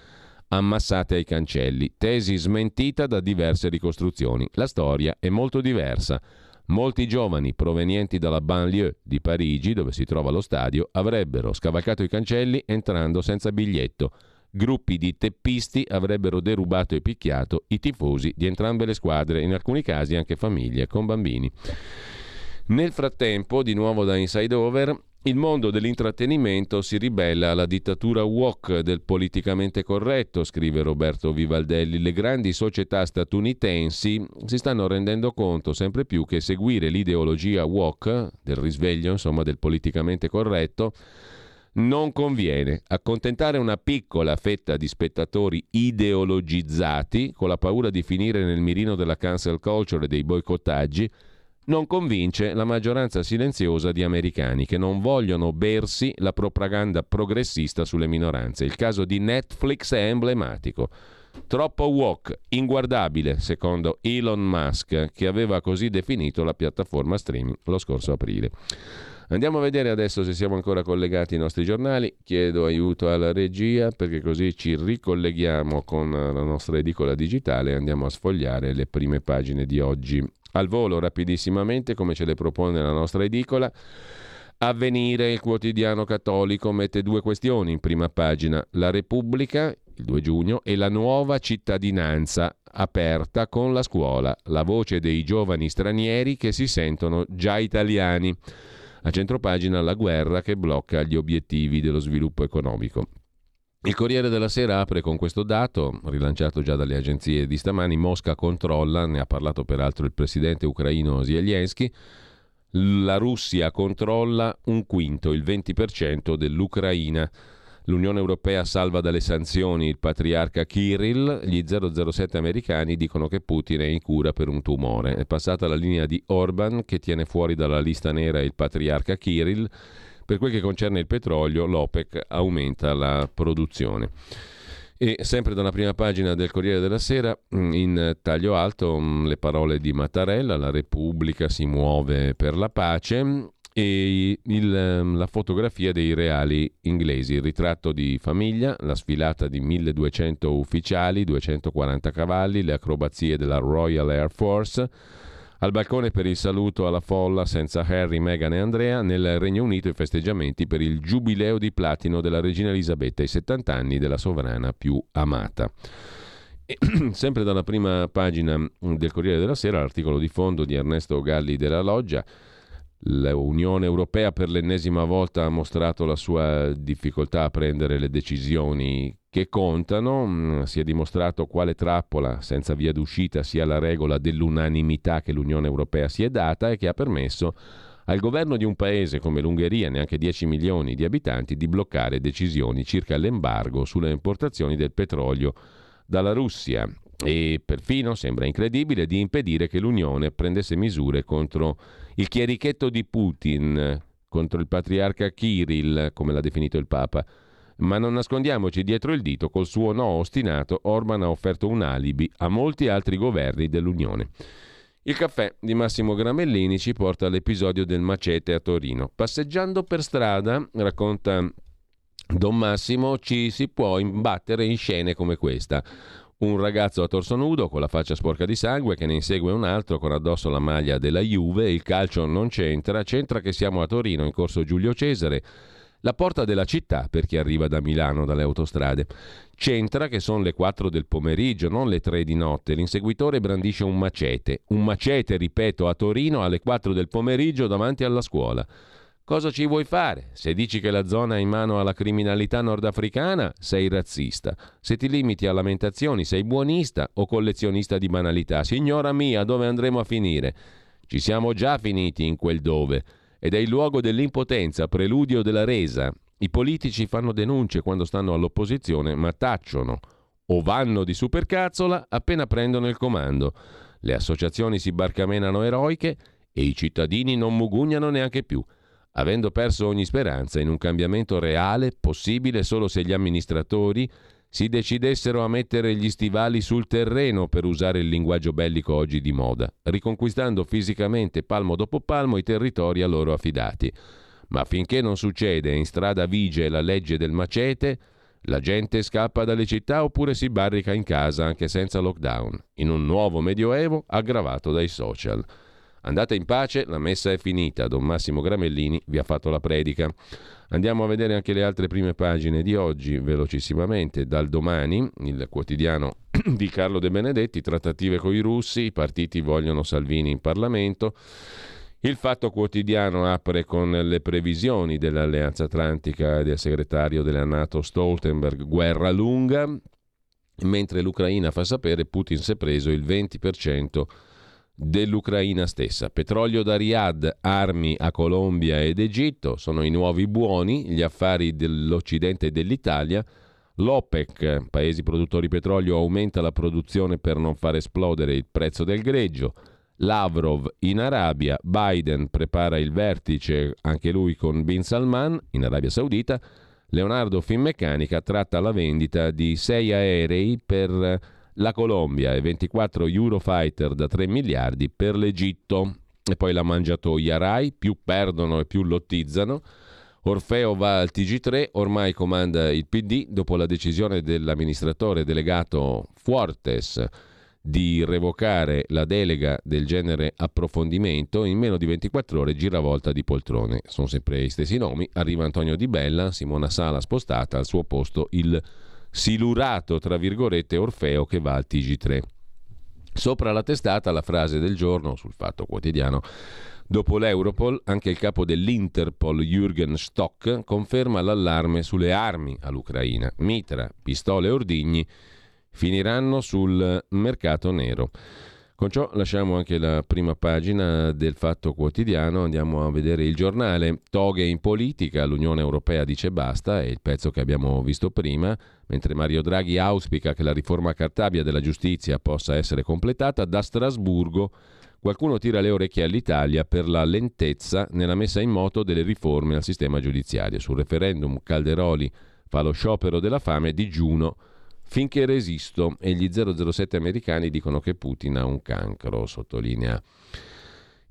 ammassate ai cancelli. Tesi smentita da diverse ricostruzioni. La storia è molto diversa. Molti giovani provenienti dalla banlieue di Parigi, dove si trova lo stadio, avrebbero scavalcato i cancelli entrando senza biglietto. Gruppi di teppisti avrebbero derubato e picchiato i tifosi di entrambe le squadre, in alcuni casi anche famiglie con bambini. Nel frattempo, di nuovo da Inside Over, il mondo dell'intrattenimento si ribella alla dittatura woke del politicamente corretto, scrive Roberto Vivaldelli. Le grandi società statunitensi si stanno rendendo conto sempre più che seguire l'ideologia woke, del risveglio, insomma, del politicamente corretto, non conviene. Accontentare una piccola fetta di spettatori ideologizzati, con la paura di finire nel mirino della cancel culture e dei boicottaggi, non convince la maggioranza silenziosa di americani che non vogliono bersi la propaganda progressista sulle minoranze. Il caso di Netflix è emblematico. Troppo woke, inguardabile, secondo Elon Musk, che aveva così definito la piattaforma streaming lo scorso aprile. Andiamo a vedere adesso se siamo ancora collegati ai nostri giornali. Chiedo aiuto alla regia perché così ci ricolleghiamo con la nostra edicola digitale e andiamo a sfogliare le prime pagine di oggi. Al volo, rapidissimamente, come ce le propone la nostra edicola, Avvenire, il quotidiano cattolico, mette due questioni in prima pagina. La Repubblica, il due giugno, e la nuova cittadinanza aperta con la scuola, la voce dei giovani stranieri che si sentono già italiani. A centropagina la guerra che blocca gli obiettivi dello sviluppo economico. Il Corriere della Sera apre con questo dato, rilanciato già dalle agenzie di stamani. Mosca controlla, ne ha parlato peraltro il presidente ucraino Zelensky, la Russia controlla un quinto, il venti per cento dell'Ucraina. L'Unione Europea salva dalle sanzioni il patriarca Kirill, gli zero zero sette americani dicono che Putin è in cura per un tumore. È passata la linea di Orban che tiene fuori dalla lista nera il patriarca Kirill. Per quel che concerne il petrolio, l'OPEC aumenta la produzione. E sempre dalla prima pagina del Corriere della Sera, in taglio alto, le parole di Mattarella, la Repubblica si muove per la pace, e il, la fotografia dei reali inglesi, il ritratto di famiglia, la sfilata di milleduecento ufficiali, duecentoquaranta cavalli, le acrobazie della Royal Air Force. Al balcone per il saluto alla folla senza Harry, Meghan e Andrea. Nel Regno Unito i festeggiamenti per il giubileo di platino della regina Elisabetta, i settanta anni della sovrana più amata. Sempre dalla prima pagina del Corriere della Sera, l'articolo di fondo di Ernesto Galli della Loggia. L'Unione Europea per l'ennesima volta ha mostrato la sua difficoltà a prendere le decisioni che contano. Si è dimostrato quale trappola senza via d'uscita sia la regola dell'unanimità che l'Unione Europea si è data e che ha permesso al governo di un paese come l'Ungheria, neanche dieci milioni di abitanti, di bloccare decisioni circa l'embargo sulle importazioni del petrolio dalla Russia e perfino, sembra incredibile, di impedire che l'Unione prendesse misure contro il chierichetto di Putin, contro il patriarca Kirill, come l'ha definito il Papa. Ma non nascondiamoci dietro il dito, col suo no ostinato Orban ha offerto un alibi a molti altri governi dell'Unione. Il caffè di Massimo Gramellini ci porta all'episodio del macete a Torino. Passeggiando per strada, racconta Don Massimo, ci si può imbattere in scene come questa. Un ragazzo a torso nudo con la faccia sporca di sangue che ne insegue un altro con addosso la maglia della Juve, il calcio non c'entra, c'entra che siamo a Torino in corso Giulio Cesare, La porta della città per chi arriva da Milano dalle autostrade. C'entra che sono le quattro del pomeriggio, non le tre di notte. L'inseguitore brandisce un macete. Un macete, ripeto, a Torino alle quattro del pomeriggio davanti alla scuola. Cosa ci vuoi fare? Se dici che la zona è in mano alla criminalità nordafricana, sei razzista. Se ti limiti a lamentazioni, sei buonista o collezionista di banalità. Signora mia, dove andremo a finire? Ci siamo già finiti in quel dove. Ed è il luogo dell'impotenza, preludio della resa. I politici fanno denunce quando stanno all'opposizione, ma tacciono o vanno di supercazzola appena prendono il comando. Le associazioni si barcamenano eroiche e i cittadini non mugugnano neanche più, avendo perso ogni speranza in un cambiamento reale, possibile solo se gli amministratori si decidessero a mettere gli stivali sul terreno, per usare il linguaggio bellico oggi di moda, riconquistando fisicamente palmo dopo palmo i territori a loro affidati. Ma finché non succede e in strada vige la legge del macete, la gente scappa dalle città oppure si barrica in casa anche senza lockdown, in un nuovo medioevo aggravato dai social. Andate in pace, la messa è finita. Don Massimo Gramellini vi ha fatto la predica. Andiamo a vedere anche le altre prime pagine di oggi, velocissimamente. Dal Domani, il quotidiano di Carlo De Benedetti, trattative coi russi, i partiti vogliono Salvini in Parlamento. Il Fatto Quotidiano apre con le previsioni dell'Alleanza Atlantica e del segretario della NATO Stoltenberg, guerra lunga, mentre l'Ucraina fa sapere Putin si è preso il venti per cento dell'Ucraina stessa. Petrolio da Riyadh, armi a Colombia ed Egitto, sono i nuovi buoni, gli affari dell'Occidente e dell'Italia. L'OPEC, paesi produttori petrolio, aumenta la produzione per non far esplodere il prezzo del greggio. Lavrov in Arabia, Biden prepara il vertice anche lui con Bin Salman in Arabia Saudita. Leonardo Finmeccanica tratta la vendita di sei aerei per la Colombia e ventiquattro Eurofighter da tre miliardi per l'Egitto. E poi la mangiatoia RAI, più perdono e più lottizzano. Orfeo va al T G tre, ormai comanda il P D dopo la decisione dell'amministratore delegato Fuortes di revocare la delega del genere approfondimento. In meno di ventiquattro ore giravolta di poltrone, sono sempre gli stessi nomi. Arriva Antonio Di Bella, Simona Sala spostata al suo posto, il silurato tra virgolette Orfeo che va al T G tre. Sopra la testata la frase del giorno sul Fatto Quotidiano: dopo l'Europol anche il capo dell'Interpol Jürgen Stock conferma l'allarme sulle armi all'Ucraina. Mitra, pistole e ordigni finiranno sul mercato nero. Con ciò lasciamo anche la prima pagina del Fatto Quotidiano, andiamo a vedere Il Giornale. Toghe in politica, l'Unione Europea dice basta, è il pezzo che abbiamo visto prima, mentre Mario Draghi auspica che la riforma Cartabia della giustizia possa essere completata. Da Strasburgo qualcuno tira le orecchie all'Italia per la lentezza nella messa in moto delle riforme al sistema giudiziario. Sul referendum Calderoli fa lo sciopero della fame, digiuno finché resisto, e gli zero zero sette americani dicono che Putin ha un cancro, sottolinea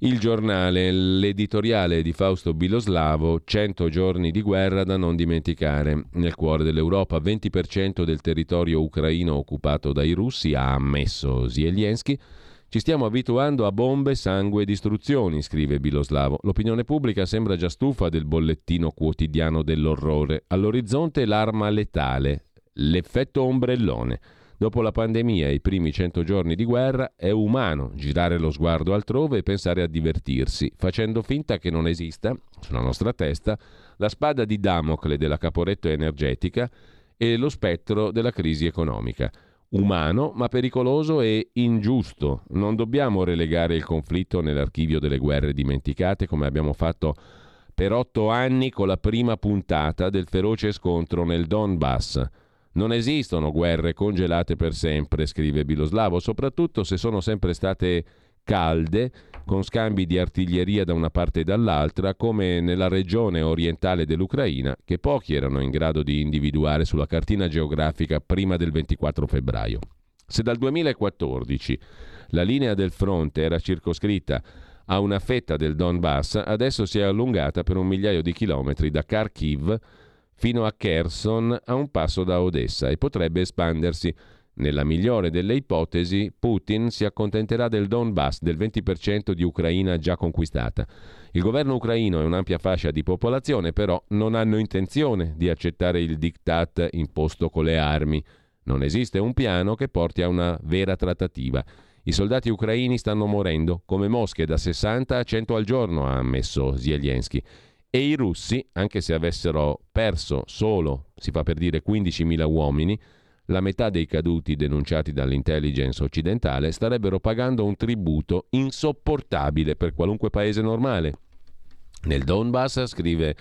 Il Giornale. L'editoriale di Fausto Biloslavo, cento giorni di guerra da non dimenticare. Nel cuore dell'Europa, venti per cento del territorio ucraino occupato dai russi, ha ammesso Zelensky. Ci stiamo abituando a bombe, sangue e distruzioni, scrive Biloslavo. L'opinione pubblica sembra già stufa del bollettino quotidiano dell'orrore. All'orizzonte l'arma letale, l'effetto ombrellone. Dopo la pandemia e i primi cento giorni di guerra è umano girare lo sguardo altrove e pensare a divertirsi, facendo finta che non esista, sulla nostra testa, la spada di Damocle della caporetta energetica e lo spettro della crisi economica. Umano, ma pericoloso e ingiusto. Non dobbiamo relegare il conflitto nell'archivio delle guerre dimenticate, come abbiamo fatto per otto anni con la prima puntata del feroce scontro nel Donbass. Non esistono guerre congelate per sempre, scrive Biloslavo, soprattutto se sono sempre state calde, con scambi di artiglieria da una parte e dall'altra, come nella regione orientale dell'Ucraina, che pochi erano in grado di individuare sulla cartina geografica prima del ventiquattro febbraio. Se dal duemilaquattordici la linea del fronte era circoscritta a una fetta del Donbass, adesso si è allungata per un migliaio di chilometri da Kharkiv fino a Kherson, a un passo da Odessa, e potrebbe espandersi. Nella migliore delle ipotesi, Putin si accontenterà del Donbass, del venti per cento di Ucraina già conquistata. Il governo ucraino e un'ampia fascia di popolazione però non hanno intenzione di accettare il diktat imposto con le armi. Non esiste un piano che porti a una vera trattativa. I soldati ucraini stanno morendo come mosche da sessanta a cento al giorno, ha ammesso Zelensky. E i russi, anche se avessero perso solo, si fa per dire, quindicimila uomini, la metà dei caduti denunciati dall'intelligence occidentale, starebbero pagando un tributo insopportabile per qualunque paese normale. Nel Donbass, scrive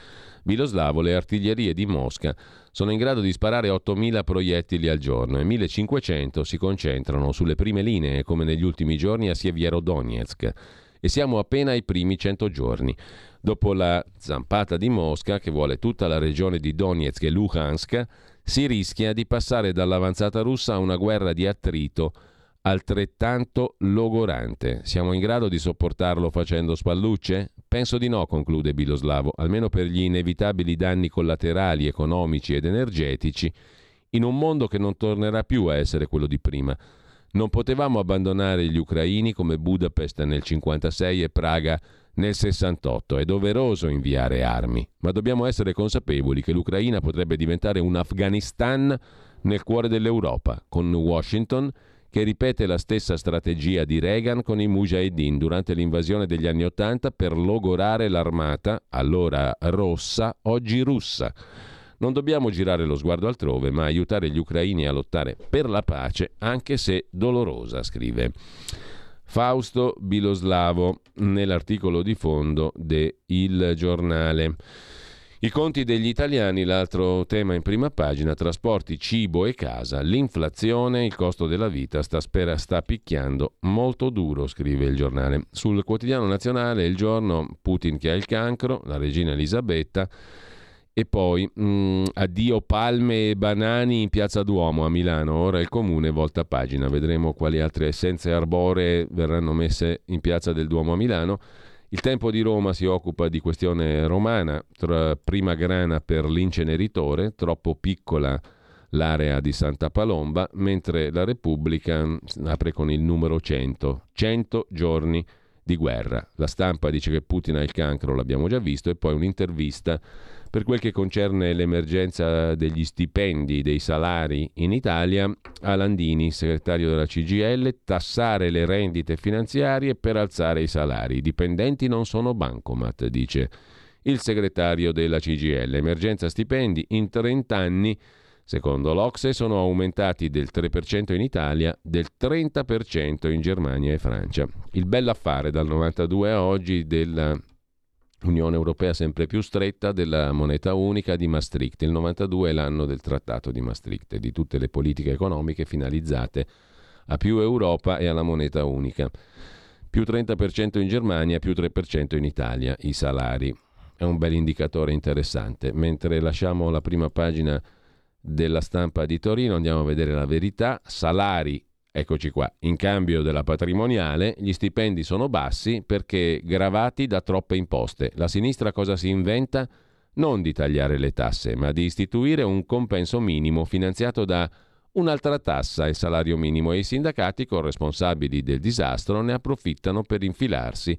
Biloslavo, le artiglierie di Mosca sono in grado di sparare ottomila proiettili al giorno e millecinquecento si concentrano sulle prime linee, come negli ultimi giorni a Sievierodonetsk. E siamo appena ai primi cento giorni. Dopo la zampata di Mosca, che vuole tutta la regione di Donetsk e Luhansk, si rischia di passare dall'avanzata russa a una guerra di attrito altrettanto logorante. Siamo in grado di sopportarlo facendo spallucce? Penso di no, conclude Biloslavo, almeno per gli inevitabili danni collaterali, economici ed energetici, in un mondo che non tornerà più a essere quello di prima. Non potevamo abbandonare gli ucraini come Budapest nel cinquantasei e Praga nel sessantotto. È doveroso inviare armi, ma dobbiamo essere consapevoli che l'Ucraina potrebbe diventare un Afghanistan nel cuore dell'Europa, con Washington che ripete la stessa strategia di Reagan con i Mujahedin durante l'invasione degli anni Ottanta per logorare l'armata, allora rossa, oggi russa. Non dobbiamo girare lo sguardo altrove, ma aiutare gli ucraini a lottare per la pace, anche se dolorosa, scrive Fausto Biloslavo nell'articolo di fondo de Il Giornale. I conti degli italiani, l'altro tema in prima pagina, trasporti, cibo e casa, l'inflazione, il costo della vita sta, spera, sta picchiando molto duro, scrive Il Giornale. Sul quotidiano nazionale Il Giorno, Putin che ha il cancro, la regina Elisabetta. E poi mh, addio palme e banani in Piazza Duomo a Milano, ora il comune volta pagina, vedremo quali altre essenze arboree verranno messe in Piazza del Duomo a Milano. Il Tempo di Roma si occupa di questione romana, tra prima grana per l'inceneritore, troppo piccola l'area di Santa Palomba, mentre la Repubblica apre con il numero cento, cento giorni di guerra. La Stampa dice che Putin ha il cancro, l'abbiamo già visto, e poi un'intervista per quel che concerne l'emergenza degli stipendi, dei salari in Italia, a Landini, segretario della C G I L, tassare le rendite finanziarie per alzare i salari. I dipendenti non sono bancomat, dice il segretario della C G I L. Emergenza stipendi, in trenta anni, secondo l'Ocse, sono aumentati del tre per cento in Italia, del trenta per cento in Germania e Francia. Il bell'affare dal novantadue a oggi della Unione Europea sempre più stretta, della moneta unica di Maastricht. Il novantadue è l'anno del Trattato di Maastricht e di tutte le politiche economiche finalizzate a più Europa e alla moneta unica. Più trenta per cento in Germania, più tre per cento in Italia, i salari. È un bel indicatore interessante. Mentre lasciamo la prima pagina della Stampa di Torino, andiamo a vedere La Verità. Salari, eccoci qua, in cambio della patrimoniale, gli stipendi sono bassi perché gravati da troppe imposte. La sinistra cosa si inventa? Non di tagliare le tasse, ma di istituire un compenso minimo finanziato da un'altra tassa, il salario minimo, e i sindacati, corresponsabili del disastro, ne approfittano per infilarsi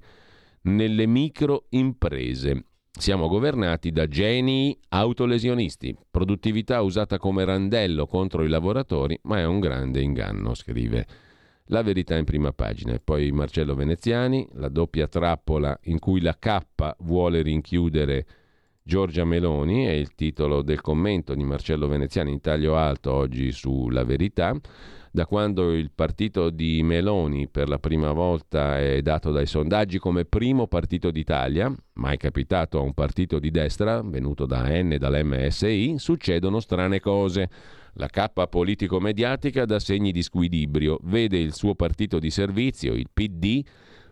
nelle micro imprese. Siamo governati da genii autolesionisti, produttività usata come randello contro i lavoratori, ma è un grande inganno, scrive La Verità in prima pagina. E poi Marcello Veneziani, la doppia trappola in cui la K vuole rinchiudere Giorgia Meloni, è il titolo del commento di Marcello Veneziani in taglio alto oggi su La Verità. Da quando il partito di Meloni per la prima volta è dato dai sondaggi come primo partito d'Italia, mai capitato a un partito di destra, venuto da A N e dall'M S I, succedono strane cose. La cappa politico-mediatica dà segni di squilibrio, vede il suo partito di servizio, il P D,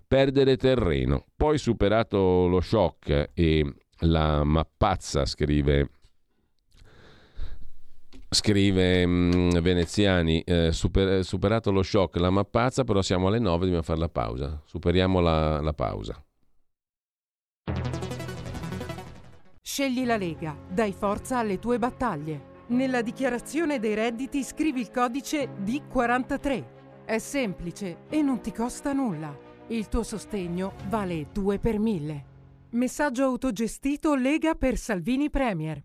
perdere terreno. Poi, superato lo shock e la mappazza, scrive... Scrive mh, Veneziani, eh, super, superato lo shock, la mappazza, però siamo alle nove, dobbiamo fare la pausa. Superiamo la, la pausa. Scegli la Lega, dai forza alle tue battaglie. Nella dichiarazione dei redditi scrivi il codice D quarantatré. È semplice e non ti costa nulla. Il tuo sostegno vale due per mille. Messaggio autogestito Lega per Salvini Premier.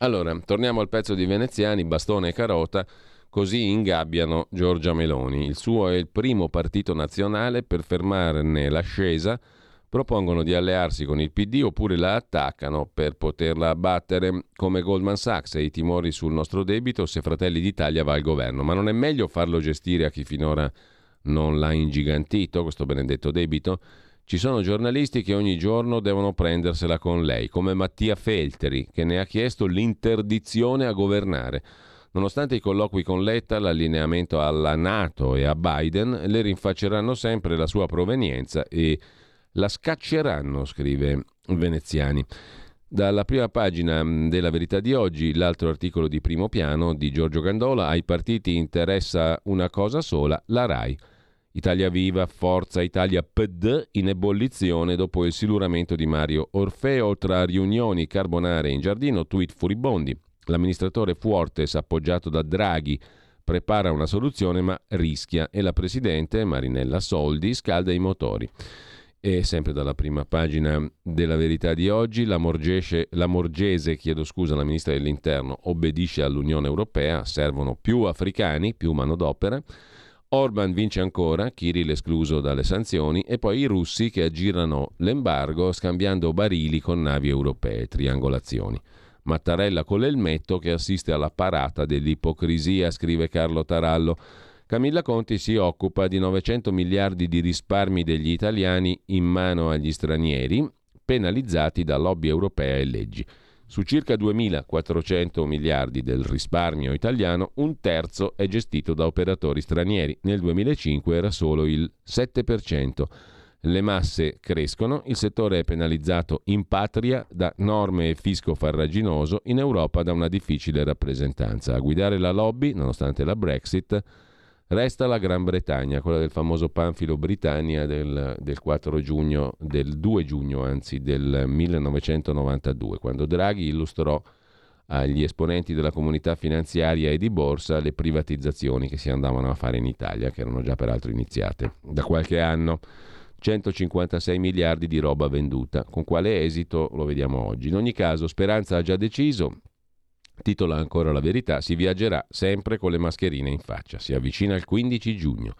Allora, torniamo al pezzo di Veneziani, bastone e carota, così ingabbiano Giorgia Meloni. Il suo è il primo partito nazionale, per fermarne l'ascesa propongono di allearsi con il P D oppure la attaccano per poterla abbattere, come Goldman Sachs e i timori sul nostro debito se Fratelli d'Italia va al governo. Ma non è meglio farlo gestire a chi finora non l'ha ingigantito, questo benedetto debito? Ci sono giornalisti che ogni giorno devono prendersela con lei, come Mattia Feltri, che ne ha chiesto l'interdizione a governare. Nonostante i colloqui con Letta, l'allineamento alla NATO e a Biden, le rinfacceranno sempre la sua provenienza e la scacceranno, scrive Veneziani. Dalla prima pagina della Verità di oggi, l'altro articolo di primo piano di Giorgio Gandola, ai partiti interessa una cosa sola, la RAI. Italia Viva, Forza Italia, P D in ebollizione dopo il siluramento di Mario Orfeo tra riunioni carbonare in giardino, tweet furibondi. L'amministratore Fuortes, appoggiato da Draghi, prepara una soluzione ma rischia, e la presidente Marinella Soldi scalda i motori. E sempre dalla prima pagina della Verità di oggi, la Morgese, la Morgese, chiedo scusa, la ministra dell'Interno obbedisce all'Unione Europea, servono più africani, più manodopera. Orban vince ancora, Kirill escluso dalle sanzioni, e poi i russi che aggirano l'embargo scambiando barili con navi europee, triangolazioni. Mattarella con l'elmetto che assiste alla parata dell'ipocrisia, scrive Carlo Tarallo. Camilla Conti si occupa di novecento miliardi di risparmi degli italiani in mano agli stranieri, penalizzati da lobby europea e leggi. Su circa duemilaquattrocento miliardi del risparmio italiano, un terzo è gestito da operatori stranieri. Nel duemilacinque era solo il sette per cento. Le masse crescono, il settore è penalizzato in patria da norme e fisco farraginoso, in Europa da una difficile rappresentanza. A guidare la lobby, nonostante la Brexit, resta la Gran Bretagna, quella del famoso panfilo Britannia del, del quattro giugno, del due giugno anzi, del millenovecentonovantadue, quando Draghi illustrò agli esponenti della comunità finanziaria e di borsa le privatizzazioni che si andavano a fare in Italia, che erano già peraltro iniziate da qualche anno. centocinquantasei miliardi di roba venduta. Con quale esito lo vediamo oggi. In ogni caso, Speranza ha già deciso. Titola ancora la Verità, si viaggerà sempre con le mascherine in faccia, si avvicina il quindici giugno.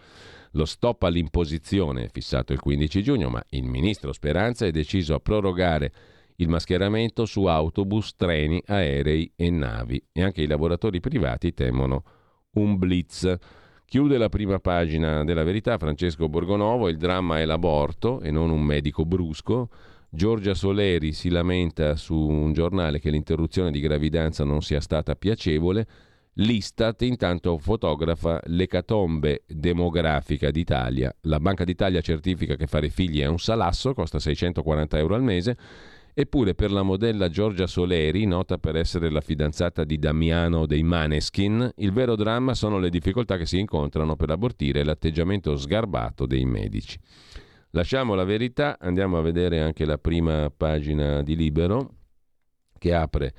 Lo stop all'imposizione è fissato il quindici giugno, ma il ministro Speranza è deciso a prorogare il mascheramento su autobus, treni, aerei e navi, e anche i lavoratori privati temono un blitz. Chiude la prima pagina della Verità Francesco Borgonovo, il dramma è l'aborto e non un medico brusco. Giorgia Soleri si lamenta su un giornale che l'interruzione di gravidanza non sia stata piacevole. L'Istat intanto fotografa l'ecatombe demografica d'Italia. La Banca d'Italia certifica che fare figli è un salasso, costa seicentoquaranta euro al mese. Eppure per la modella Giorgia Soleri, nota per essere la fidanzata di Damiano dei Maneskin, il vero dramma sono le difficoltà che si incontrano per abortire e l'atteggiamento sgarbato dei medici. Lasciamo la Verità, andiamo a vedere anche la prima pagina di Libero, che apre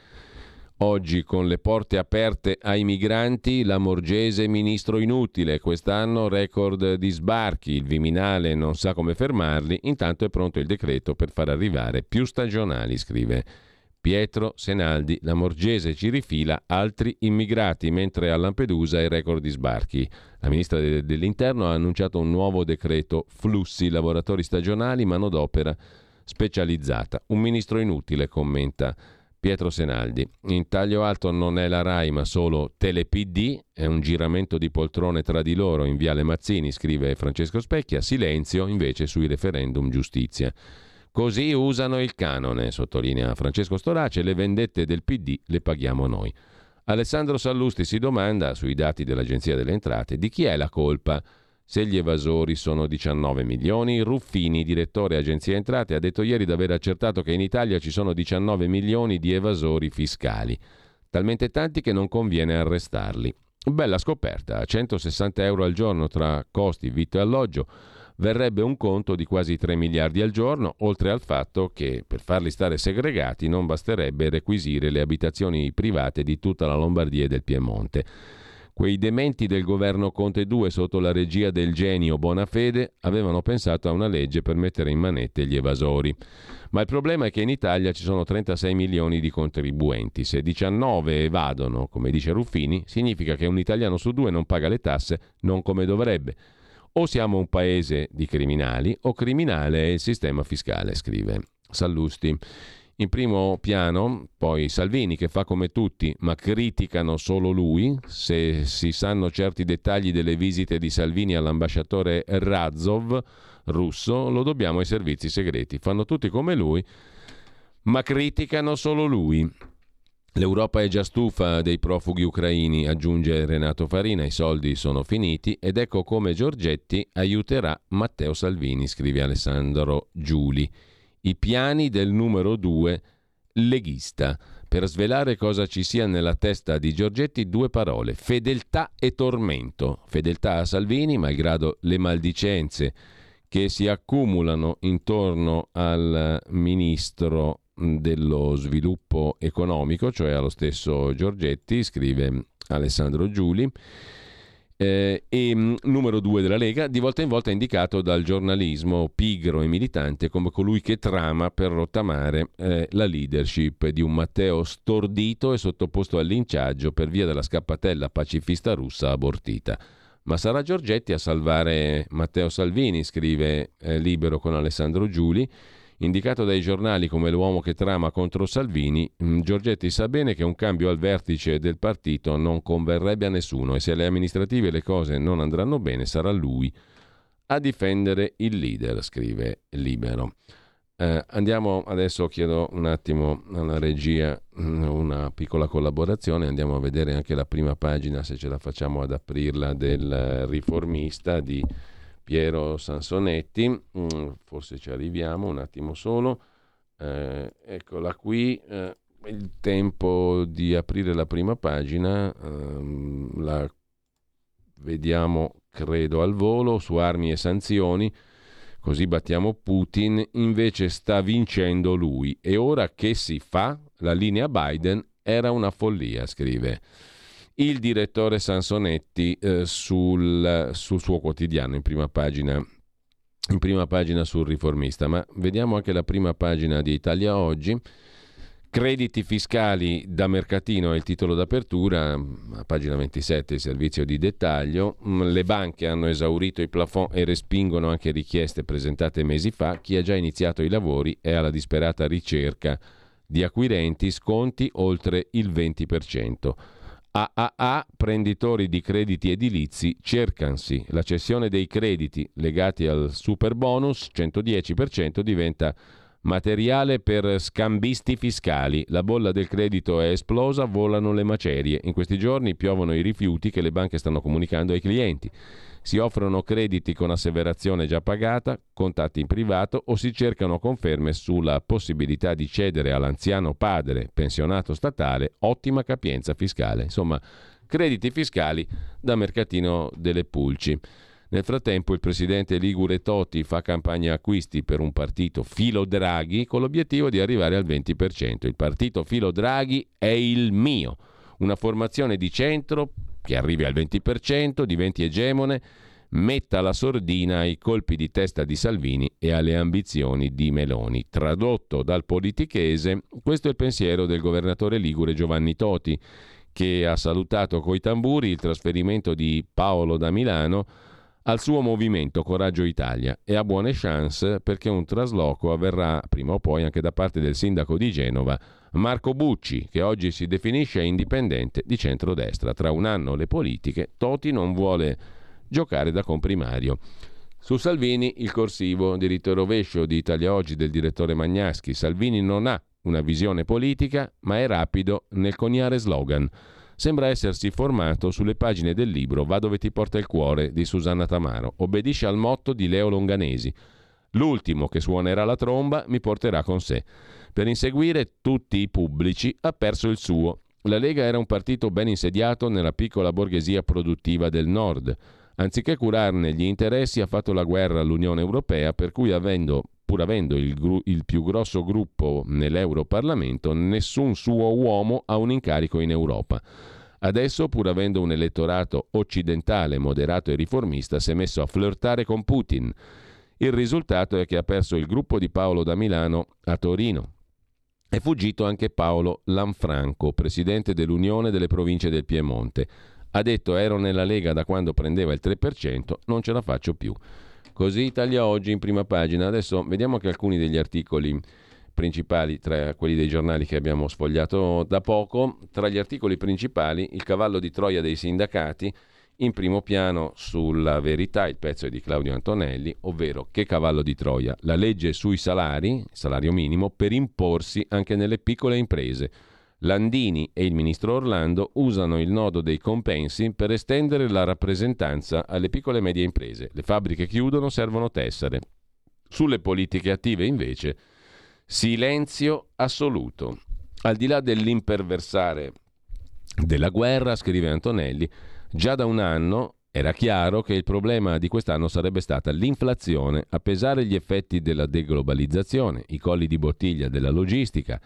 oggi con le porte aperte ai migranti, la Morgese ministro inutile, quest'anno record di sbarchi, il Viminale non sa come fermarli, intanto è pronto il decreto per far arrivare più stagionali, scrive Pietro Senaldi, la Morgese ci rifila altri immigrati, mentre a Lampedusa il record di sbarchi. La ministra dell'Interno ha annunciato un nuovo decreto flussi, lavoratori stagionali, manodopera specializzata. Un ministro inutile, commenta Pietro Senaldi. In taglio alto non è la RAI ma solo Telepd, è un giramento di poltrone tra di loro in Viale Mazzini, scrive Francesco Specchia, silenzio invece sui referendum giustizia. Così usano il canone, sottolinea Francesco Storace, le vendette del P D le paghiamo noi. Alessandro Sallusti si domanda, sui dati dell'Agenzia delle Entrate, di chi è la colpa. Se gli evasori sono diciannove milioni, Ruffini, direttore Agenzia Entrate, ha detto ieri di aver accertato che in Italia ci sono diciannove milioni di evasori fiscali, talmente tanti che non conviene arrestarli. Bella scoperta, a centosessanta euro al giorno tra costi, vitto e alloggio, verrebbe un conto di quasi tre miliardi al giorno, oltre al fatto che per farli stare segregati non basterebbe requisire le abitazioni private di tutta la Lombardia e del Piemonte. Quei dementi del governo Conte due, sotto la regia del genio Bonafede, avevano pensato a una legge per mettere in manette gli evasori. Ma il problema è che in Italia ci sono trentasei milioni di contribuenti. Se diciannove evadono, come dice Ruffini, significa che un italiano su due non paga le tasse, non come dovrebbe. O siamo un paese di criminali, o criminale è il sistema fiscale, scrive Sallusti. In primo piano, poi Salvini, che fa come tutti, ma criticano solo lui. Se si sanno certi dettagli delle visite di Salvini all'ambasciatore Razov, russo, lo dobbiamo ai servizi segreti. Fanno tutti come lui, ma criticano solo lui. L'Europa è già stufa dei profughi ucraini, aggiunge Renato Farina, i soldi sono finiti ed ecco come Giorgetti aiuterà Matteo Salvini, scrive Alessandro Giuli. I piani del numero due leghista. Per svelare cosa ci sia nella testa di Giorgetti, due parole: fedeltà e tormento. Fedeltà a Salvini, malgrado le maldicenze che si accumulano intorno al ministro dello sviluppo economico, cioè allo stesso Giorgetti, scrive Alessandro Giuli. Eh, e mh, numero due della Lega, di volta in volta indicato dal giornalismo pigro e militante come colui che trama per rottamare eh, la leadership di un Matteo stordito e sottoposto al linciaggio per via della scappatella pacifista russa abortita. Ma sarà Giorgetti a salvare Matteo Salvini, scrive eh, Libero con Alessandro Giuli. Indicato dai giornali come l'uomo che trama contro Salvini, Giorgetti sa bene che un cambio al vertice del partito non converrebbe a nessuno e se alle amministrative le cose non andranno bene sarà lui a difendere il leader, scrive Libero. Eh, andiamo adesso, chiedo un attimo alla regia una piccola collaborazione, andiamo a vedere anche la prima pagina, se ce la facciamo ad aprirla, del Riformista di Piero Sansonetti, forse ci arriviamo un attimo solo, eh, eccola qui, eh, il tempo di aprire la prima pagina, eh, la vediamo credo al volo, su armi e sanzioni, così battiamo Putin, invece sta vincendo lui e ora che si fa? La linea Biden era una follia, scrive il direttore Sansonetti eh, sul, sul suo quotidiano, in prima pagina, in prima pagina sul Riformista. Ma vediamo anche la prima pagina di Italia Oggi. Crediti fiscali da mercatino è il titolo d'apertura, a pagina ventisette il servizio di dettaglio. Le banche hanno esaurito i plafond e respingono anche richieste presentate mesi fa. Chi ha già iniziato i lavori è alla disperata ricerca di acquirenti, sconti oltre il venti per cento. A A A, prenditori di crediti edilizi, cercansi. La cessione dei crediti legati al super bonus cento dieci per cento diventa materiale per scambisti fiscali. La bolla del credito è esplosa, volano le macerie. In questi giorni piovono i rifiuti che le banche stanno comunicando ai clienti. Si offrono crediti con asseverazione già pagata, contatti in privato o si cercano conferme sulla possibilità di cedere all'anziano padre pensionato statale ottima capienza fiscale. Insomma, crediti fiscali da mercatino delle pulci. Nel frattempo il presidente ligure Toti fa campagna acquisti per un partito filo Draghi con l'obiettivo di arrivare al venti per cento. Il partito filo Draghi è il mio, una formazione di centro che arrivi al venti per cento, diventi egemone, metta la sordina ai colpi di testa di Salvini e alle ambizioni di Meloni. Tradotto dal politichese, questo è il pensiero del governatore ligure Giovanni Toti, che ha salutato coi tamburi il trasferimento di Paolo da Milano al suo movimento Coraggio Italia e ha buone chance perché un trasloco avverrà prima o poi anche da parte del sindaco di Genova Marco Bucci, che oggi si definisce indipendente di centrodestra. Tra un anno le politiche, Toti non vuole giocare da comprimario. Su Salvini il corsivo diritto e rovescio di Italia Oggi del direttore Magnaschi. Salvini non ha una visione politica ma è rapido nel coniare slogan. Sembra essersi formato sulle pagine del libro Va dove ti porta il cuore di Susanna Tamaro. Obbedisce al motto di Leo Longanesi. L'ultimo che suonerà la tromba mi porterà con sé. Per inseguire tutti i pubblici ha perso il suo. La Lega era un partito ben insediato nella piccola borghesia produttiva del nord. Anziché curarne gli interessi ha fatto la guerra all'Unione Europea per cui avendo, pur avendo il, gru- il più grosso gruppo nell'Europarlamento, nessun suo uomo ha un incarico in Europa. Adesso, pur avendo un elettorato occidentale moderato e riformista, si è messo a flirtare con Putin. Il risultato è che ha perso il gruppo di Paolo da Milano a Torino. È fuggito anche Paolo Lanfranco, presidente dell'Unione delle Province del Piemonte. Ha detto: ero nella Lega da quando prendeva il tre per cento, non ce la faccio più. Così Italia Oggi in prima pagina. Adesso vediamo anche alcuni degli articoli principali tra quelli dei giornali che abbiamo sfogliato da poco. Tra gli articoli principali, il cavallo di Troia dei sindacati, in primo piano sulla Verità, il pezzo è di Claudio Antonelli, ovvero: che cavallo di Troia? La legge sui salari, salario minimo, per imporsi anche nelle piccole imprese. Landini e il ministro Orlando usano il nodo dei compensi per estendere la rappresentanza alle piccole e medie imprese. Le fabbriche chiudono, servono tessere. Sulle politiche attive, invece, silenzio assoluto. Al di là dell'imperversare della guerra, scrive Antonelli, già da un anno era chiaro che il problema di quest'anno sarebbe stata l'inflazione, a pesare gli effetti della deglobalizzazione, i colli di bottiglia della logistica,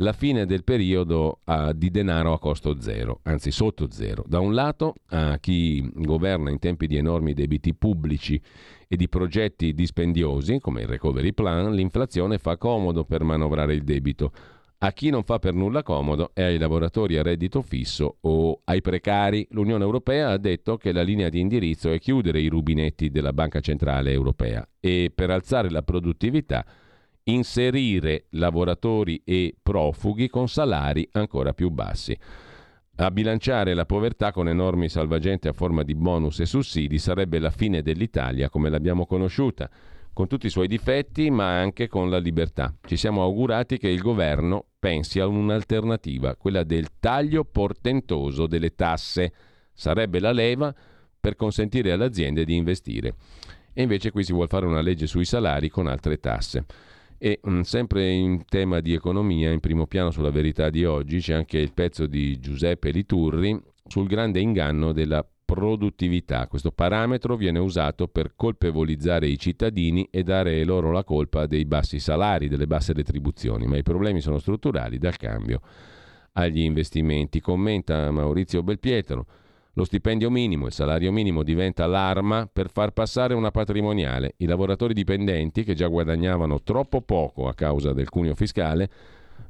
la fine del periodo uh, di denaro a costo zero, anzi sotto zero. Da un lato a uh, chi governa in tempi di enormi debiti pubblici e di progetti dispendiosi, come il recovery plan, l'inflazione fa comodo per manovrare il debito. A chi non fa per nulla comodo è ai lavoratori a reddito fisso o ai precari. L'Unione Europea ha detto che la linea di indirizzo è chiudere i rubinetti della Banca Centrale Europea e, per alzare la produttività, inserire lavoratori e profughi con salari ancora più bassi. A bilanciare la povertà con enormi salvagenti a forma di bonus e sussidi sarebbe la fine dell'Italia come l'abbiamo conosciuta, con tutti i suoi difetti, ma anche con la libertà. Ci siamo augurati che il governo pensi a un'alternativa, quella del taglio portentoso delle tasse. Sarebbe la leva per consentire alle aziende di investire. E invece qui si vuol fare una legge sui salari con altre tasse. E mh, sempre in tema di economia, in primo piano sulla Verità di oggi, c'è anche il pezzo di Giuseppe Liturri sul grande inganno della produttività. Questo parametro viene usato per colpevolizzare i cittadini e dare loro la colpa dei bassi salari, delle basse retribuzioni, ma i problemi sono strutturali, dal cambio agli investimenti. Commenta Maurizio Belpietro: lo stipendio minimo, il salario minimo diventa l'arma per far passare una patrimoniale. I lavoratori dipendenti, che già guadagnavano troppo poco a causa del cuneo fiscale,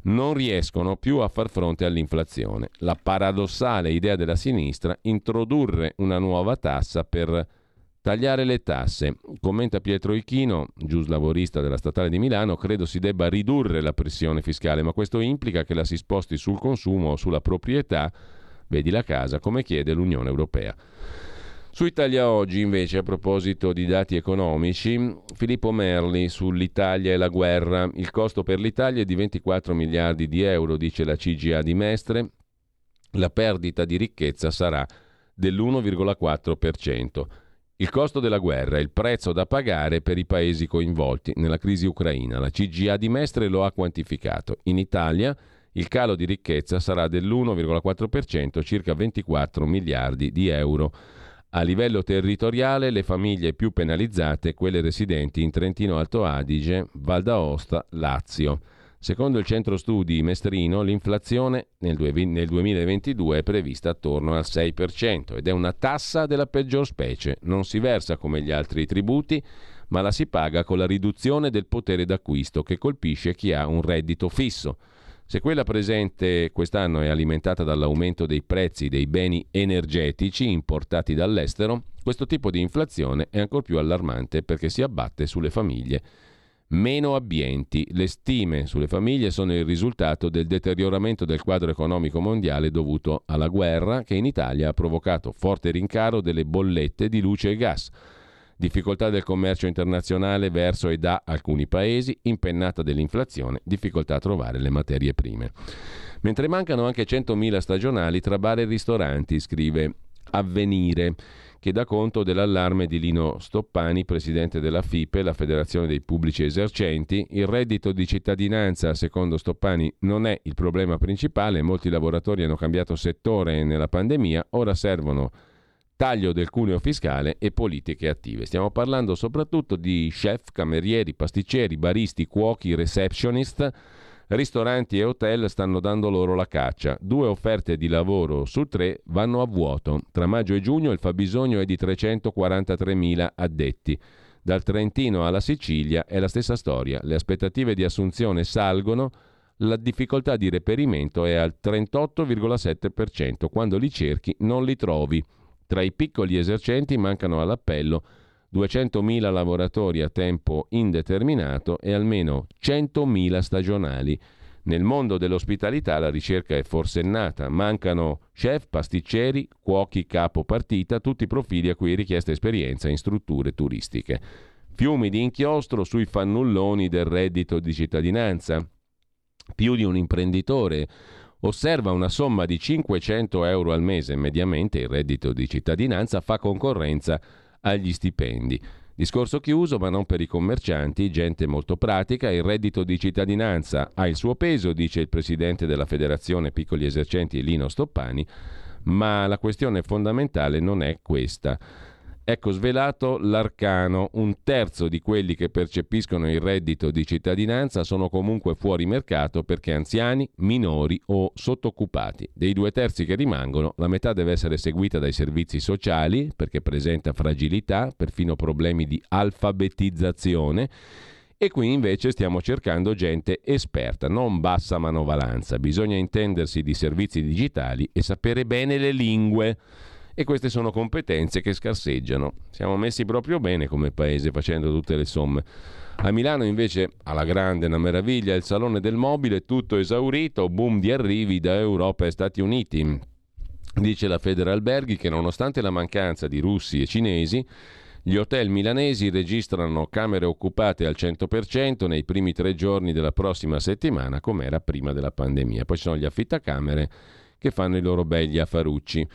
non riescono più a far fronte all'inflazione. La paradossale idea della sinistra: introdurre una nuova tassa per tagliare le tasse. Commenta Pietro Ichino, giuslavorista della Statale di Milano: credo si debba ridurre la pressione fiscale, ma questo implica che la si sposti sul consumo o sulla proprietà, vedi la casa, come chiede l'Unione Europea. Su Italia Oggi, invece, a proposito di dati economici, Filippo Merli sull'Italia e la guerra. Il costo per l'Italia è di ventiquattro miliardi di euro, dice la C G A di Mestre. La perdita di ricchezza sarà dell'uno virgola quattro per cento. Il costo della guerra è il prezzo da pagare per i paesi coinvolti nella crisi ucraina. La C G A di Mestre lo ha quantificato. In Italia il calo di ricchezza sarà dell'uno virgola quattro per cento, circa ventiquattro miliardi di euro. A livello territoriale, le famiglie più penalizzate, quelle residenti in Trentino Alto Adige, Val d'Aosta, Lazio. Secondo il centro studi mestrino, l'inflazione nel duemilaventidue è prevista attorno al sei per cento ed è una tassa della peggior specie. Non si versa come gli altri tributi, ma la si paga con la riduzione del potere d'acquisto, che colpisce chi ha un reddito fisso. Se quella presente quest'anno è alimentata dall'aumento dei prezzi dei beni energetici importati dall'estero, questo tipo di inflazione è ancor più allarmante perché si abbatte sulle famiglie meno abbienti. Le stime sulle famiglie sono il risultato del deterioramento del quadro economico mondiale dovuto alla guerra, che in Italia ha provocato forte rincaro delle bollette di luce e gas, difficoltà del commercio internazionale verso e da alcuni paesi, impennata dell'inflazione, difficoltà a trovare le materie prime. Mentre mancano anche centomila stagionali tra bar e ristoranti, scrive Avvenire, che dà conto dell'allarme di Lino Stoppani, presidente della F I P E, la Federazione dei Pubblici Esercenti. Il reddito di cittadinanza, secondo Stoppani, non è il problema principale. Molti lavoratori hanno cambiato settore nella pandemia, ora servono taglio del cuneo fiscale e politiche attive. Stiamo parlando soprattutto di chef, camerieri, pasticceri, baristi, cuochi, receptionist. Ristoranti e hotel stanno dando loro la caccia. Due offerte di lavoro su tre vanno a vuoto. Tra maggio e giugno il fabbisogno è di trecentoquarantatremila addetti. Dal Trentino alla Sicilia è la stessa storia. Le aspettative di assunzione salgono, la difficoltà di reperimento è al trentotto virgola sette per cento. Quando li cerchi non li trovi. Tra i piccoli esercenti mancano all'appello duecentomila lavoratori a tempo indeterminato e almeno centomila stagionali. Nel mondo dell'ospitalità la ricerca è forsennata. Mancano chef, pasticceri, cuochi capo partita, tutti profili a cui è richiesta esperienza in strutture turistiche. Fiumi di inchiostro sui fannulloni del reddito di cittadinanza. Più di un imprenditore osserva una somma di cinquecento euro al mese. Mediamente il reddito di cittadinanza fa concorrenza agli stipendi. Discorso chiuso, ma non per i commercianti, gente molto pratica. Il reddito di cittadinanza ha il suo peso, dice il presidente della Federazione Piccoli Esercenti Lino Stoppani, ma la questione fondamentale non è questa. Ecco svelato l'arcano: un terzo di quelli che percepiscono il reddito di cittadinanza sono comunque fuori mercato perché anziani, minori o sottoccupati. Dei due terzi che rimangono, la metà deve essere seguita dai servizi sociali perché presenta fragilità, perfino problemi di alfabetizzazione, e qui invece stiamo cercando gente esperta, non bassa manovalanza. Bisogna intendersi di servizi digitali e sapere bene le lingue. E queste sono competenze che scarseggiano. Siamo messi proprio bene come paese facendo tutte le somme. A Milano invece, alla grande, una meraviglia, il Salone del Mobile tutto esaurito, boom di arrivi da Europa e Stati Uniti. Dice la Federalberghi che nonostante la mancanza di russi e cinesi, gli hotel milanesi registrano camere occupate al cento per cento nei primi tre giorni della prossima settimana, come era prima della pandemia. Poi ci sono gli affittacamere che fanno i loro begli affarucci.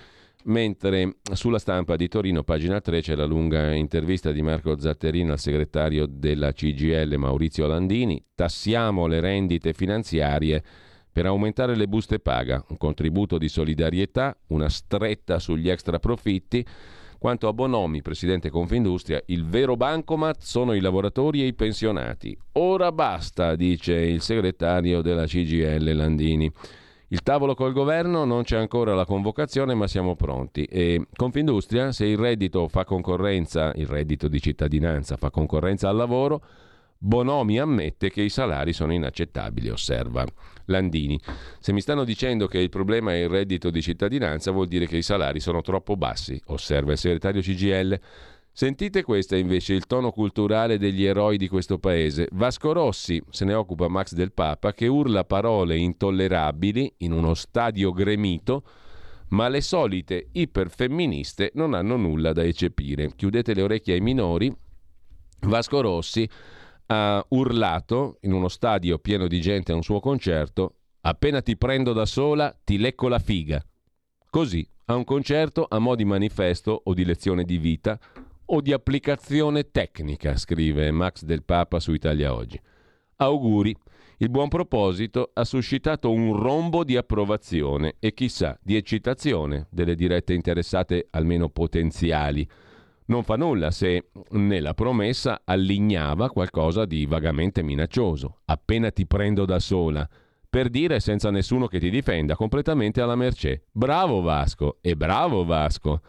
Mentre sulla Stampa di Torino, pagina tre, c'è la lunga intervista di Marco Zatterino al segretario della C G I L Maurizio Landini. Tassiamo le rendite finanziarie per aumentare le buste paga, un contributo di solidarietà, una stretta sugli extra profitti. Quanto a Bonomi, presidente Confindustria, il vero bancomat sono i lavoratori e i pensionati. Ora basta, dice il segretario della C G I L Landini. Il tavolo col governo, non c'è ancora la convocazione, ma siamo pronti. E Confindustria, se il reddito fa concorrenza, il reddito di cittadinanza fa concorrenza al lavoro, Bonomi ammette che i salari sono inaccettabili, osserva Landini. Se mi stanno dicendo che il problema è il reddito di cittadinanza, vuol dire che i salari sono troppo bassi, osserva il segretario C G I L. Sentite questa invece, il tono culturale degli eroi di questo paese. Vasco Rossi, se ne occupa Max Del Papa, che urla parole intollerabili in uno stadio gremito, ma le solite iperfemministe non hanno nulla da eccepire. Chiudete le orecchie ai minori. Vasco Rossi ha urlato in uno stadio pieno di gente a un suo concerto: appena ti prendo da sola ti lecco la figa. Così, a un concerto a mo' di manifesto o di lezione di vita o di applicazione tecnica, scrive Max Del Papa su Italia Oggi. Auguri. Il buon proposito ha suscitato un rombo di approvazione e chissà di eccitazione delle dirette interessate, almeno potenziali. Non fa nulla se nella promessa allignava qualcosa di vagamente minaccioso. Appena ti prendo da sola, per dire senza nessuno che ti difenda, completamente alla mercé. Bravo Vasco e bravo Vasco.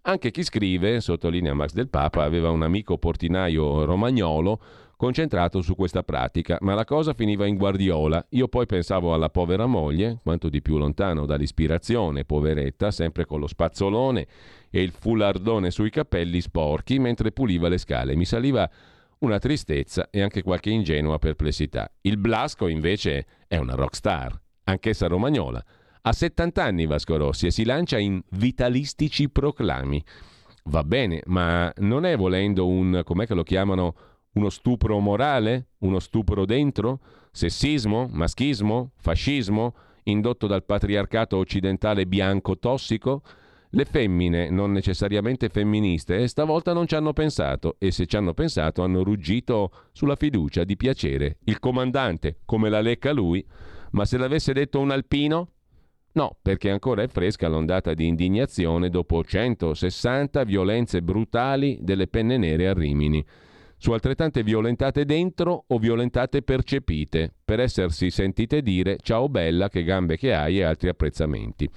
Anche chi scrive, sottolinea Max Del Papa, aveva un amico portinaio romagnolo concentrato su questa pratica, ma la cosa finiva in Guardiola. Io poi pensavo alla povera moglie, quanto di più lontano dall'ispirazione, poveretta, sempre con lo spazzolone e il fulardone sui capelli sporchi mentre puliva le scale. Mi saliva una tristezza e anche qualche ingenua perplessità. Il Blasco invece è una rockstar, anch'essa romagnola. Ha settanta anni Vasco Rossi e si lancia in vitalistici proclami. Va bene, ma non è volendo un, com'è che lo chiamano, uno stupro morale? Uno stupro dentro? Sessismo? Maschismo? Fascismo? Indotto dal patriarcato occidentale bianco tossico? Le femmine, non necessariamente femministe, stavolta non ci hanno pensato, e se ci hanno pensato hanno ruggito sulla fiducia di Piacere. Il comandante, come la lecca lui, ma se l'avesse detto un alpino? No, perché ancora è fresca l'ondata di indignazione dopo centosessanta violenze brutali delle penne nere a Rimini. su altrettante violentate dentro o violentate percepite, per essersi sentite dire «ciao bella, che gambe che hai» e altri apprezzamenti.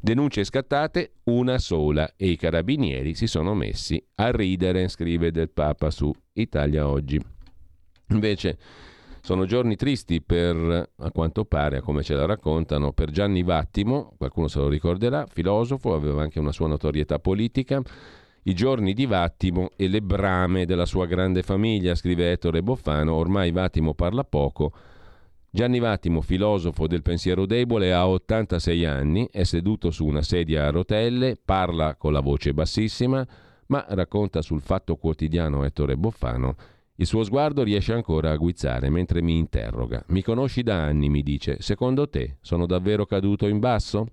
Denunce scattate, una sola, e i carabinieri si sono messi a ridere, scrive Del Papa su Italia Oggi. Invece sono giorni tristi per, a quanto pare, come ce la raccontano, per Gianni Vattimo, qualcuno se lo ricorderà, filosofo, aveva anche una sua notorietà politica, i giorni di Vattimo e le brame della sua grande famiglia, scrive Ettore Boffano, ormai Vattimo parla poco. Gianni Vattimo, filosofo del pensiero debole, ha ottantasei anni, è seduto su una sedia a rotelle, parla con la voce bassissima, ma racconta sul Fatto Quotidiano Ettore Boffano. Il suo sguardo riesce ancora a guizzare mentre mi interroga. Mi conosci da anni, mi dice. Secondo te sono davvero caduto in basso?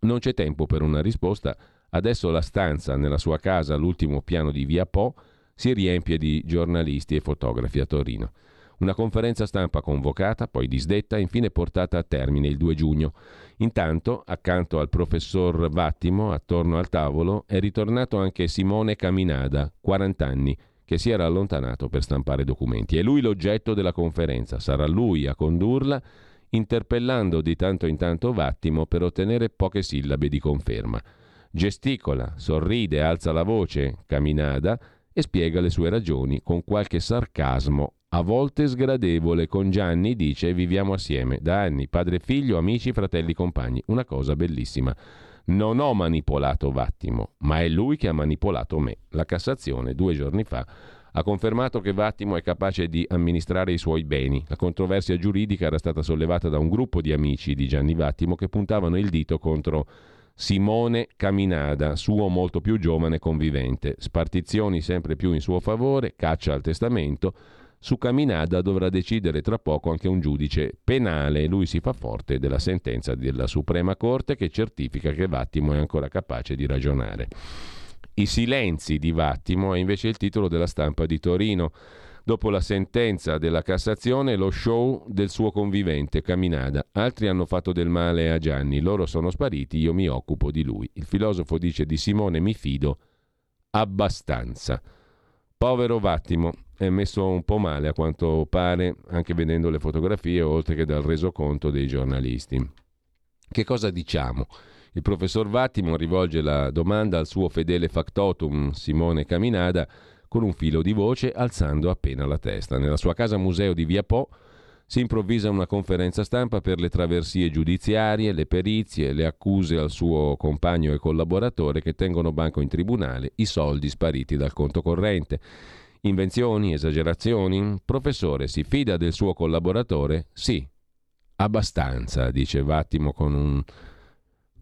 Non c'è tempo per una risposta. Adesso la stanza nella sua casa, all'ultimo piano di Via Po, si riempie di giornalisti e fotografi a Torino. Una conferenza stampa convocata, poi disdetta, infine portata a termine il due giugno. Intanto, accanto al professor Vattimo, attorno al tavolo, è ritornato anche Simone Caminada, quaranta anni, che si era allontanato per stampare documenti. È lui l'oggetto della conferenza, sarà lui a condurla, interpellando di tanto in tanto Vattimo per ottenere poche sillabe di conferma. Gesticola, sorride, alza la voce, Caminada, e spiega le sue ragioni con qualche sarcasmo a volte sgradevole. Con Gianni, dice, viviamo assieme, da anni, padre e figlio, amici, fratelli, compagni. Una cosa bellissima. Non ho manipolato Vattimo, ma è lui che ha manipolato me. La Cassazione, due giorni fa, ha confermato che Vattimo è capace di amministrare i suoi beni. La controversia giuridica era stata sollevata da un gruppo di amici di Gianni Vattimo che puntavano il dito contro Simone Caminada, suo molto più giovane convivente. Spartizioni sempre più in suo favore, caccia al testamento. Su Caminada dovrà decidere tra poco anche un giudice penale. Lui si fa forte della sentenza della Suprema Corte che certifica che Vattimo è ancora capace di ragionare. I silenzi di Vattimo è invece il titolo della Stampa di Torino. Dopo la sentenza della Cassazione, lo show del suo convivente Caminada. Altri hanno fatto del male a Gianni, loro sono spariti, io mi occupo di lui. Il filosofo dice di Simone mi fido abbastanza. Povero Vattimo, è messo un po' male a quanto pare, anche vedendo le fotografie oltre che dal resoconto dei giornalisti. Che cosa diciamo? Il professor Vattimo rivolge la domanda al suo fedele factotum Simone Caminada con un filo di voce, alzando appena la testa. Nella sua casa museo di Via Po si improvvisa una conferenza stampa per le traversie giudiziarie, le perizie, le accuse al suo compagno e collaboratore che tengono banco in tribunale, i soldi spariti dal conto corrente. Invenzioni, esagerazioni? Professore, si fida del suo collaboratore? Sì, abbastanza, dice Vattimo con un,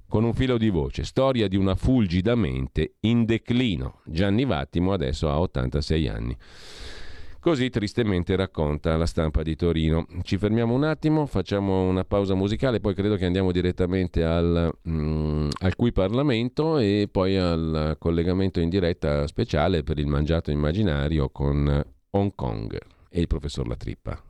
con un filo di voce. Storia di una fulgida mente in declino. Gianni Vattimo adesso ha ottantasei anni. Così tristemente racconta la Stampa di Torino. Ci fermiamo un attimo, facciamo una pausa musicale, poi credo che andiamo direttamente al, mm, al Qui Parlamento e poi al collegamento in diretta speciale per il mangiato immaginario con Hong Kong e il professor La Trippa.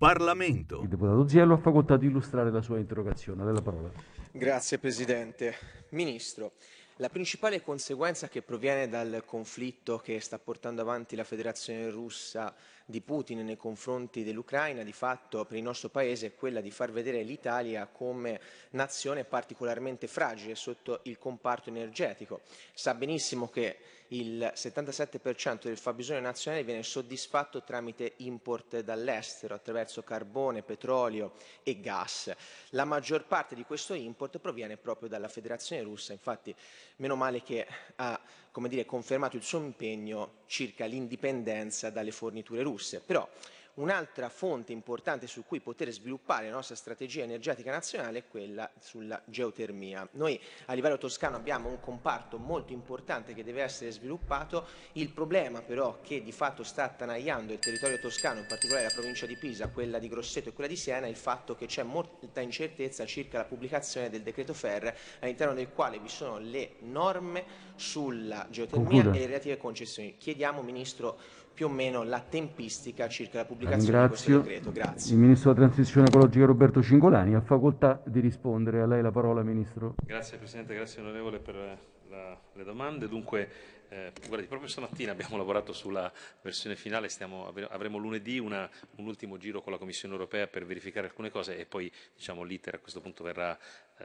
Parlamento. Il deputato Ziello ha facoltà di illustrare la sua interrogazione. Della parola. Grazie Presidente. Ministro, la principale conseguenza che proviene dal conflitto che sta portando avanti la Federazione Russa di Putin nei confronti dell'Ucraina, di fatto per il nostro Paese, è quella di far vedere l'Italia come nazione particolarmente fragile sotto il comparto energetico. Sa benissimo che il settantasette per cento del fabbisogno nazionale viene soddisfatto tramite import dall'estero, attraverso carbone, petrolio e gas. La maggior parte di questo import proviene proprio dalla Federazione Russa, infatti meno male che ha, come dire, confermato il suo impegno circa l'indipendenza dalle forniture russe. Però un'altra fonte importante su cui poter sviluppare la nostra strategia energetica nazionale è quella sulla geotermia. Noi a livello toscano abbiamo un comparto molto importante che deve essere sviluppato. Il problema però che di fatto sta attanagliando il territorio toscano, in particolare la provincia di Pisa, quella di Grosseto e quella di Siena, è il fatto che c'è molta incertezza circa la pubblicazione del decreto F E R, all'interno del quale vi sono le norme sulla geotermia Concluda. e le relative concessioni. Chiediamo, Ministro, più o meno la tempistica circa la pubblicazione Ringrazio. di questo decreto. Grazie. Il Ministro della Transizione Ecologica Roberto Cingolani ha facoltà di rispondere. A lei la parola, Ministro. Grazie Presidente, grazie onorevole per la, le domande. Dunque, eh, guardi, proprio stamattina abbiamo lavorato sulla versione finale, stiamo, avremo lunedì una, un ultimo giro con la Commissione Europea per verificare alcune cose e poi diciamo, l'iter a questo punto verrà eh,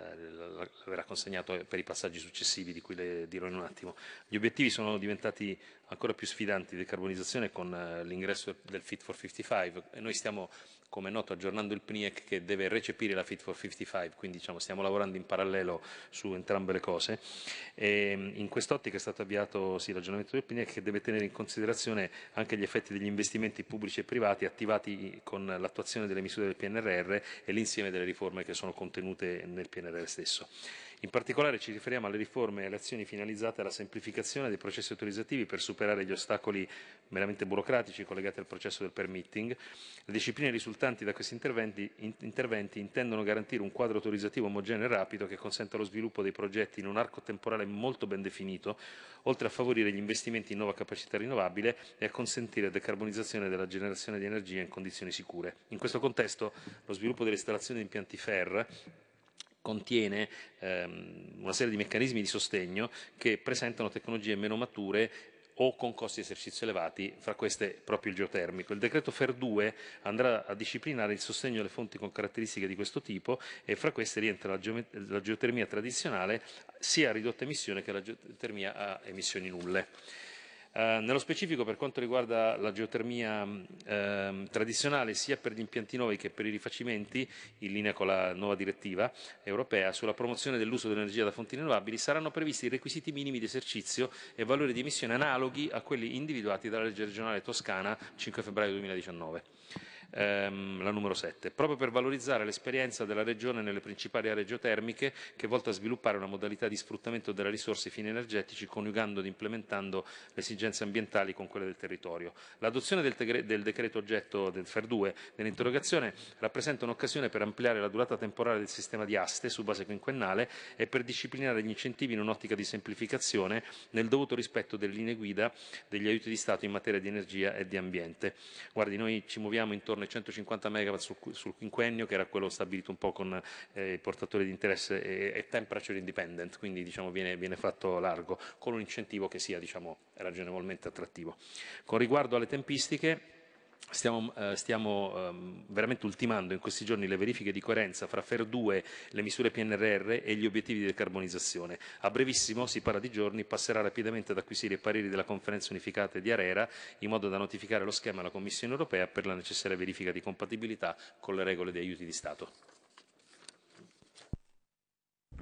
verrà consegnato per i passaggi successivi di cui le dirò in un attimo. Gli obiettivi sono diventati ancora più sfidanti: decarbonizzazione con eh, l'ingresso del Fit for cinquantacinque, e noi stiamo, come è noto, aggiornando il P N I E C che deve recepire la Fit for cinquantacinque, quindi diciamo, stiamo lavorando in parallelo su entrambe le cose. E, in quest'ottica è stato avviato sì, l'aggiornamento del P N I E C che deve tenere in considerazione anche gli effetti degli investimenti pubblici e privati attivati con l'attuazione delle misure del P N R R e l'insieme delle riforme che sono contenute nel P N R R stesso. In particolare ci riferiamo alle riforme e alle azioni finalizzate alla semplificazione dei processi autorizzativi per superare gli ostacoli meramente burocratici collegati al processo del permitting. Le discipline risultanti da questi interventi, in, interventi intendono garantire un quadro autorizzativo omogeneo e rapido che consenta lo sviluppo dei progetti in un arco temporale molto ben definito, oltre a favorire gli investimenti in nuova capacità rinnovabile e a consentire la decarbonizzazione della generazione di energia in condizioni sicure. In questo contesto lo sviluppo dell'installazione di impianti F E R contiene ehm, una serie di meccanismi di sostegno che presentano tecnologie meno mature o con costi di esercizio elevati, fra queste proprio il geotermico. Il decreto F E R due andrà a disciplinare il sostegno alle fonti con caratteristiche di questo tipo e fra queste rientra la, ge- la geotermia tradizionale sia a ridotta emissione che la geotermia a emissioni nulle. Eh, nello specifico, per quanto riguarda la geotermia eh, tradizionale, sia per gli impianti nuovi che per i rifacimenti, in linea con la nuova direttiva europea sulla promozione dell'uso dell'energia da fonti rinnovabili, saranno previsti requisiti minimi di esercizio e valori di emissione analoghi a quelli individuati dalla legge regionale toscana cinque febbraio duemiladiciannove. La numero sette, proprio per valorizzare l'esperienza della Regione nelle principali aree geotermiche, che è volta a sviluppare una modalità di sfruttamento delle risorse fine energetici, coniugando ed implementando le esigenze ambientali con quelle del territorio. L'adozione del, tegre- del decreto oggetto del F E R due nell'interrogazione rappresenta un'occasione per ampliare la durata temporale del sistema di aste su base quinquennale e per disciplinare gli incentivi in un'ottica di semplificazione nel dovuto rispetto delle linee guida degli aiuti di Stato in materia di energia e di ambiente. Guardi, noi ci muoviamo intorno centocinquanta megawatt sul, sul quinquennio, che era quello stabilito un po' con eh, il portatore di interesse e, e temperature independent, quindi diciamo viene, viene fatto largo, con un incentivo che sia diciamo, ragionevolmente attrattivo. Con riguardo alle tempistiche, Stiamo, eh, stiamo ehm, veramente ultimando in questi giorni le verifiche di coerenza fra F E R due, le misure P N R R e gli obiettivi di decarbonizzazione. A brevissimo, si parla di giorni, passerà rapidamente ad acquisire i pareri della conferenza unificata di ARERA, in modo da notificare lo schema alla Commissione Europea per la necessaria verifica di compatibilità con le regole degli aiuti di Stato.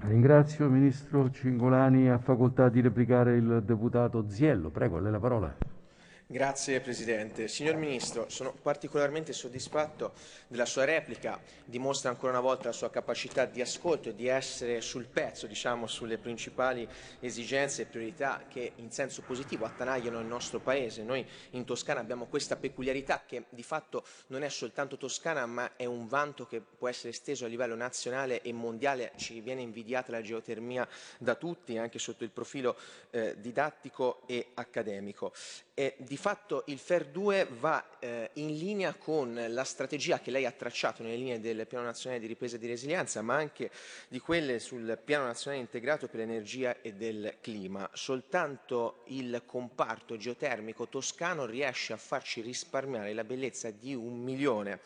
Ringrazio Ministro Cingolani. Ha facoltà di replicare il deputato Ziello. Prego, a lei la parola. Grazie Presidente. Signor Ministro, sono particolarmente soddisfatto della sua replica, dimostra ancora una volta la sua capacità di ascolto e di essere sul pezzo, diciamo, sulle principali esigenze e priorità che in senso positivo attanagliano il nostro Paese. Noi in Toscana abbiamo questa peculiarità che di fatto non è soltanto toscana, ma è un vanto che può essere esteso a livello nazionale e mondiale. Ci viene invidiata la geotermia da tutti, anche sotto il profilo eh, didattico e accademico. E di di fatto il F E R due va eh, in linea con la strategia che lei ha tracciato nelle linee del Piano Nazionale di Ripresa e di Resilienza, ma anche di quelle sul Piano Nazionale Integrato per l'Energia e del Clima. Soltanto il comparto geotermico toscano riesce a farci risparmiare la bellezza di un milione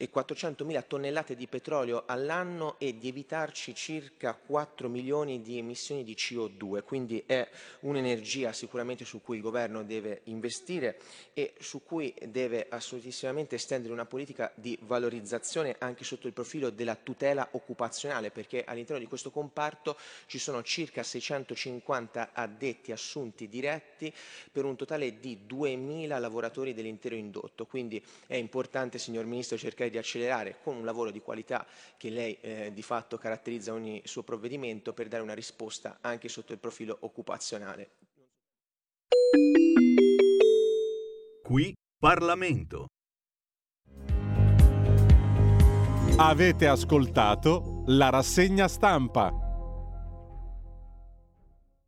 e quattrocentomila tonnellate di petrolio all'anno e di evitarci circa quattro milioni di emissioni di C O due, quindi è un'energia sicuramente su cui il governo deve investire e su cui deve assolutissimamente estendere una politica di valorizzazione anche sotto il profilo della tutela occupazionale, perché all'interno di questo comparto ci sono circa seicentocinquanta addetti assunti diretti per un totale di duemila lavoratori dell'intero indotto. Quindi è importante, signor Ministro, cercare di accelerare con un lavoro di qualità che lei eh, di fatto caratterizza ogni suo provvedimento per dare una risposta anche sotto il profilo occupazionale. Qui Parlamento. Avete ascoltato la rassegna stampa.